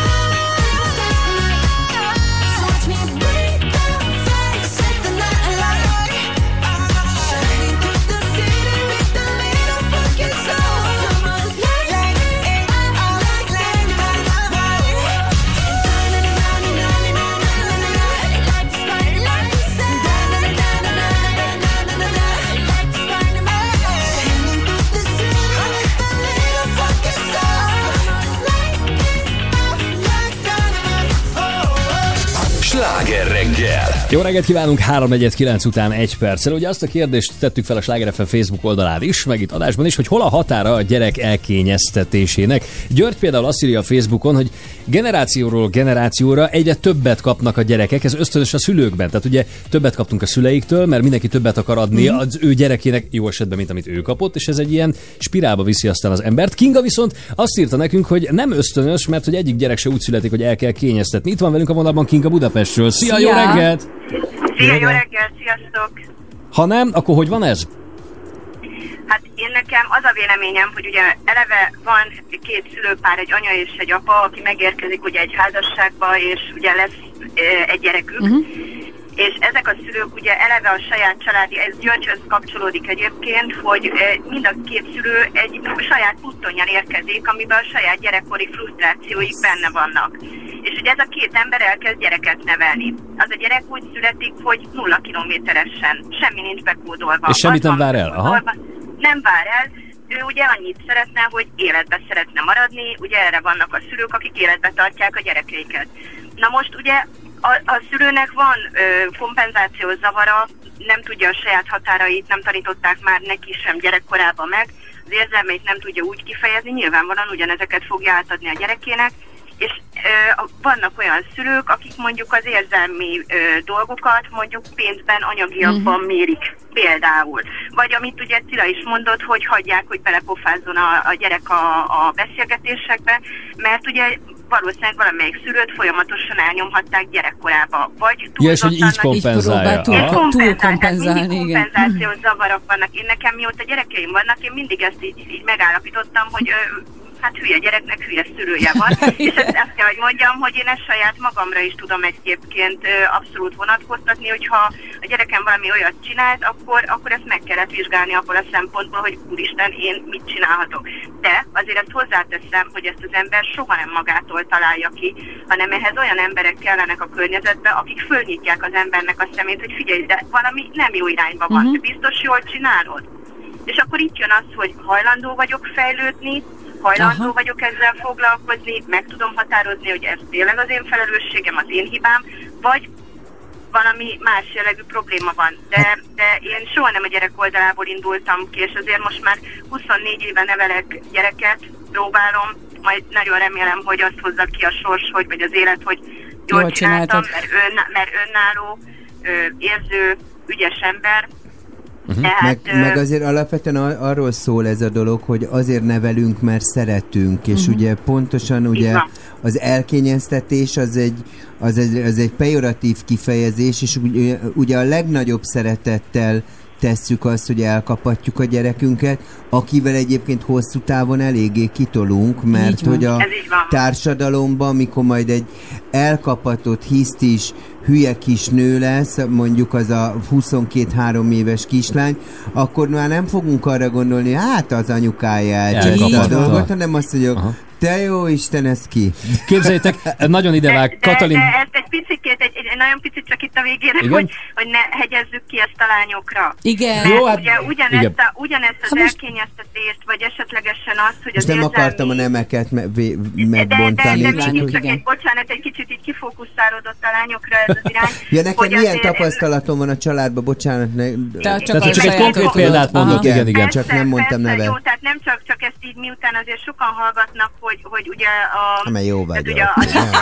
stars tonight. So watch me bring the fire, set the night alight. Shining through the city with that little fucking soul. So light it up like dynamite. Sláger reggel! Jó reggelt kívánunk, három negyvenkilenc után egy perccel. Ugye azt a kérdést tettük fel a Sláger ef em Facebook oldalán is, meg itt adásban is, hogy hol a határa a gyerek elkényeztetésének. György például azt írja a Facebookon, hogy generációról generációra egyre többet kapnak a gyerekek, ez ösztönös a szülőkben. Tehát ugye többet kaptunk a szüleiktől, mert mindenki többet akar adni mm. az ő gyerekének, jó esetben, mint amit ő kapott, és ez egy ilyen spirálba viszi aztán az embert. Kinga viszont azt írta nekünk, hogy nem ösztönös, mert hogy egyik gyerek se úgy születik, hogy el kell kényeztetni. Itt van velünk a vonalban Kinga Budapestről. Szia, Szia. Jó reggelt! Szia, jó reggelt, sziasztok! Ha nem, akkor hogy van ez? Hát én nekem az a véleményem, hogy ugye eleve van két szülőpár, egy anya és egy apa, aki megérkezik ugye egy házasságba, és ugye lesz e, egy gyerekük. Uh-huh. És ezek a szülők ugye eleve a saját családi, ez Györgyhöz kapcsolódik egyébként, hogy mind a két szülő egy saját puttonnyal érkezik, amiben a saját gyerekkori frusztrációik benne vannak. És ugye ez a két ember elkezd gyereket nevelni. Az a gyerek úgy születik, hogy nulla kilométeresen. Semmi nincs bekódolva. És semmit nem vár el? Aha. Nem vár el. Ő ugye annyit szeretne, hogy életbe szeretne maradni. Ugye erre vannak a szülők, akik életbe tartják a gyerekeiket. Na most ugye A, a szülőnek van ö, kompenzációs zavara, nem tudja a saját határait, nem tanították már neki sem gyerekkorában meg, az érzelmeit nem tudja úgy kifejezni, nyilvánvalóan ugyanezeket fogja átadni a gyerekének, és ö, vannak olyan szülők, akik mondjuk az érzelmi ö, dolgokat mondjuk pénzben, anyagiakban uh-huh. mérik például. Vagy amit ugye Cilla is mondott, hogy hagyják, hogy belepofázzon a, a gyerek a, a beszélgetésekbe, mert ugye valószínűleg valamelyik szülőt folyamatosan elnyomhatták gyerekkorába. Vagy túlzottan, ja, így kompenzálja. Túl, túl kompenzálni, mindig kompenzációs zavarok vannak. Én nekem mióta gyerekeim vannak, én mindig ezt így, így megállapítottam, hogy hát hülye gyereknek hülye szülője van. És ezt, ezt kell, hogy mondjam, hogy én ezt saját magamra is tudom egyébként abszolút vonatkoztatni, hogyha a gyerekem valami olyat csinált, akkor, akkor ezt meg kellett vizsgálni abból a szempontból, hogy úristen, én mit csinálhatok. De azért ezt hozzáteszem, hogy ezt az ember soha nem magától találja ki, hanem ehhez olyan emberek kellenek a környezetbe, akik fölnyitják az embernek a szemét, hogy figyelj, de valami nem jó irányba van, uh-huh. biztos jól csinálod. És akkor itt jön az, hogy hajlandó vagyok fejlődni, hajlandó Aha. vagyok ezzel foglalkozni, meg tudom határozni, hogy ez tényleg az én felelősségem, az én hibám, vagy valami más jellegű probléma van. De, de én soha nem a gyerek oldalából indultam ki, és azért most már huszonnégy éve nevelek gyereket, próbálom, majd nagyon remélem, hogy azt hozza ki a sors, hogy, vagy az élet, hogy jól, jól csináltam, mert, ön, mert önálló, érző, ügyes ember. Uh-huh. Tehát, meg, meg azért alapvetően arról szól ez a dolog, hogy azért nevelünk, mert szeretünk, és uh-huh. ugye pontosan ugye az elkényeztetés az egy, az egy, az egy pejoratív kifejezés, és ugye, ugye a legnagyobb szeretettel tesszük azt, hogy elkapatjuk a gyerekünket, akivel egyébként hosszú távon eléggé kitolunk, mert hogy a társadalomban, amikor majd egy elkapatott, hisztis, hülye kis nő lesz, mondjuk az a huszonkettő-három éves kislány, akkor már nem fogunk arra gondolni, hát az anyukája elcseszt a dolgot, hanem azt mondjuk, aha. te jó Isten, ez ki? Képzeljétek, nagyon idevág, Katalin... De, de ezt egy picit egyetért, egy, egy nagyon picit csak itt a végére, hogy, hogy ne hegyezzük ki ezt a lányokra. Igen. Jó, hát, ugye ugyanezt, igen. A, ugyanezt az most... elkényeztetést, vagy esetlegesen azt, hogy az érzelmi... nem akartam a nemeket me- vé- megbontani. De, de, de, de mégis csak egy, bocsánat, egy kicsit így kifókuszálódott a lányokra ez az irány. Ja, nekem milyen tapasztalatom van a családban, bocsánat. Ne... Tehát csak, csak egy konkrét példát mondok. Igen, igen, csak nem mondtam nevet. Jó, tehát nem csak, csak ezt így miután azért sokan hallgatnak, hogy, hogy ugye a... Amely jó vagy. Ugye a,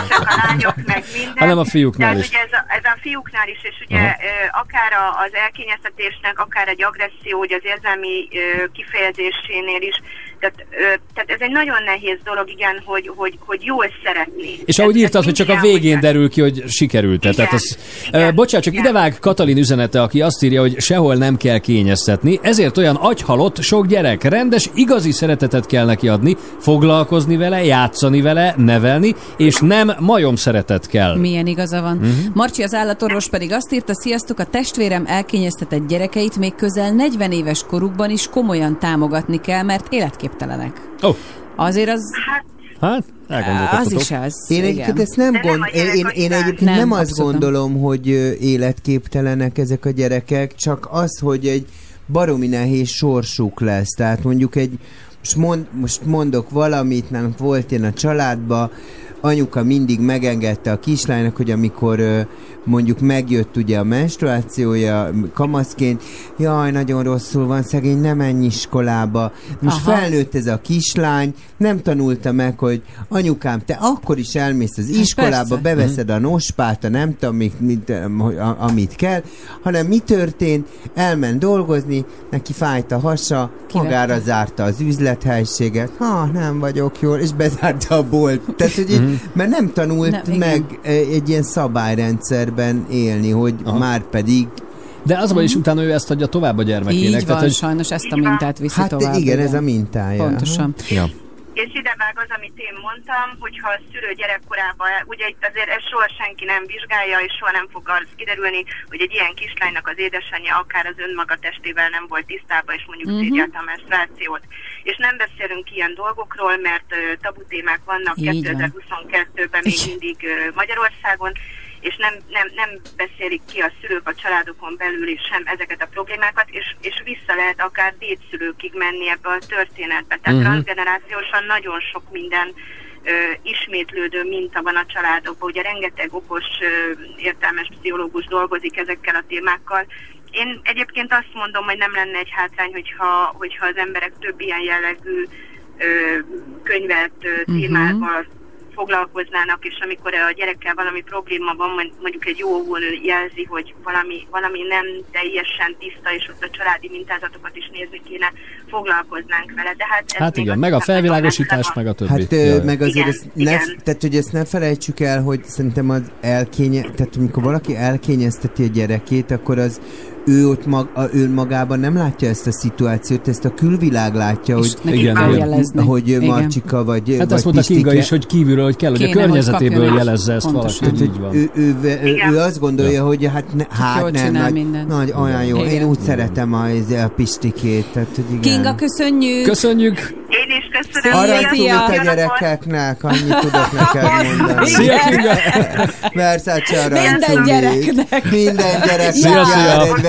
a lányok, meg minden. Hanem a fiúknál is. Ugye ez, a, ez a fiúknál is, és ugye uh-huh. akár az elkényeztetésnek, akár egy agresszió, ugye az érzelmi kifejezésénél is. Tehát, tehát ez egy nagyon nehéz dolog, igen, hogy, hogy, hogy jól szeretni. És tehát, ahogy írtad, hogy csak a végén derül ki, hogy sikerült. Igen, tehát az, igen, bocsánat, csak igen. Idevág Katalin üzenete, aki azt írja, hogy sehol nem kell kényeztetni, ezért olyan agyhalott sok gyerek. Rendes, igazi szeretetet kell neki adni, foglalkozni vele, játszani vele, nevelni, és nem majom szeretet kell. Milyen igaza van. Uh-huh. Marcsi az állatorvos pedig azt írta, sziasztok, a testvérem elkényeztetett gyerekeit még közel negyven éves korukban is komolyan támogatni kell, mert életképtelenek. Oh. Azért az... Hát, hát az is az. Én egyébként ezt nem gondolom, én, én egyébként nem azt gondolom, hogy életképtelenek ezek a gyerekek, csak az, hogy egy baromi nehéz sorsuk lesz. Tehát mondjuk egy, most, mond, most mondok valamit, nem volt én a családba, anyuka mindig megengedte a kislánynak, hogy amikor mondjuk megjött ugye a menstruációja kamaszként, jaj, nagyon rosszul van szegény, nem menj iskolába. Most aha. felnőtt ez a kislány, nem tanulta meg, hogy anyukám, te akkor is elmész az iskolába, persze. beveszed a nospát, a nem tudom, mit, mit, amit kell, hanem mi történt? Elment dolgozni, neki fájt a hasa, kivette. Magára zárta az üzlethelyiséget, ha, nem vagyok jól, és bezárta a bolt. Tehát, hogy így, mert nem tanult nem, meg egy ilyen szabályrendszerben élni, hogy aha. már pedig... De azban is utána ő ezt hagyja tovább a gyermekének. Így van, tehát, sajnos ezt a mintát viszi hát tovább. Hát igen, igen, ez a mintája. Pontosan. Ja. És idevág az, amit én mondtam, hogyha a szülő gyerekkorában, ugye itt azért ezt soha senki nem vizsgálja, és soha nem fog az kiderülni, hogy egy ilyen kislánynak az édesanyja akár az önmaga testével nem volt tisztában, és mondjuk szégyelte a menstruációt. És nem beszélünk ilyen dolgokról, mert uh, tabu témák vannak kétezer-huszonkettőben még mindig uh, Magyarországon, és nem, nem, nem beszélik ki a szülők a családokon belül is sem ezeket a problémákat, és, és vissza lehet akár dédszülőkig menni ebbe a történetbe. Tehát uh-huh. transgenerációsan nagyon sok minden ö, ismétlődő minta van a családokban. Ugye rengeteg okos, ö, értelmes pszichológus dolgozik ezekkel a témákkal. Én egyébként azt mondom, hogy nem lenne egy hátrány, hogyha, hogyha az emberek több ilyen jellegű ö, könyvet, ö, témával uh-huh. foglalkoznának, és amikor a gyerekkel valami probléma van, mondjuk egy jó óvónő jelzi, hogy valami, valami nem teljesen tiszta, és ott a családi mintázatokat is nézni kéne, foglalkoznánk vele. De hát, hát igen, meg a felvilágosítás, meg a többi. Hát ö, meg azért, igen, ezt ne, tehát hogy ezt ne felejtsük el, hogy szerintem az elkénye, tehát amikor valaki elkényezteti a gyerekét, akkor az ő ott mag, a, ő magában nem látja ezt a szituációt, ezt a külvilág látja, és hogy, igen, hogy, hogy Marcsika vagy hát vagy mondta Kinga is, hogy kívülről, hogy kell, kéne, hogy a környezetéből hogy jelezze ezt valaki. Ő, ő, ő, ő azt gondolja, igen. hogy hát, ne, hát nem, nagy, nagy, olyan jó. Igen. Én úgy szeretem a, a pistikét. Tehát, hogy Kinga, köszönjük! Köszönjük! Én is köszönöm! Arra szólít a gyerekeknek, annyit tudok neked mondani. Szia, Kinga! Versace aranycumi! Minden gyereknek! Minden gyereknek!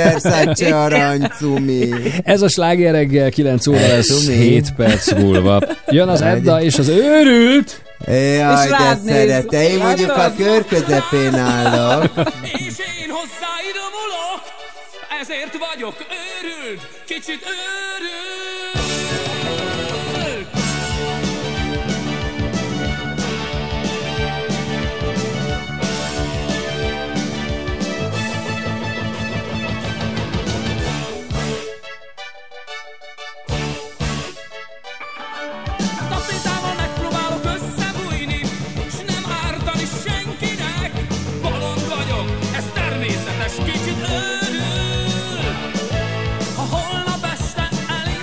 Ez a Sláger reggel kilenc óra lesz hét perc múlva. Jön az Edda és az őrült. Jaj, és de szeretem. Én mondjuk a kör közepén állok. És én hozzáidomulok, ezért vagyok őrült, kicsit őrült. Kicsit örül, ha holnap este elég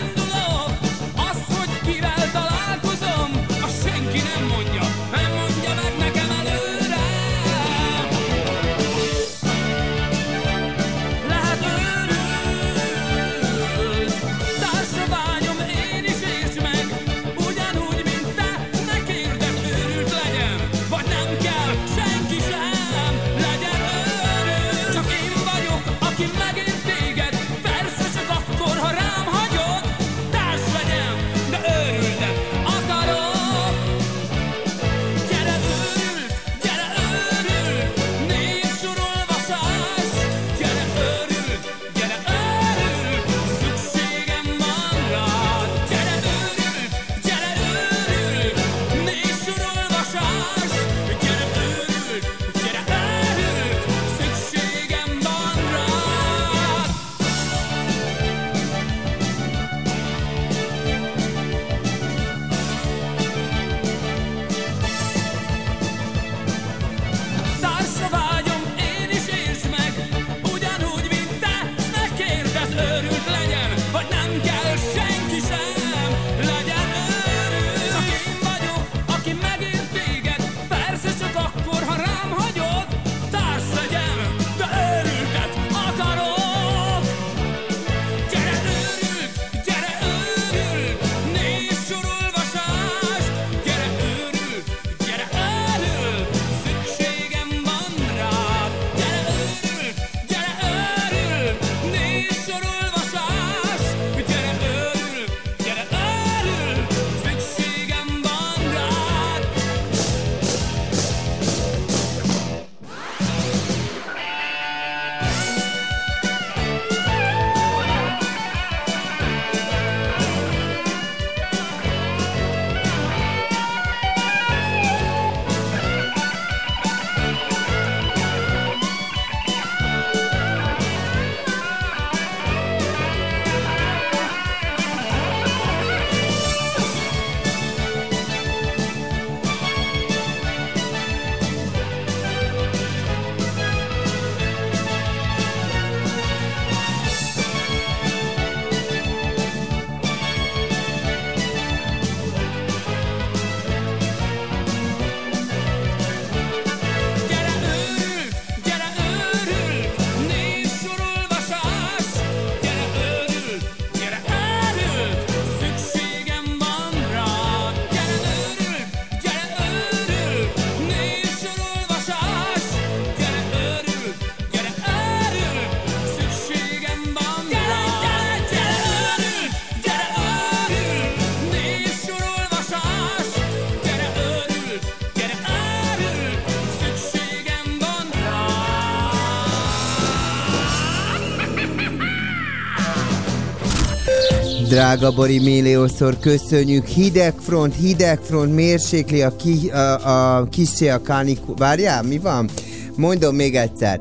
Drága Bori, milliószor köszönjük. Hidegfront, hidegfront, mérsékli a, ki, a, a kissé a kánikú... Várjál, mi van? Mondom még egyszer.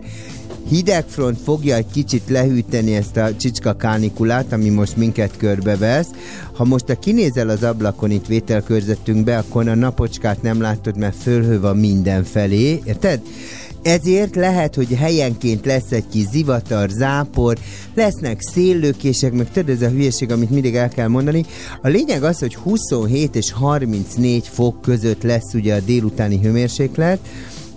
Hidegfront fogja egy kicsit lehűteni ezt a csicska kánikulát, ami most minket körbevesz. Ha most a kinézel az ablakon itt vételkörzetünkbe, akkor a napocskát nem látod, mert fölhő van mindenfelé. Érted? Ezért lehet, hogy helyenként lesz egy kis zivatar, zápor, lesznek széllőkések, meg tudod, ez a hülyeség, amit mindig el kell mondani. A lényeg az, hogy huszonhét és harmincnégy fok között lesz ugye a délutáni hőmérséklet.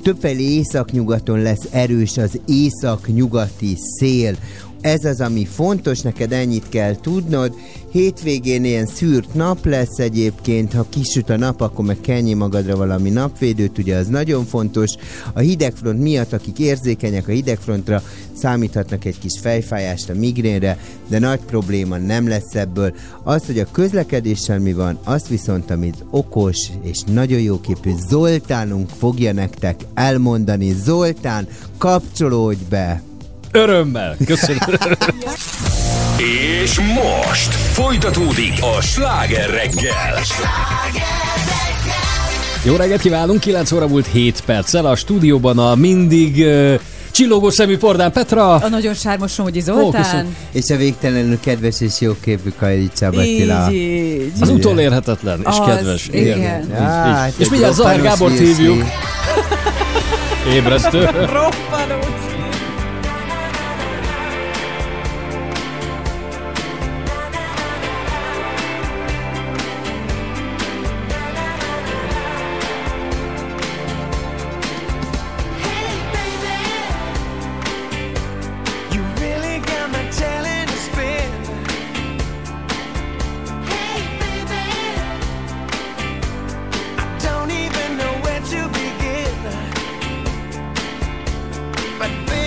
Többfelé északnyugaton lesz erős az északnyugati szél. Ez az, ami fontos, neked ennyit kell tudnod. Hétvégén ilyen szűrt nap lesz egyébként, ha kisüt a nap, akkor meg kenjél magadra valami napvédőt, ugye az nagyon fontos. A hidegfront miatt, akik érzékenyek a hidegfrontra, számíthatnak egy kis fejfájásra, migrénre, de nagy probléma nem lesz ebből. Az, hogy a közlekedéssel mi van, azt viszont, amit okos és nagyon jóképű Zoltánunk fogja nektek elmondani. Zoltán, kapcsolódj be! Örömmel! Köszönöm! És most folytatódik a Sláger reggel! Jó reggelt kívánunk! kilenc óra múlt hét perccel a stúdióban a mindig... Uh... csillogó szemű Pordán Petra. A nagyon sármos Somogyi Zoltán. Ó, és a végtelenül kedves és jóképű Kajli Csaba Attila. Az utolérhetetlen és az, kedves. Igen. igen. igen. Á, így, így. És mindjárt Zacher Gábort hívjuk. Ébresztő. Roppanós. But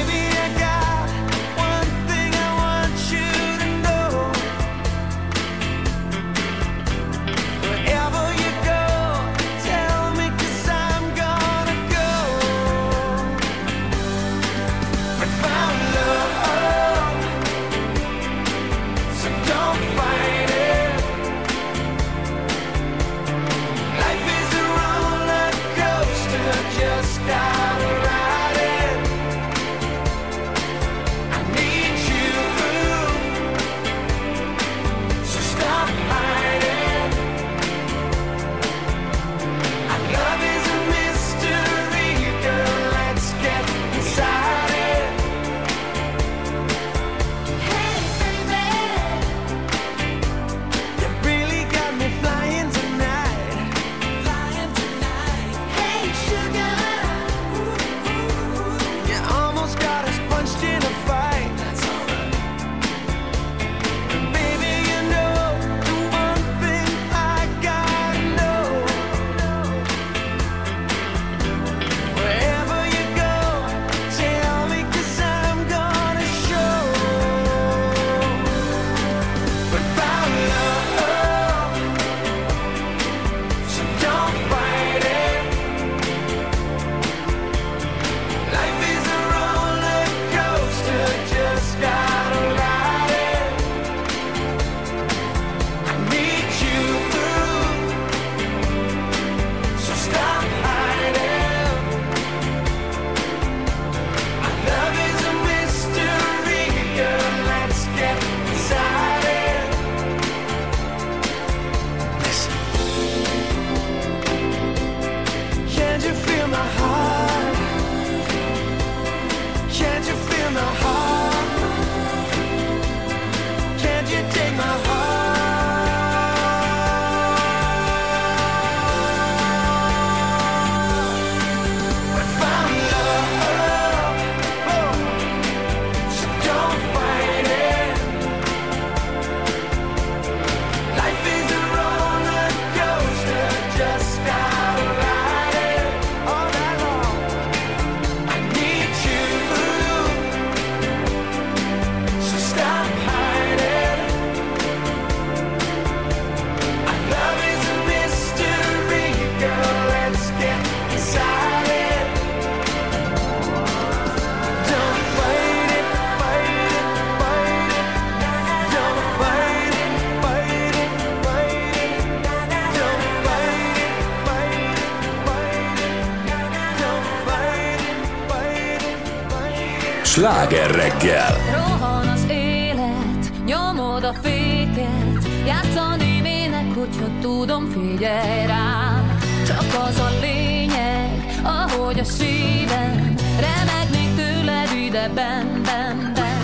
Sláger reggel. Rohan az élet, nyomod a féket, játszani mének, hogyha tudom, figyelj rám. Csak az a lényeg, ahogy a szívem remegnék tőled ide, ben, ben, ben.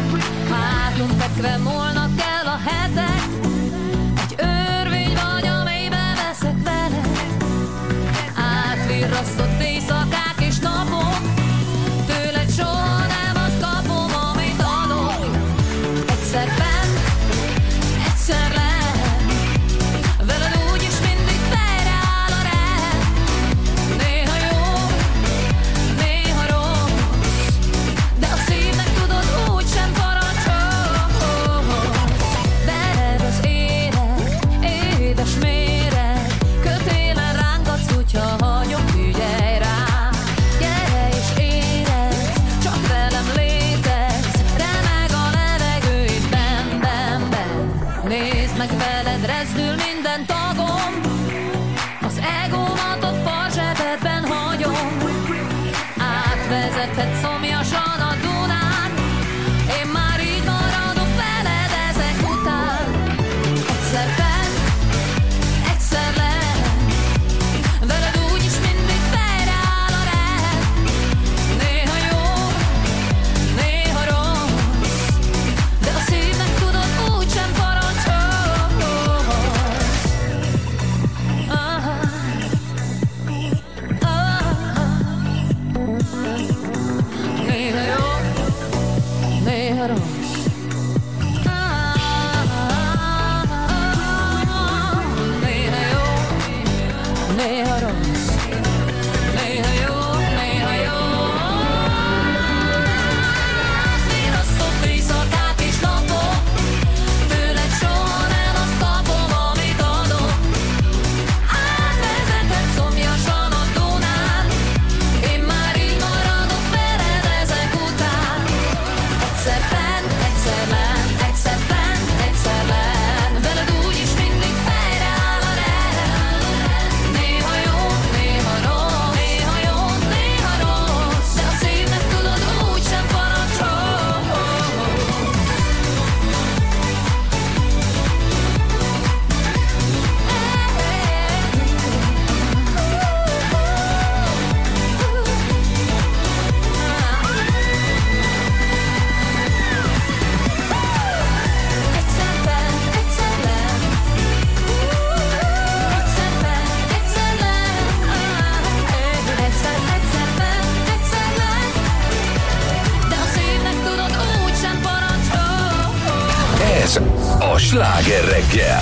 Hátunk fekve múlnak el a hetek, egy örvény vagy, amelyben veszek veled. Átvirrasztott éjszakák és napok, tőled soha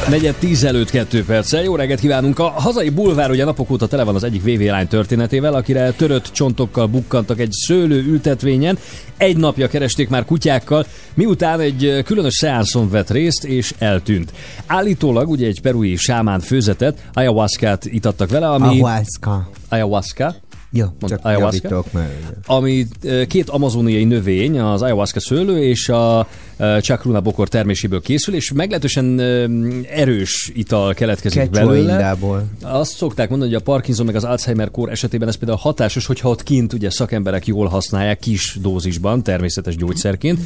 negyed tíz előtt kettő perccel. Jó reggelt kívánunk! A hazai bulvár ugye napok óta tele van az egyik vé vé lány történetével, akire törött csontokkal bukkantak egy szőlő ültetvényen. Egy napja keresték már kutyákkal, miután egy különös szeánszon vett részt és eltűnt. Állítólag ugye egy perui sámán főzetet, ayahuascát itattak vele, ami... Ayahuasca. Ayahuasca. Jó, csak javítok meg. Ami két amazoniai növény, az ayahuasca szőlő és a chakruna bokor terméséből készül, és meglehetősen erős ital keletkezik Kecsó belőle. Indából. Azt szokták mondani, hogy a Parkinson meg az Alzheimer-kór esetében ez például hatásos, hogyha ott kint ugye szakemberek jól használják kis dózisban, természetes gyógyszerként,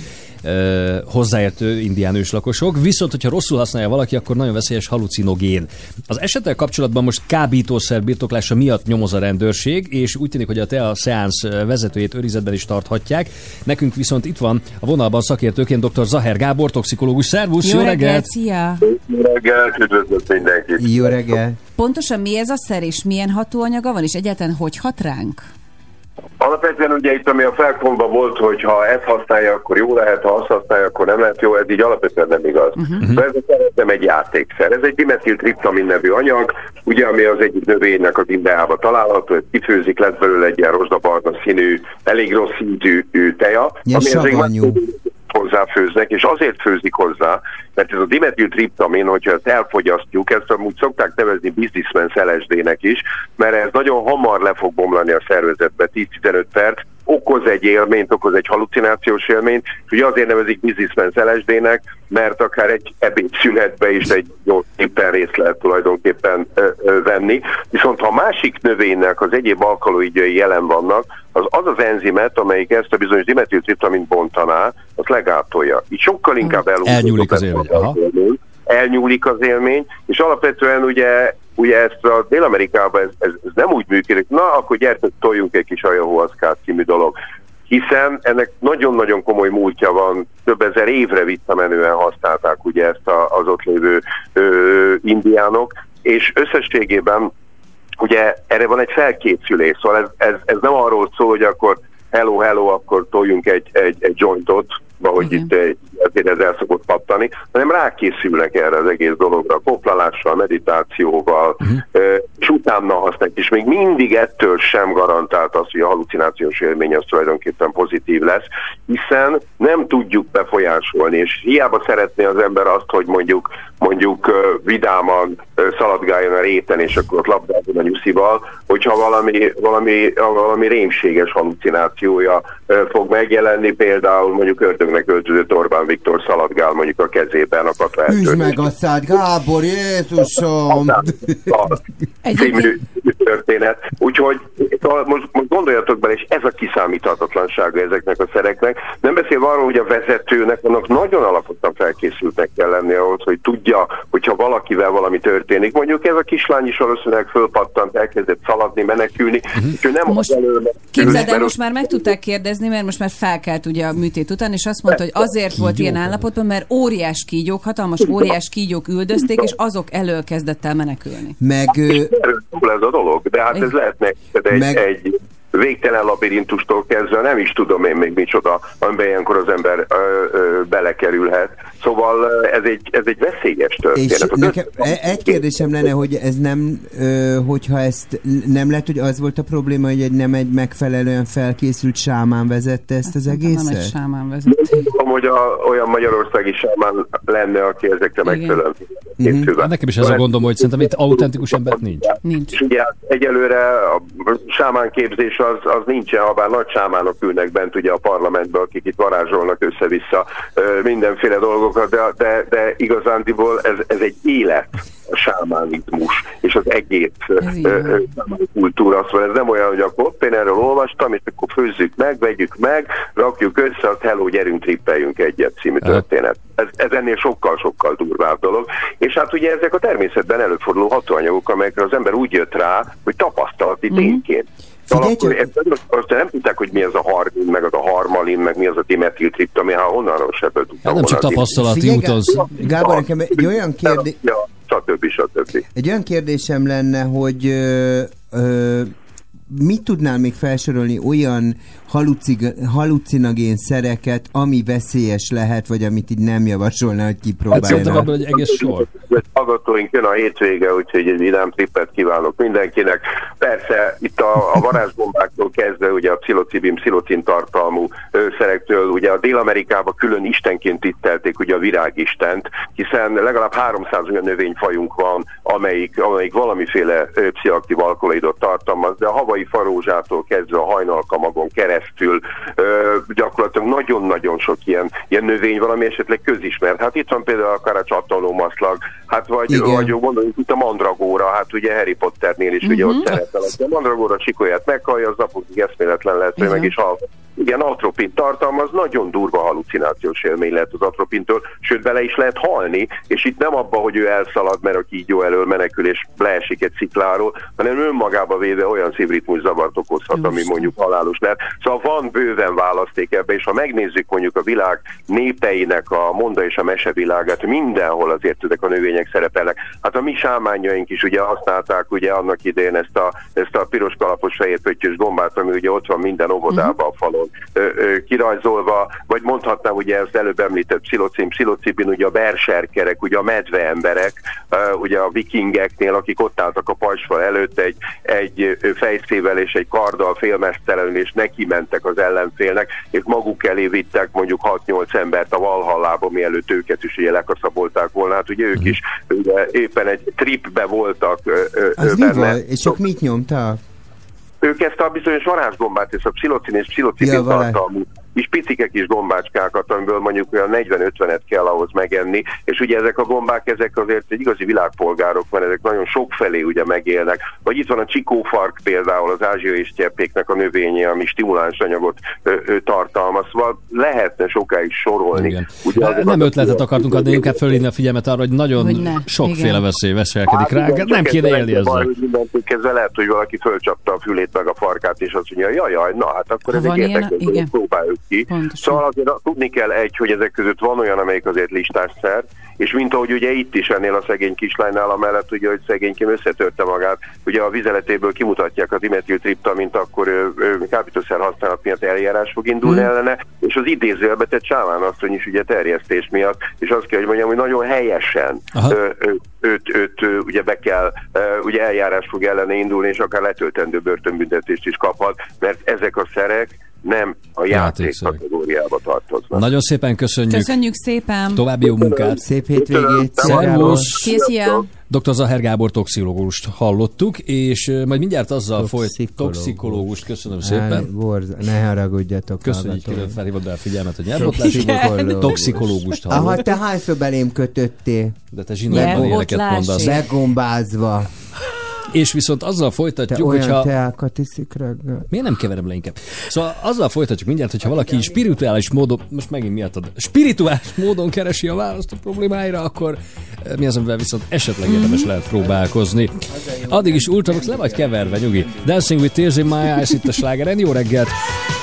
hozzáértő indián őslakosok, viszont hogyha rosszul használja valaki, akkor nagyon veszélyes halucinogén. Az esettel kapcsolatban most kábítószer birtoklása miatt nyomoz a rendőrség, és úgy tűnik, hogy a TEA szeánsz vezetőjét őrizetben is tarthatják. Nekünk viszont itt van a vonalban szakértőként dr. Zacher Gábor, toxikológus. Szervusz, jó, jó reggelt! Szia! Jó reggelt, üdvözlök mindenkit! Jó reggelt! Pontosan mi ez a szer, és milyen hatóanyaga van, és egyáltalán hogy hat ránk? Alapvetően ugye itt, ami a felkomban volt, hogy ha ezt használja, akkor jó lehet, ha azt használja, akkor nem lehet jó, ez így alapvetően nem igaz. Uh-huh. De ez nem egy játékszer. Ez egy dimetiltriptamin nevű anyag, ugye, ami az egyik növénynek az Indiába található, ez kifőzik, lesz belőle egy ilyen rozsdabarna színű, elég rossz szintű teja. Ilyen savanyú. Hozzáfőznek, és azért főzik hozzá, mert ez a dimetiltriptamin, hogyha ezt elfogyasztjuk, ezt amúgy szokták nevezni businessman el es dé-nek is, mert ez nagyon hamar le fog bomlani a szervezetbe, tíz-tizenöt perc, okoz egy élményt, okoz egy halucinációs élményt, ugye azért nevezik businessman el es dé-nek, mert akár egy ebédszünetbe is egy jó éppen részt lehet tulajdonképpen ö, ö, venni. Viszont ha a másik növénynek az egyéb alkaloidjai jelen vannak, az az az enzimet, amelyik ezt a bizonyos dimetiltriptamint bontaná, azt legátolja. Így sokkal inkább elhúzódott. Elnyúlik az élmény. Aha. Elnyúlik az élmény, és alapvetően ugye Ugye ezt a Dél-Amerikában ez, ez, ez nem úgy működik, na akkor gyertek, toljunk egy kis ayahuaszkát című dolog. Hiszen ennek nagyon-nagyon komoly múltja van, több ezer évre visszamenően használták ugye ezt a, az ott lévő ö, indiánok, és összességében ugye erre van egy felkészülés, szóval ez, ez, ez nem arról szól, hogy akkor hello, hello, akkor toljunk egy, egy, egy jointot, ahogy okay. itt egy, azért ez el szokott pattani, hanem rákészülnek erre az egész dologra, koplalással, meditációval, uh-huh. és utána használják, és még mindig ettől sem garantált az, hogy a halucinációs élmény az tulajdonképpen pozitív lesz, hiszen nem tudjuk befolyásolni, és hiába szeretné az ember azt, hogy mondjuk mondjuk vidáman szaladgáljon a réten, és akkor ott labdázon a nyuszival, hogyha valami, valami, valami rémséges halucinációja fog megjelenni, például mondjuk ördögnek öltözött Orbán Viktor szaladgál mondjuk a kezében a katlehetőt. Üsd meg a szád, Gábor, Jézusom! Című történet. Úgyhogy most, most gondoljatok bele, és ez a kiszámíthatatlansága ezeknek a szereknek. Nem beszélve arról, hogy a vezetőnek annak nagyon alapottan felkészültnek kell lenni ahhoz, hogy tudja, hogyha valakivel valami történik. Mondjuk ez a kislány is valószínűleg fölpattant, elkezdett szaladni, menekülni. Uh-huh. Nem most képzeld el, most már meg tudták kérdezni, mert most már felkelt ugye a műtét után, és azt mondta, hogy azért volt ilyen állapotban, mert óriás kígyók, hatalmas óriás kígyók üldözték, és azok elől kezdett el menekülni. Meg... ez a dolog, de hát ez lehetne egy, Meg... egy végtelen labirintustól kezdve, nem is tudom én még micsoda, amiben ilyenkor az ember ö, ö, belekerülhet. Szóval ez egy, ez egy veszélyes történet. Nekem, egy kérdésem lenne, hogy ez nem, ö, hogyha ezt nem lehet, hogy az volt a probléma, hogy egy, nem egy megfelelően felkészült sámán vezette ezt, ezt az egészet? Nem egy sámán vezette. Nem tudom, hogy a, olyan magyarországi sámán lenne, aki ezekre megfelelően. Mm-hmm. Nekem is ez a gondom, hogy szerintem itt autentikus ember nincs. nincs. És ugye egyelőre a sámán képzés az, az nincsen, ha bár nagy sámánok ülnek bent ugye a parlamentben, akik itt varázsolnak össze-vissza mindenféle dolgokat, de, de, de igazándiból ez, ez egy élet a sámánizmus, és az egész kultúra. Szóval ez nem olyan, hogy akkor én erről olvastam, és akkor főzzük meg, vegyük meg, rakjuk össze, az hello, gyerünk, trippeljünk egyet című történet. Ez, ez ennél sokkal-sokkal durvább dolog. És hát ugye ezek a természetben előforduló hatóanyagok, amelyekre az ember úgy jött rá, hogy tapasztalati tényként. Aztán nem tudták, hogy mi ez a harmin, meg az a harmalin, meg mi az a dimetiltriptam, ha honnan se tudtam. Hát nem csak tapasztalati út az. Gábor, nekem egy olyan kérdés... stb. stb. Egy olyan kérdésem lenne, hogy ö, ö, mit tudnál még felsorolni olyan halucig, halucinogén szereket, ami veszélyes lehet, vagy amit így nem javasolna, hogy kipróbáljanak? Hát szerintem abban egy egész sor. Hallgatóink, jön a hétvége, úgyhogy egy vidám trippet kívánok mindenkinek. Persze itt a, a varázsbombáktól kezdve ugye a pszilocibin, pszilocin tartalmú ö, szerektől, ugye a Dél-Amerikában külön istenként tittelték ugye a virágistent, hiszen legalább háromszáz olyan növényfajunk van, amelyik, amelyik valamiféle ö, pszichoaktív alkaloidot tartalmaz, de a havai farózsától kezdve a hajnalkamagon keresztül ö, gyakorlatilag nagyon-nagyon sok ilyen, ilyen növény valami esetleg közismert. Hát itt van például akár a csattalómaszlag, hát vagy, vagy gondoljuk itt a mandragóra, hát ugye Harry Potternél is mm-hmm. ugye ott szerepel. A mandragóra sikolyát meghallja, az napokig eszméletlen lehet, hogy meg is hal. Igen, atropint tartalmaz, nagyon durva halucinációs élmény lehet az atropintől, sőt bele is lehet halni, és itt nem abba, hogy ő elszalad, mert a kígyó elől menekül és leesik egy szikláról, hanem önmagába véve olyan szívritmus zavart okozhat, Just. ami mondjuk halálos lehet. Szóval van bőven választék ebbe, és ha megnézzük mondjuk a világ népeinek a monda és a mesevilágát, mindenhol azért ezek a növények szerepelnek. Hát a mi sámányaink is ugye használták ugye annak idején ezt a, ezt a piros kalapos fehér pöttyös gombát, ami ugye ott van minden óvodában a falon kirajzolva, vagy mondhatnám, ugye ezt előbb említett pszilocin, pszilocibin, ugye a berserkerek, ugye a medveemberek, ugye a vikingeknél, akik ott álltak a pajzsfal előtt egy, egy fejszével és egy karddal félmeztelenül, és neki mentek az ellenfélnek, és maguk elé vittek mondjuk hat-nyolc embert a Valhallába, mielőtt őket is ugye lekaszabolták volna, hát ugye ők is ugye éppen egy tripbe voltak. Az benne. Viva, és ők mit nyomták? Ők ezt a bizonyos varázsgombát, és a pszilocin és pszilocibin ja, tartalmú, és picike kis gombácskákat, amiből mondjuk olyan negyven-ötvenet kell ahhoz megenni, és ugye ezek a gombák, ezek azért egy igazi világpolgárok, mert ezek nagyon sokfelé ugye megélnek. Vagy itt van a csikófark például, az ázsiai styeppéknek a növénye, ami stimuláns anyagot ő, ő tartalmaz, szóval lehetne sokáig sorolni. Ugye, nem ötletet akartunk adni, inkább fölhívni a figyelmet arra, hogy nagyon hogy ne, sokféle veszély veselkedik hát, rá, igen, nem kéne élni ezzel. Ezzel lehet, hogy valaki fölcsapta a fülét meg a farkát, és azt mondja, jaj, jaj, na hát akkor ez egy érdekes, próbáljuk ki. Pontosan. Szóval azért tudni kell egy, hogy ezek között van olyan, amelyik azért listás szer, és mint ahogy ugye itt is ennél a szegény kislánynál, amellett ugye, hogy szegénykém összetörte magát, ugye a vizeletéből kimutatják a dimetiltriptamint, akkor ő, ő kábítószer használat miatt eljárás fog indulni hmm. ellene, és az idézőjelbetett Csálmán asszony is ugye terjesztés miatt, és azt kell, hogy mondjam, hogy nagyon helyesen ő, ő, őt, őt, őt ugye be kell, ugye eljárás fog ellene indulni, és akár letöltendő börtönbüntetést is kaphat, mert ezek a szerek nem a játék kategóriába tartoznak. Nagyon szépen köszönjük. Köszönjük szépen. További jó munkát. Szép hétvégét. Szervusz. doktor Zacher Gábor toxikológust hallottuk, és majd mindjárt azzal folyt toxikológust. Köszönöm szépen. Ne haragudjatok. Köszönjük, hogy felhívod a figyelmet, hogy elbotlás. Toxikológust hallottuk. Aha, te hányszor belém kötöttél? De te zsinórban éleket mondasz. Meggombázva. És viszont azzal folytatjuk, hogy ha teákat iszik reggel. Miért nem keverem le inkább? Szóval azzal folytatjuk mindjárt, hogyha valaki spirituális módon, most megint miattad, spirituális módon keresi a választ a problémáira, akkor mi az, amivel viszont esetleg érdemes lehet próbálkozni. Addig is Ultravox, le vagy keverve, nyugi. Dancing with Tears in My Eyes itt a slágeren. Jó reggelt! Bye.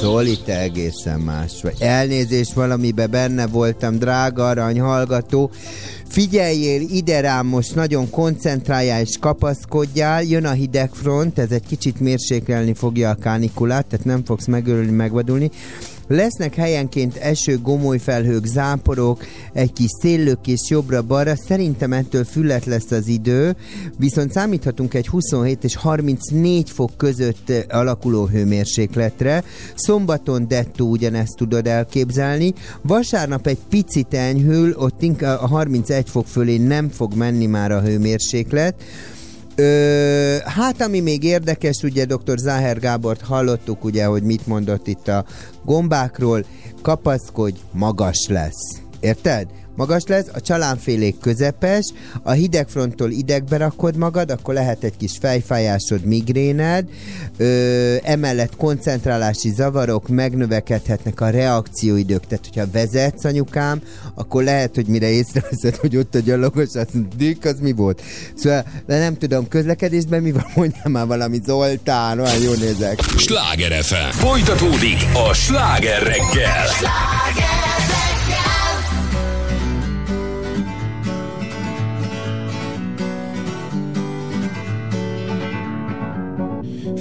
Zoli, te egészen más vagy. Elnézést, valamiben benne voltam, drága arany hallgató. Figyeljél ide rám, most nagyon koncentráljál és kapaszkodjál. Jön a hidegfront, ez egy kicsit mérsékelni fogja a kánikulát, tehát nem fogsz megörülni, megvadulni. Lesznek helyenként eső, gomolyfelhők, záporok, egy kis széllökés jobbra-balra. Szerintem ettől füllet lesz az idő, viszont számíthatunk egy huszonhét és harmincnégy fok között alakuló hőmérsékletre. Szombaton dettó ugyanezt tudod elképzelni. Vasárnap egy picit enyhül, ott inkább a harmincegy fok fölé nem fog menni már a hőmérséklet. Ö, hát ami még érdekes, ugye doktor Zacher Gábort hallottuk, ugye, hogy mit mondott itt a gombákról, kapaszkodj, magas lesz. Érted? Magas lesz, a csalánfélék közepes, a hidegfronttól idegbe rakod magad, akkor lehet egy kis fejfájásod, migréned, ö, emellett koncentrálási zavarok, megnövekedhetnek a reakcióidők, tehát hogyha vezetsz, anyukám, akkor lehet, hogy mire észreveszed, hogy ott a gyalogos, azt mondjuk, az mi volt? Szóval nem tudom, közlekedésben mi van, mondjam már valami, Zoltán, olyan jól nézek. Sláger ef em. Folytatódik a Sláger reggel. Sláger!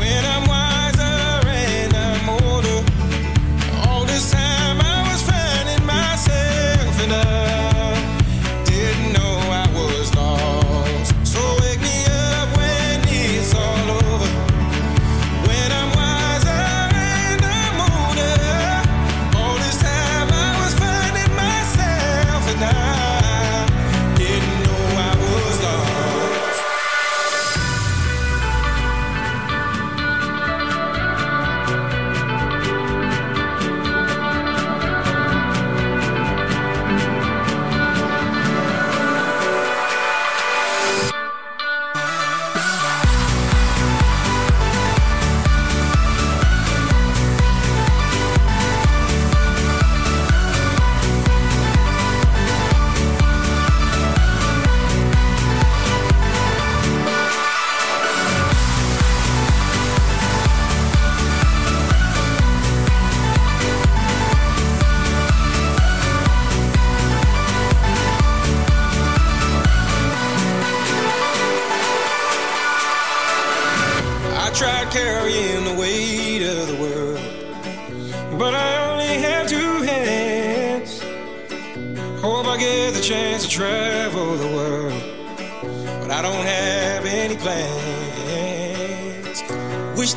when I'm wiser and I'm older. All this time I was finding myself and I didn't know I was lost. So wake me up when it's all over, when I'm wiser and I'm older. All this time I was finding myself and I didn't know I was.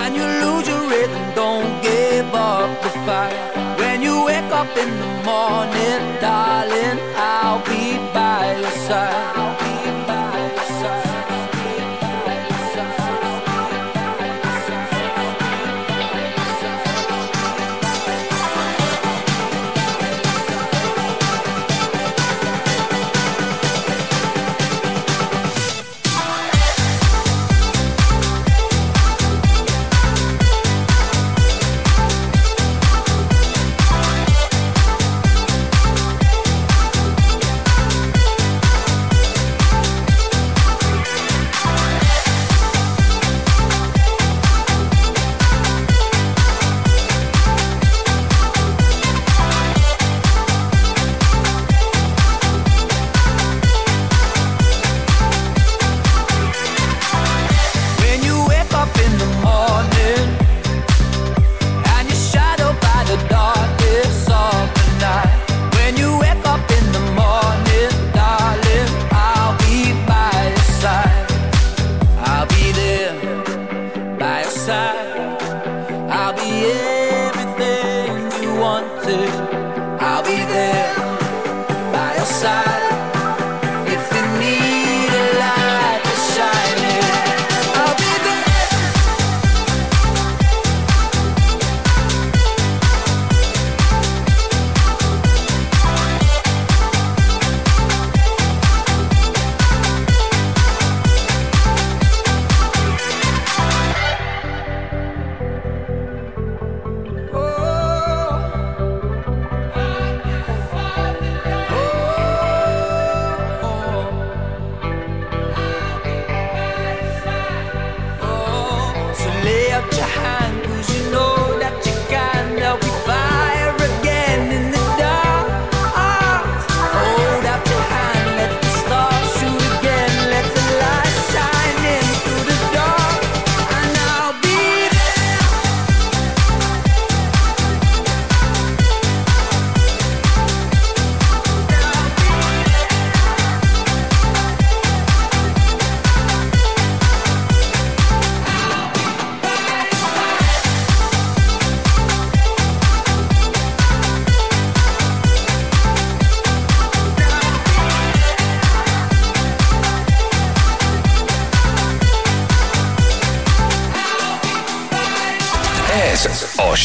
and you lose your rhythm, don't give up the fight. When you wake up in the morning, darling, I'll be by your side. I'll be by your side.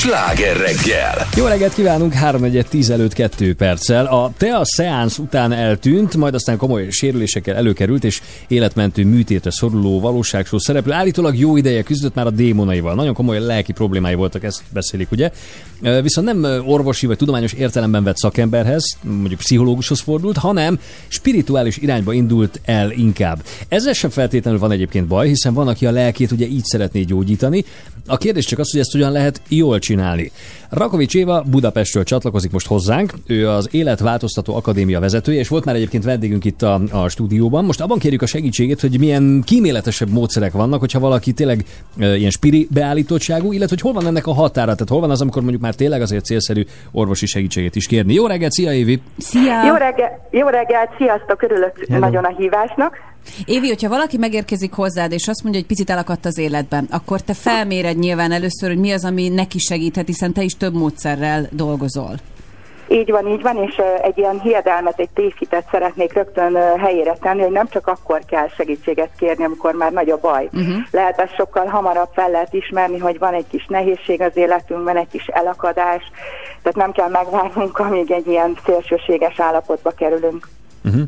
Sláger reggel. Jó reggelt kívánunk, három tíz előtt kettő perccel. A TEA szeánsz után eltűnt, majd aztán komoly sérülésekkel előkerült, és életmentő műtétre szoruló valóságshow szereplő állítólag jó ideje küzdött már a démonaival. Nagyon komoly lelki problémái voltak, ezt beszélik, ugye? Viszont nem orvosi vagy tudományos értelemben vett szakemberhez, mondjuk pszichológushoz fordult, hanem spirituális irányba indult el inkább. Ezzel sem feltétlenül van egyébként baj, hiszen van, aki a lelkét ugye így szeretné gyógyítani. A kérdés csak az, hogy ezt ugyan lehet jól csinálni. Rakovics Éva Budapestről csatlakozik most hozzánk, ő az Életváltoztató Akadémia vezetője, és volt már egyébként vendégünk itt a, a stúdióban. Most abban kérjük a segítségét, hogy milyen kíméletesebb módszerek vannak, hogyha valaki tényleg e, ilyen spiri beállítottságú, illetve hogy hol van ennek a határa, tehát hol van az, amikor mondjuk már tényleg azért célszerű orvosi segítséget is kérni. Jó reggelt, szia Évi! Szia! Jó reggelt, jó reggelt, sziasztok, örülök nagyon a hívásnak. Évi, hogyha valaki megérkezik hozzád, és azt mondja, hogy picit elakadt az életben, akkor te felméred nyilván először, hogy mi az, ami neki segíthet, hiszen te is több módszerrel dolgozol. Így van, így van, és egy ilyen hiedelmet, egy tévhitet szeretnék rögtön helyére tenni, hogy nem csak akkor kell segítséget kérni, amikor már nagy a baj. Uh-huh. Lehet, ezt sokkal hamarabb fel lehet ismerni, hogy van egy kis nehézség az életünkben, egy kis elakadás, tehát nem kell megvárnunk, amíg egy ilyen szélsőséges állapotba kerülünk. Uh-huh.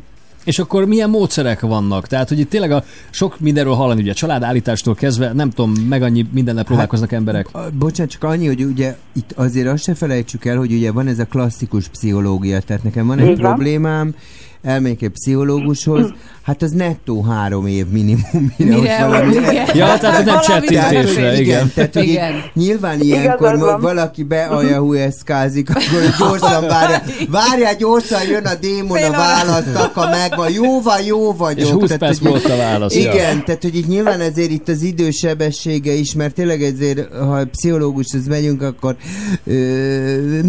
És akkor milyen módszerek vannak? Tehát, hogy itt tényleg a sok mindenről hallani, ugye családállítástól kezdve, nem tudom, meg annyi mindennel próbálkoznak hát, emberek. Bocsánat, csak annyi, hogy ugye itt azért azt se felejtsük el, hogy ugye van ez a klasszikus pszichológia, tehát nekem van egy Így problémám, elmegyek egy pszichológushoz, hát az nettó három év minimum. Mire, mire valami... Ja, tehát nem csettintésre, igen. Tehát, hogy igen. Nyilván ilyenkor valaki beajahúeszkázik, akkor gyorsan várja. Várjál, gyorsan jön a démon, a választak, a megvan. Jó van, jó vagyok. És húsz perc volt a válasz. Igen, tehát, hogy itt nyilván ezért itt az idősebessége is, mert tényleg ezért, ha pszichológushoz megyünk, akkor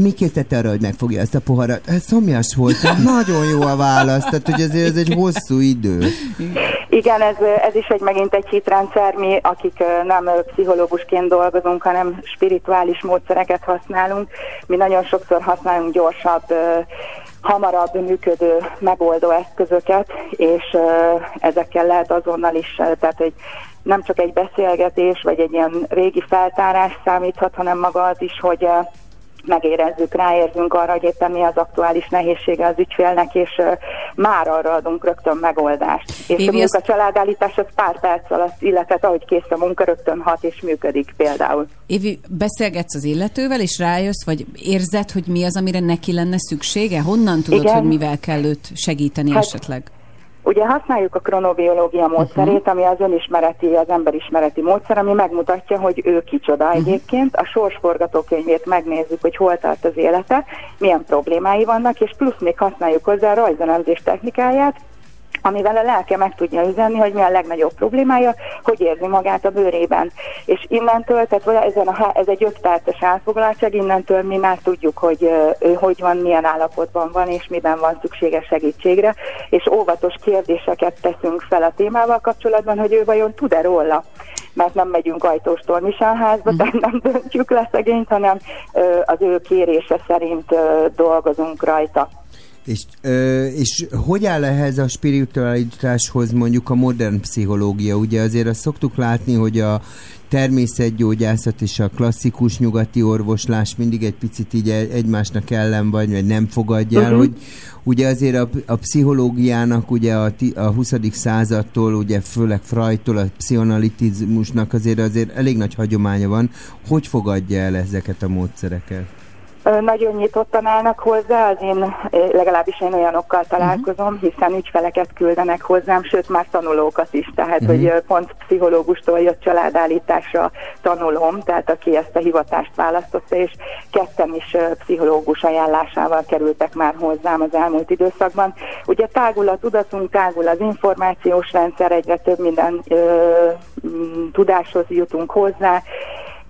mi készítette arra, hogy megfogja ezt a poharat? Szomjas voltam, nagyon jó a válasz, tehát hogy ezért ez egy hosszú idő. Igen, ez, ez is egy megint egy hitrendszer, mi akik nem pszichológusként dolgozunk, hanem spirituális módszereket használunk, mi nagyon sokszor használunk gyorsabb, hamarabb működő megoldó eszközöket, és ezekkel lehet azonnal is, tehát hogy nem csak egy beszélgetés, vagy egy ilyen régi feltárás számíthat, hanem maga az is, hogy megérezzük, ráérzünk arra, hogy éppen mi az aktuális nehézsége az ügyfélnek, és uh, már arra adunk rögtön megoldást. És Évi, a munkacsaládállítás az pár perc alatt, illetve ahogy kész a munka, rögtön hat és működik például. Évi, beszélgetsz az illetővel, és rájössz, vagy érzed, hogy mi az, amire neki lenne szüksége? Honnan tudod, igen, hogy mivel kell őt segíteni, hát esetleg? Ugye használjuk a kronobiológia módszerét, uh-huh, ami az önismereti, az emberismereti módszer, ami megmutatja, hogy ő kicsoda, uh-huh, egyébként. A sorsforgatókönyvét megnézzük, hogy hol tart az élete, milyen problémái vannak, és plusz még használjuk hozzá a rajzonemzés technikáját, amivel a lelke meg tudja üzenni, hogy mi a legnagyobb problémája, hogy érzi magát a bőrében. És innentől, tehát ezen a, ez egy öt perces elfoglaltság, innentől mi már tudjuk, hogy ő hogy van, milyen állapotban van, és miben van szükséges segítségre, és óvatos kérdéseket teszünk fel a témával kapcsolatban, hogy ő vajon tud-e róla. Mert nem megyünk ajtóstól misánházba, mm. tehát nem döntjük le szegényt, hanem az ő kérése szerint dolgozunk rajta. És, és hogy áll ehhez a spiritualitáshoz mondjuk a modern pszichológia? Ugye azért azt szoktuk látni, hogy a természetgyógyászat és a klasszikus nyugati orvoslás mindig egy picit így egymásnak ellen vagy, vagy nem fogadja el, uh-huh, hogy ugye azért a, a pszichológiának ugye a, a huszadik századtól, ugye főleg Freudtól a pszichoanalitizmusnak azért azért elég nagy hagyománya van. Hogy fogadja el ezeket a módszereket? Nagyon nyitottan állnak hozzá, az én, legalábbis én olyanokkal találkozom, hiszen ügyfeleket küldenek hozzám, sőt már tanulókat is, tehát uh-huh, hogy pont pszichológustól jött családállításra tanulom, tehát aki ezt a hivatást választotta, és ketten is pszichológus ajánlásával kerültek már hozzám az elmúlt időszakban. Ugye tágul a tudatunk, tágul az információs rendszer, egyre több minden ö, tudáshoz jutunk hozzá,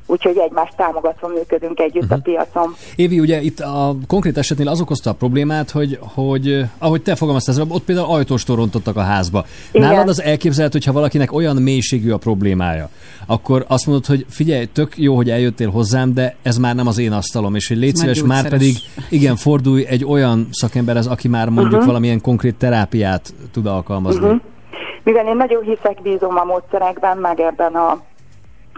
úgyhogy egymást támogatva működünk együtt, uh-huh, a piacon. Évi, ugye itt a konkrét esetnél az okozta a problémát, hogy, hogy ahogy te fogalmaztál, ott például ajtóstól rontottak a házba. Igen. Nálad az elképzelhető, hogyha valakinek olyan mélységű a problémája, akkor azt mondod, hogy figyelj, tök jó, hogy eljöttél hozzám, de ez már nem az én asztalom, és hogy légy szíves, már pedig igen, fordulj egy olyan szakemberhez, aki már mondjuk uh-huh, valamilyen konkrét terápiát tud alkalmazni. Uh-huh. Mivel én nagyon hiszek, bízom a módszerekben, meg ebben a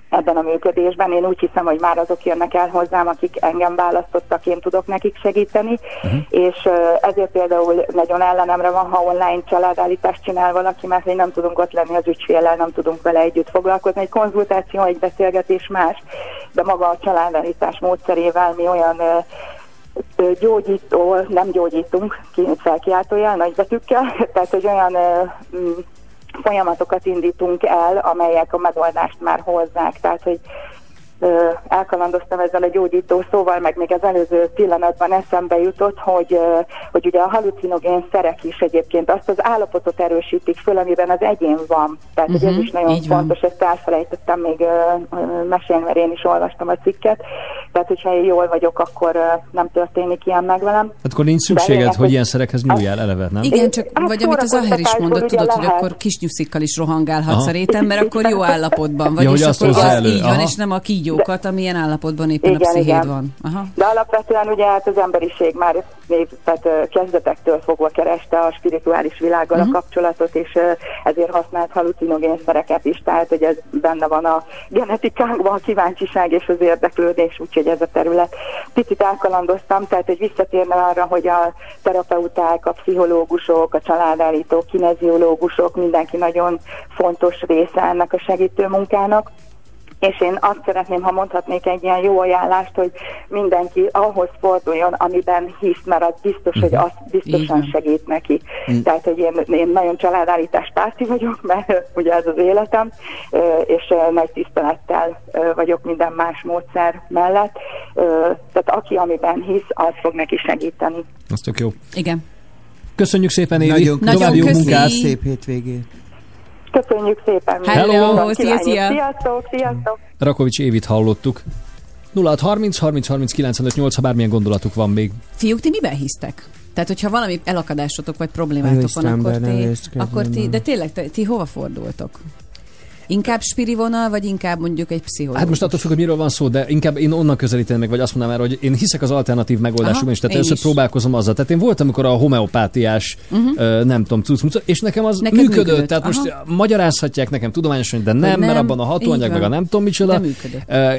ebben a működésben. Én úgy hiszem, hogy már azok jönnek el hozzám, akik engem választottak, én tudok nekik segíteni, uh-huh, és ezért például nagyon ellenemre van, ha online családállítást csinál valaki, mert nem tudunk ott lenni az ügyféllel, nem tudunk vele együtt foglalkozni. Egy konzultáció, egy beszélgetés más, de maga a családállítás módszerével mi olyan gyógyító, nem gyógyítunk, felkiáltójel, nagybetűkkel, tehát hogy olyan folyamatokat indítunk el, amelyek a megoldást már hozzák. Tehát, hogy ö, elkalandoztam ezzel a gyógyító szóval, meg még az előző pillanatban eszembe jutott, hogy, ö, hogy ugye a halucinogén szerek is egyébként azt az állapotot erősítik föl, amiben az egyén van. Tehát, uh-huh, hogy ez is nagyon fontos, van. Ezt elfelejtettem még ö, ö, mesélni, mert én is olvastam a cikket. Tehát, hogyha én jól vagyok, akkor ö, nem történik ilyen meg velem. Hát akkor nincs szükséged, hogy, hogy ilyen szerekhez nyúljál eleve, nem? Igen, csak hát, vagy amit az Zacher is mondott, tudod, lehet, hogy akkor kisnyuszikkal is rohangálhatsz a réten, mert akkor jó állapotban vagy, ja, és akkor az, az így van, és nem a kígyókat, amilyen állapotban éppen igen, a pszichéd igen. van. Aha. De alapvetően ugye hát az emberiség már tehát kezdetektől fogva kereste a spirituális világgal uh-huh. a kapcsolatot, és ezért használt halucinogén szereket is, tehát hogy ez benne van a genetikánkban, a kíváncsiság és az érdeklődés, úgyhogy ez a terület. Picit elkalandoztam, tehát hogy visszatérne arra, hogy a terapeuták, a pszichológusok, a családállítók, kineziológusok, mindenki nagyon fontos része ennek a segítő munkának. és én azt szeretném, ha mondhatnék egy ilyen jó ajánlást, hogy mindenki ahhoz forduljon, amiben hisz, mert az biztos, hogy azt biztosan segít neki. Tehát, hogy én, én nagyon családállítás párti vagyok, mert ugye ez az életem, és nagy tisztelettel vagyok minden más módszer mellett. Tehát aki amiben hisz, az fog neki segíteni. Az tök jó. Igen. Köszönjük szépen, Évi. Nagyon, nagyon jó munkát, szép hétvégét. Köszönjük szépen. Hello, szia, szia. Sziasztok, sziasztok. Rakovics Évit hallottuk. nulla hat harminc harminc harminc kilencvenöt nyolc, ha bármilyen gondolatuk van még. Fiúk, ti miben hisztek? Tehát, hogyha valami elakadásotok vagy problémátok van, akkor ti, akkor ti, de tényleg, te, ti hova fordultok? Inkább spirivonal, vagy inkább mondjuk egy pszichológus? Hát most attól függ, hogy miről van szó, de inkább én onnan közelítem meg, vagy azt mondanám már, hogy én hiszek az alternatív megoldásokban, és tehát először próbálkozom azzal. Tehát én voltam, amikor a homeopátiás, uh-huh. nem tudom, cucc, és nekem az működött. működött. Tehát aha. most magyarázhatják nekem tudományosan, de nem, nem, mert abban a hatóanyag, meg a nem tudom micsoda.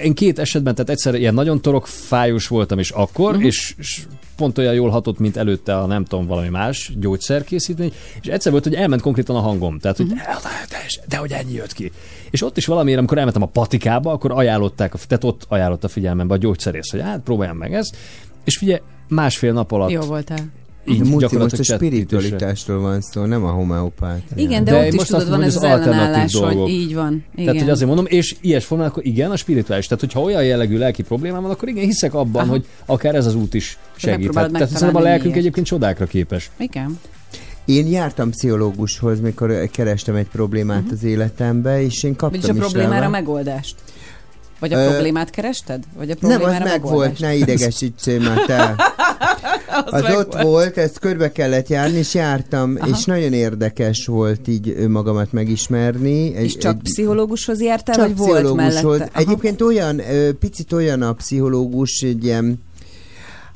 Én két esetben, tehát egyszer ilyen nagyon torokfájós voltam is akkor, uh-huh. és, és pont olyan jól hatott, mint előtte a nem tudom, valami más gyógyszerkészítmény, és egyszer volt, hogy elment konkrétan a hangom. Tehát, hogy de hogy ennyi jött ki. És ott is valamiért, amikor elmentem a patikába, akkor ajánlották, tehát ott ajánlott a figyelmembe a gyógyszerész, hogy hát próbáljam meg ezt. És figyelj, másfél nap alatt... Jó voltál. Így de múci, most a spiritualitásról van szó, nem a homeopát. Igen, de, de ott is tudod, mondom, van ez az, az ellenállás, hogy így van. Igen. Tehát, hogy azért mondom, és ilyes formán, akkor igen, a spirituális. Tehát, hogyha olyan jellegű lelki problémám van, akkor igen, hiszek abban, aha. hogy akár ez az út is segít. Tehát, tehát szóval a lelkünk ilyet. Egyébként csodákra képes. Igen. Én jártam pszichológushoz, mikor kerestem egy problémát uh-huh. az életembe, és én kaptam is rá. És a problémára megoldást? Vagy a problémát kerested? Vagy a problémára nem, az meg volt, ne idegesítsél már te. Az ott volt. volt, ezt körbe kellett járni, és jártam, aha. és nagyon érdekes volt így magamat megismerni. És egy, csak egy, pszichológushoz jártál, csak vagy pszichológus volt mellette? Volt. Egyébként olyan, picit olyan a pszichológus, egy ilyen,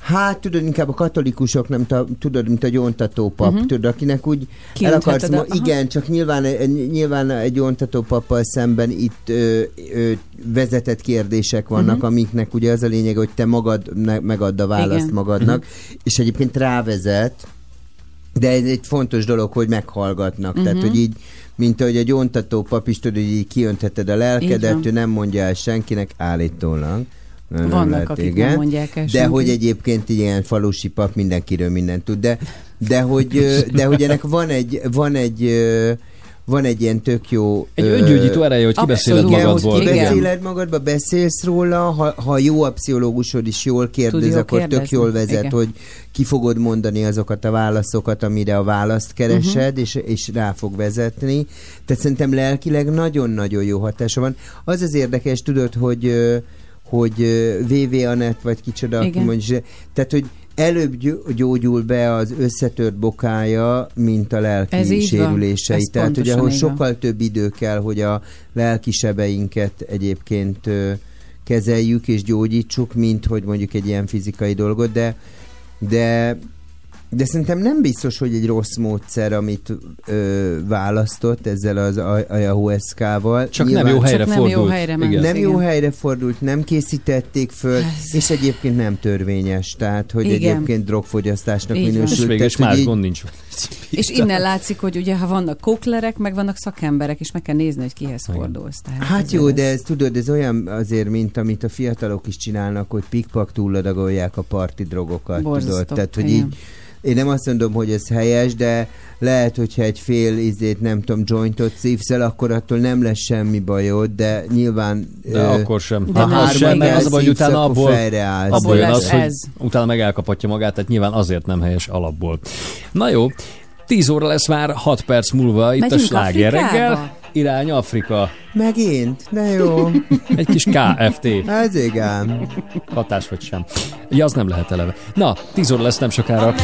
hát tudod, inkább a katolikusok, nem ta, tudod, mint a gyóntatópap, uh-huh. tudod, akinek úgy el akarsz, ma, igen, csak nyilván, nyilván egy gyóntatópappal szemben itt ö, ö, vezetett kérdések vannak, uh-huh. amiknek ugye az a lényeg, hogy te magad ne, megadd a választ igen. magadnak, uh-huh. és egyébként rávezet, de ez egy fontos dolog, hogy meghallgatnak, uh-huh. tehát, hogy így, mint ahogy a gyóntatópap is tudod, hogy így kiöntheted a lelkedet, ő nem mondja el senkinek állítólag. Nem vannak, lehet, akik igen. nem mondják el. De senki. Hogy egyébként ilyen falusi pap mindenkiről mindent tud. De, de, hogy, de hogy ennek van egy, van egy, van egy ilyen tök jó... Egy öngyógyító ereje, hogy kibeszéled magadból. Hogy kibeszéled magadba, beszélsz róla, ha, ha jó a pszichológusod is jól kérdez, tud, akkor kérdezni. Tök jól vezet, igen. hogy ki fogod mondani azokat a válaszokat, amire a választ keresed, uh-huh. és, és rá fog vezetni. Tehát szerintem lelkileg nagyon-nagyon jó hatása van. Az az érdekes, tudod, hogy... hogy vé vé Anett, vagy kicsoda, igen. mondjuk, tehát, hogy előbb gyógyul be az összetört bokája, mint a lelki sérülései. Tehát, hogy ahol sokkal több idő kell, hogy a lelki sebeinket egyébként kezeljük és gyógyítsuk, mint hogy mondjuk egy ilyen fizikai dolgot, de, de, de szerintem nem biztos, hogy egy rossz módszer, amit ö, választott ezzel az ayahuascával. Csak nyilván, nem jó helyre nem fordult. Jó helyre ment, nem igen. jó helyre fordult, nem készítették föl, ez... és egyébként nem törvényes, tehát, hogy igen. egyébként drogfogyasztásnak minősül. És más gond nincs. És innen látszik, hogy ugye, ha vannak koklerek, meg vannak szakemberek, és meg kell nézni, hogy kihez igen. fordulsz. Tehát hát jó, ez... de ez tudod, ez olyan azért, mint amit a fiatalok is csinálnak, hogy pikpak túladagolják a parti drogokat. Tudod? Tehát, hogy így én nem azt mondom, hogy ez helyes, de lehet, hogyha egy fél ízét, nem tudom, jointot szívsz el, akkor attól nem lesz semmi bajod, de nyilván... De ö, akkor sem. De ha sem, az a baj, hogy utána abból, abból jön az, hogy utána meg elkapatja magát, tehát nyilván azért nem helyes alapból. Na jó, tíz óra lesz már, hat perc múlva itt megyünk a Sláger reggel. Irány Afrika. Megint? De jó. Egy kis ká ef té. Ez igen. Hatás vagy sem. Ja, az nem lehet eleve. Na, tíz óra lesz nem sokára.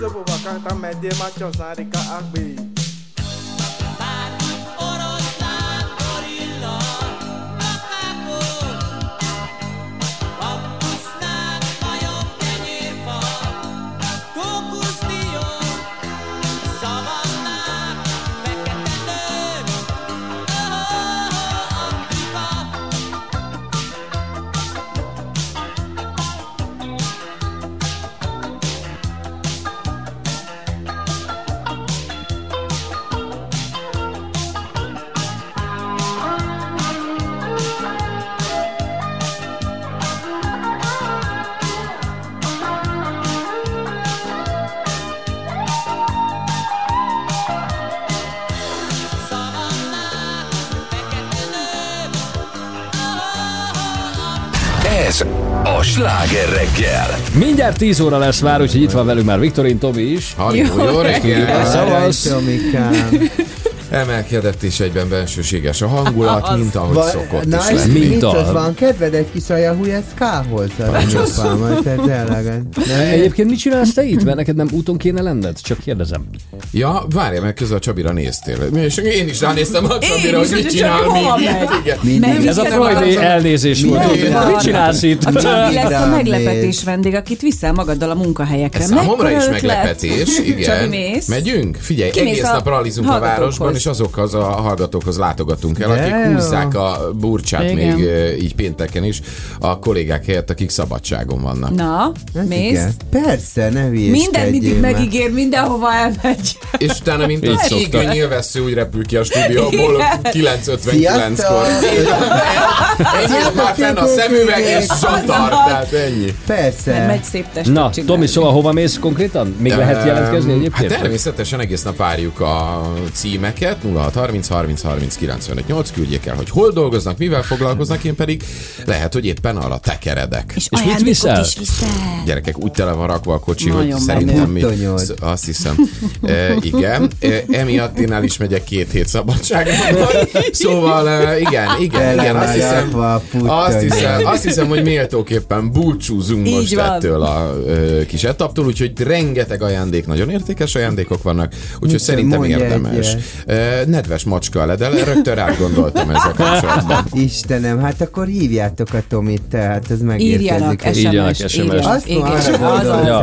Szobóba kaktam, megyél már csaszárik a akbi. Bármit oroszlán, gorilla, makákol. Bambusznák, majom, kenyérfa, kókuszdió. Szavannák, fekete nők, oh-oh-oh, Afrika. A Sláger reggel. Mindjárt tíz óra lesz már, úgyhogy itt van velünk már Viktorin Tomi is. Jó, jó reggel! Szavasz! Tomikám! Emelkedett is egyben bensőséges a hangulat, az mint ahogy val- szokott na is lenni. Mint az van, kedved egy kis ajahújeszkához? Egyébként mit csinálsz te itt? Mert neked nem úton kéne lenned? Csak kérdezem. Ja, várjál, mert közben a Csabira néztél. És én is ránéztem a Csabira, hogy mit csinál még. Ez a freudi elnézés volt. Mit csinálsz itt? A Csabi lesz a meglepetés vendég, akit viszel magaddal a munkahelyekre. Számomra is meglepetés, igen. Megyünk? Figyelj, egész nap ralizunk a városban, és azokhoz a hallgatókhoz látogatunk el, akik húzzák a burcsát még így pénteken is, a kollégák helyett, akik szabadságon vannak. Na, mész? Persze, ne minden mindig megígér, mindenhova elmegy. És utána, mint a cégöny élvesző, úgy repül ki a stúdióból kilenc ötvenkilenckor. Ennyi már fenn a szemüveg és satar, tehát ennyi. Persze. Megy szép testet csinálni. Na, Tomi, szóval hova mész konkrétan? Még lehet jelentkezni egyébként? Hát természetesen egész nap várjuk a címeket. nulla hat harminc harminc harminc kilencvenöt nyolc küldjék el, hogy hol dolgoznak, mivel foglalkoznak, én pedig lehet, hogy éppen arra tekeredek. És, és mit viszel? Gyerekek, úgy tele van rakva a kocsi, nagyon hogy szerintem mi... Azt hiszem... E, igen, e, emiatt én el is megyek két hét szabadságra. Szóval e, igen, igen, igen, azt hiszem, azt hiszem, azt hiszem, hogy méltóképpen búcsúzunk így most van ettől a e, kis etaptól, úgyhogy rengeteg ajándék, nagyon értékes ajándékok vannak, úgyhogy szerintem érdemes. E, nedves macska ledel, rögtön átgondoltam ezzel kapcsolatban. Istenem, hát akkor hívjátok a Tomit, tehát ez megérkezik. Írjanak es em es-t.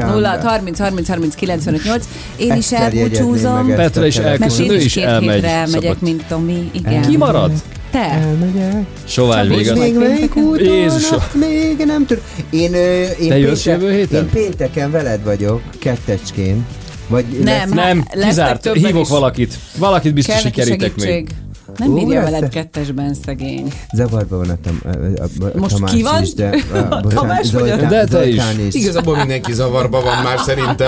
nulla harminc harminc harminc kilencvenöt nyolc Én is elbúcsúzom. Petra is elköszön, ő is elmegy. Mert én is két hétre elmegyek, mint Tomi. Igen. Ki marad? Te. Elmegyek. Sovány még az. Még melyik úton, még nem tudom. Én, én, Te jössz jövő héten? Én pénteken veled vagyok, kettecskén. Vagy nem, nem, kizárt. Hívok is valakit. Valakit biztos, hogy kerítek még. Nem bírja veled kettesben, szegény. Zavarban van a, tam, a, a, a most Tamás ki van? Is, de, a, Tamás Zoltán, vagy a... De te is. is. Igazából mindenki zavarban van már szerintem.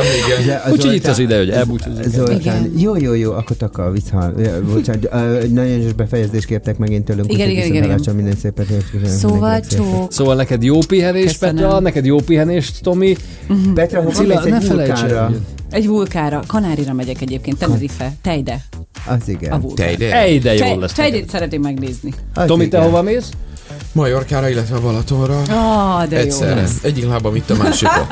Úgyhogy itt az ide, hogy elbúcsúzik. Jó, jó, jó, akkor takar vissza. Bocsánat, nagyon gyors befejezést kértek megint tőlünk. Igen, igen, igen. Minden szépen. Szóval csók. Szóval neked jó pihenés, Petra, neked jó pihenést, Tomi. Petra, hova mész egy vulkánra? Egy vulkára. Kanárira megyek egyébként, Tenerife. Te ide. Az igen. Tejde. Tejde jól lesz. Tejdét szeretném megnézni. Az Tomi, te hova mész? Majorkára, illetve Balatonra. Ah, de egyszerre. Jó lesz. Egyik lábam itt, a másikot.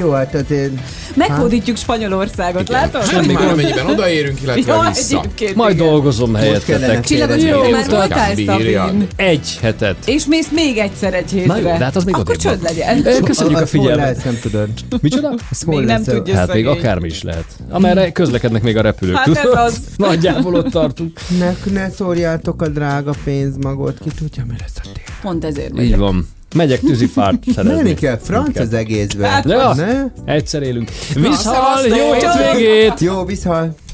Jó, hát azért... Meghódítjuk Spanyolországot, igen. Látod? Semmi valamennyiben odaérünk, illetve jó, vissza. Majd dolgozom helyettetek. Csillagos, jó, már voltál Szabin. Egy hetet. És mész még egyszer egy hétre. Na jó, de hát az még akkor csönd legyen. Köszönjük a, a figyelmet. Nem tudod. Micsoda? Még nem tudja hát szegény. Még akármi is lehet. Amerre közlekednek még a repülők. Hát ez az. Nagyjából ott tartunk. Ne szórjátok a drága pénzmagot, ki tudja, mi lesz a tél. Pont ezért megyek. Így van. Megyek tűzifárt szerezni. Menni kell, franc az egészben. Hát, ne? Egyszer élünk. Visszahal, jó hétvégét! Jó, visszahal!